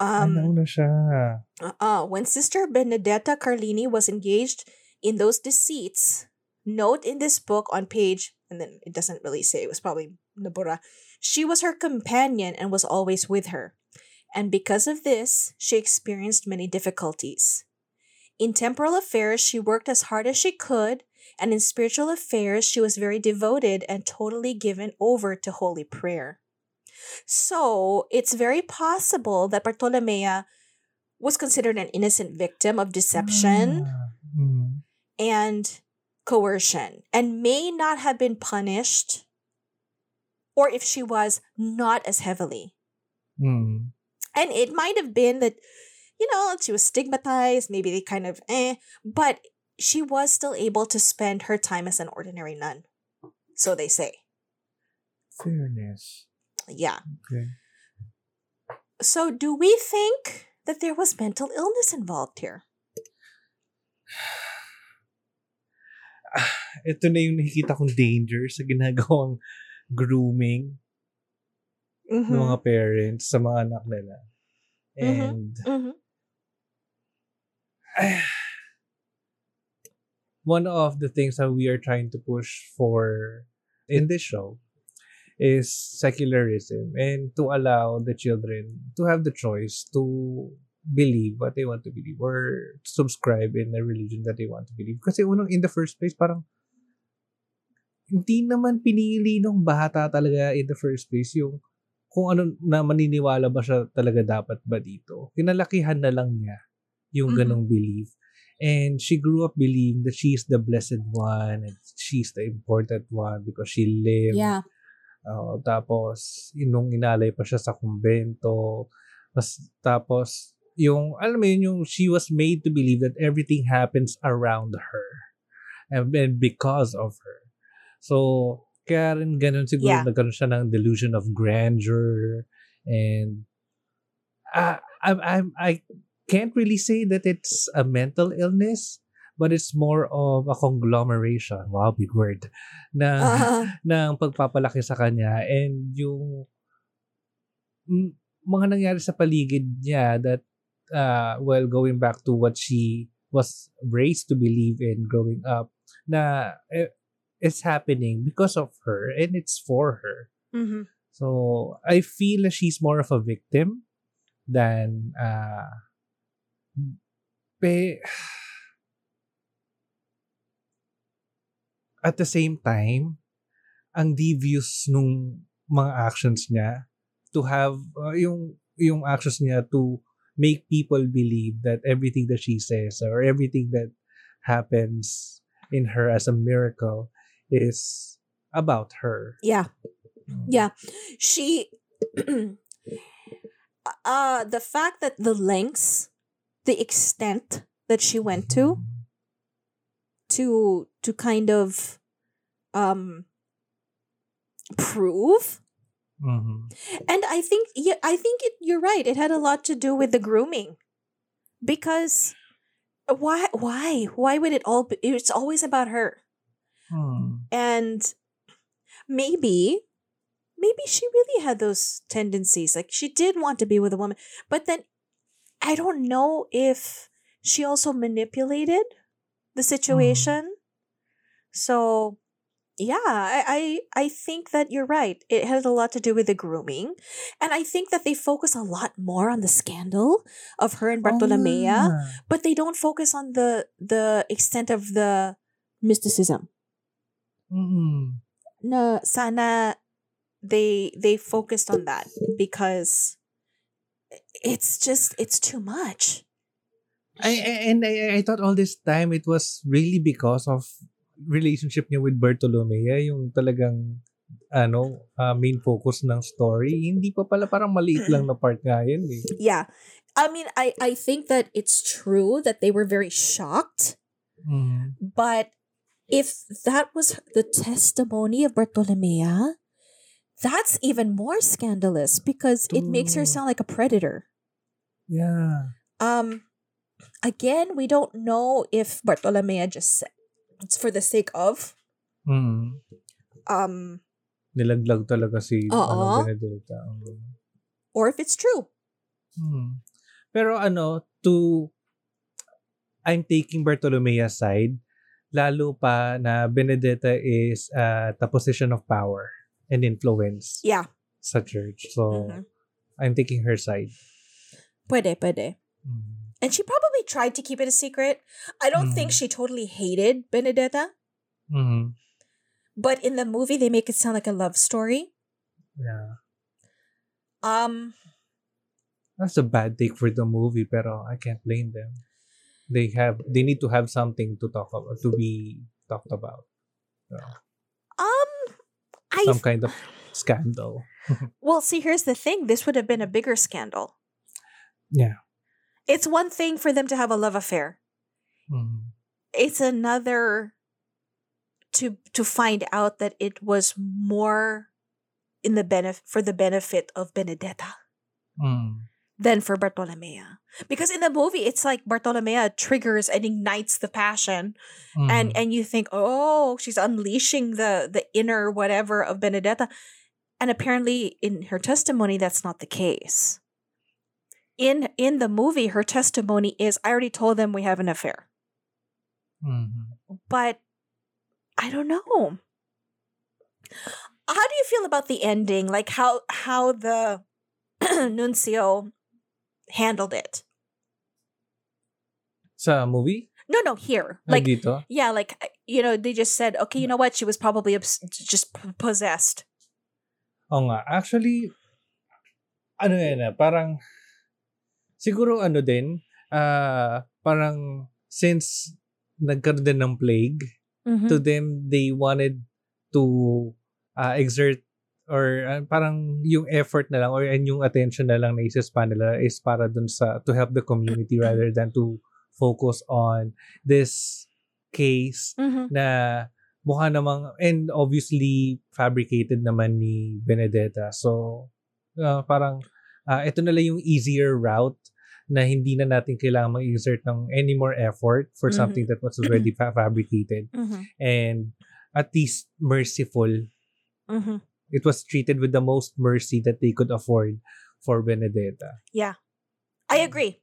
Um, ano na siya? Uh, when Sister Benedetta Carlini was engaged in those deceits, note in this book on page, and then it doesn't really say, it was probably Nabura, she was her companion and was always with her. And because of this, she experienced many difficulties. In temporal affairs, she worked as hard as she could, and in spiritual affairs, she was very devoted and totally given over to holy prayer. So, it's very possible that Bartolomea was considered an innocent victim of deception, mm-hmm. and coercion, and may not have been punished or if she was not as heavily. Mm. And it might have been that, you know, she was stigmatized, maybe they kind of eh, but she was still able to spend her time as an ordinary nun. So they say. Fairness. Yeah. Okay. So do we think that there was mental illness involved here? Ito na yung nakikita kong danger sa ginagawang grooming mm-hmm. ng mga parents sa mga anak nila. And mm-hmm. uh, one of the things that we are trying to push for in this show is secularism and to allow the children to have the choice to believe what they want to believe or subscribe in the religion that they want to believe. Kasi unang in the first place, parang hindi naman pinili ng bata talaga in the first place yung kung ano na maniniwala ba siya talaga dapat ba dito. Kinalakihan na lang niya yung ganong mm-hmm. belief. And she grew up believing that she's the blessed one and she's the important one because she lived. Yeah. Uh, tapos, nung inalay pa siya sa kumbento. Mas, tapos, yung, alam mo yun, yung she was made to believe that everything happens around her. And, and because of her. So, kaya rin ganun siguro yeah. nagkaroon siya ng delusion of grandeur and I I'm I'm I can't really say that it's a mental illness but it's more of a conglomeration, wow, big word, na uh-huh. ng pagpapalaki sa kanya and yung m- mga nangyari sa paligid niya that uh well going back to what she was raised to believe in growing up na eh, it's happening because of her and it's for her. Mm-hmm. So I feel that she's more of a victim than uh pe- at the same time ang devious nung mga actions niya to have uh, yung yung actions niya to make people believe that everything that she says or everything that happens in her as a miracle is about her. Yeah. Yeah. She, uh, the fact that the lengths, the extent that she went to, to, to kind of, um, prove. Mm-hmm. And I think, yeah, I think it, you're right. It had a lot to do with the grooming because why, why, why would it all be, it's always about her. Hmm. And maybe, maybe she really had those tendencies. Like she did want to be with a woman, but then I don't know if she also manipulated the situation. Hmm. So yeah, I, I, I think that you're right. It had a lot to do with the grooming. And I think that they focus a lot more on the scandal of her and Bartolomea, oh. but they don't focus on the, the extent of the mysticism. Mm-hmm. No, sana they they focused on that because it's just it's too much. I, I and I, I thought all this time it was really because of relationship niya with Bartolomea, yung talagang ano uh, main focus ng story. Hindi pa pala, parang maliit lang na part nga yun eh. Yeah, I mean I I think that it's true that they were very shocked, mm-hmm. but. If that was the testimony of Bartolomea, that's even more scandalous because it Ooh. Makes her sound like a predator. Yeah. Um. Again, we don't know if Bartolomea just said it's for the sake of. Mm. Um. Nilaglag talaga si ano, Benedetta. Or if it's true. Mm. Pero ano to, I'm taking Bartolomea's side. Lalo pa na Benedetta is at a position of power and influence yeah. sa church. So, mm-hmm. I'm taking her side. Pwede, pwede. Mm. And she probably tried to keep it a secret. I don't mm. think she totally hated Benedetta. Mm-hmm. But in the movie, they make it sound like a love story. Yeah. Um. That's a bad take for the movie, pero I can't blame them. They have. They need to have something to talk about, to be talked about. So, um, I some kind of scandal. Well, see, here's the thing. This would have been a bigger scandal. Yeah. It's one thing for them to have a love affair. Mm. It's another to to find out that it was more in the benef- for the benefit of Benedetta mm. than for Bartolomea. Because in the movie, it's like Bartolomea triggers and ignites the passion. Mm. And, and you think, oh, she's unleashing the, the inner whatever of Benedetta. And apparently in her testimony, that's not the case. In in the movie, her testimony is, I already told them we have an affair. Mm-hmm. But I don't know. How do you feel about the ending? Like how how the nuncio handled it? Sa movie? No, no, here. Like dito? Yeah, like, you know, they just said, okay, you know what? She was probably obs- just possessed. Oh nga. Actually, ano yan na, parang... Siguro ano din, uh, parang since nagkaroon din ng plague, mm-hmm. to them, they wanted to uh, exert or uh, parang yung effort na lang or and yung attention na lang na isis pa nila is para dun sa, to help the community rather than to focus on this case mm-hmm. na mukha namang, and obviously fabricated naman ni Benedetta. So, uh, parang... Uh, ito na lang yung easier route na hindi na natin kailangan mag-exert ng any more effort for mm-hmm. something that was already fa- fabricated. Mm-hmm. And at least merciful. Mm-hmm. It was treated with the most mercy that they could afford for Benedetta. Yeah. I agree.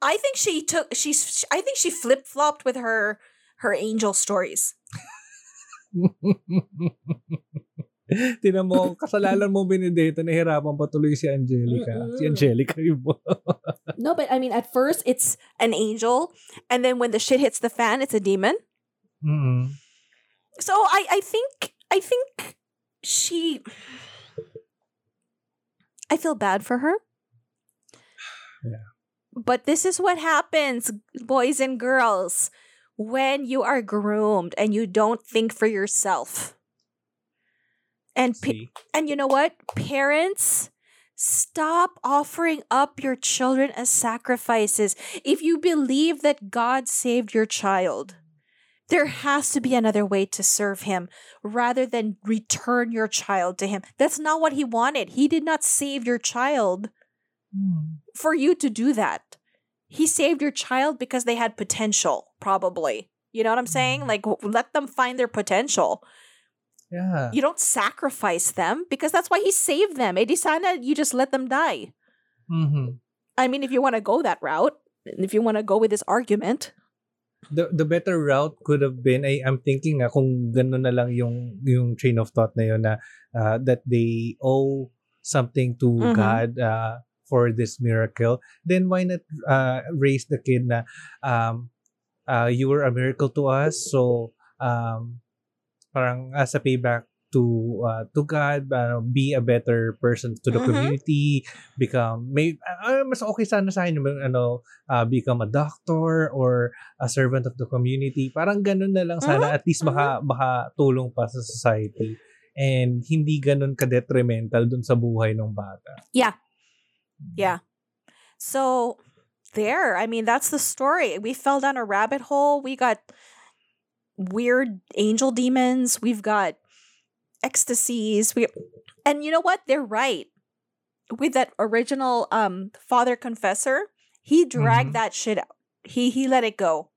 I think she took she I think she flip-flopped with her her angel stories. Tinan mo, kasalanan mo Benedetta, nahirapan patuloy si Angelica. Mm-mm. Si Angelica yun mo. No, but I mean, at first, it's an angel. And then when the shit hits the fan, it's a demon. Mm-mm. So I, I think, I think she, I feel bad for her. Yeah. But this is what happens, boys and girls, when you are groomed and you don't think for yourself. And pa- and you know what? Parents, stop offering up your children as sacrifices. If you believe that God saved your child, there has to be another way to serve him rather than return your child to him. That's not what he wanted. He did not save your child mm. for you to do that. He saved your child because they had potential, probably. You know what I'm saying? Like, let them find their potential. Yeah. You don't sacrifice them because that's why he saved them. Eh, di sana, you just let them die. Mm-hmm. I mean, if you want to go that route, if you want to go with this argument. The the better route could have been, I, I'm thinking ah, kung gano'n na lang yung, yung train of thought na yun na uh, that they owe something to mm-hmm. God uh, for this miracle, then why not uh, raise the kid na um, uh, you were a miracle to us, so um, parang as a payback to uh, to God, uh, be a better person to the mm-hmm. community, become may uh, mas okay sana sa inyo ano uh, become a doctor or a servant of the community, parang ganun na lang sana mm-hmm. at least baka mm-hmm. baka tulong pa sa society and hindi ganun ka detrimental dun sa buhay ng bata. Yeah. Yeah. So there, I mean, that's the story. We fell down a rabbit hole. We got weird angel demons, we've got ecstasies, we and you know what, they're right with that original um father confessor, he dragged mm-hmm. that shit out, he he let it go.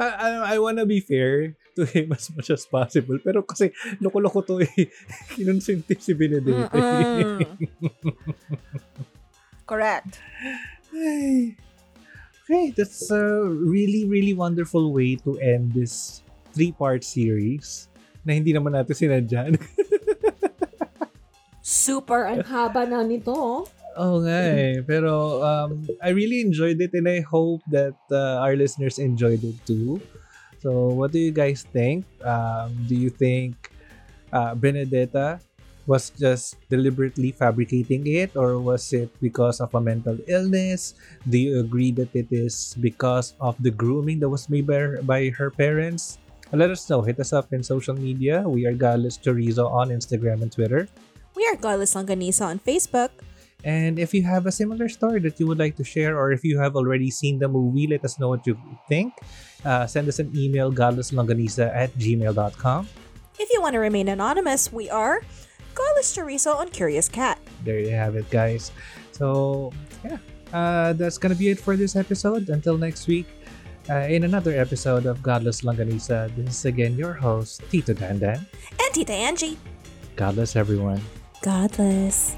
I, I, I want to be fair to him as much as possible pero kasi loko-loko to eh, kinonsinti si Benedetta. Correct. Hey. Okay, that's a really, really wonderful way to end this three-part series na hindi naman natin sinadyan. Super, ang haba na nito. Oh, nga eh. Pero um, I really enjoyed it and I hope that uh, our listeners enjoyed it too. So, what do you guys think? Um, do you think uh, Benedetta was just deliberately fabricating it, or was it because of a mental illness? Do you agree that it is because of the grooming that was made by her, by her parents? Let us know. Hit us up in social media. We are Godless Chorizo on Instagram and Twitter. We are Godless Longganisa on Facebook. And if you have a similar story that you would like to share, or if you have already seen the movie, let us know what you think. Uh, send us an email, godlesslongganisa at gmail dot com. If you want to remain anonymous, we are Godless Chorizo on Curious Cat. There you have it, guys. So, yeah, uh, that's going to be it for this episode. Until next week, uh, in another episode of Godless Longganisa, this is again your host, Tito Dandan. And Tita Angie. Godless, everyone. Godless.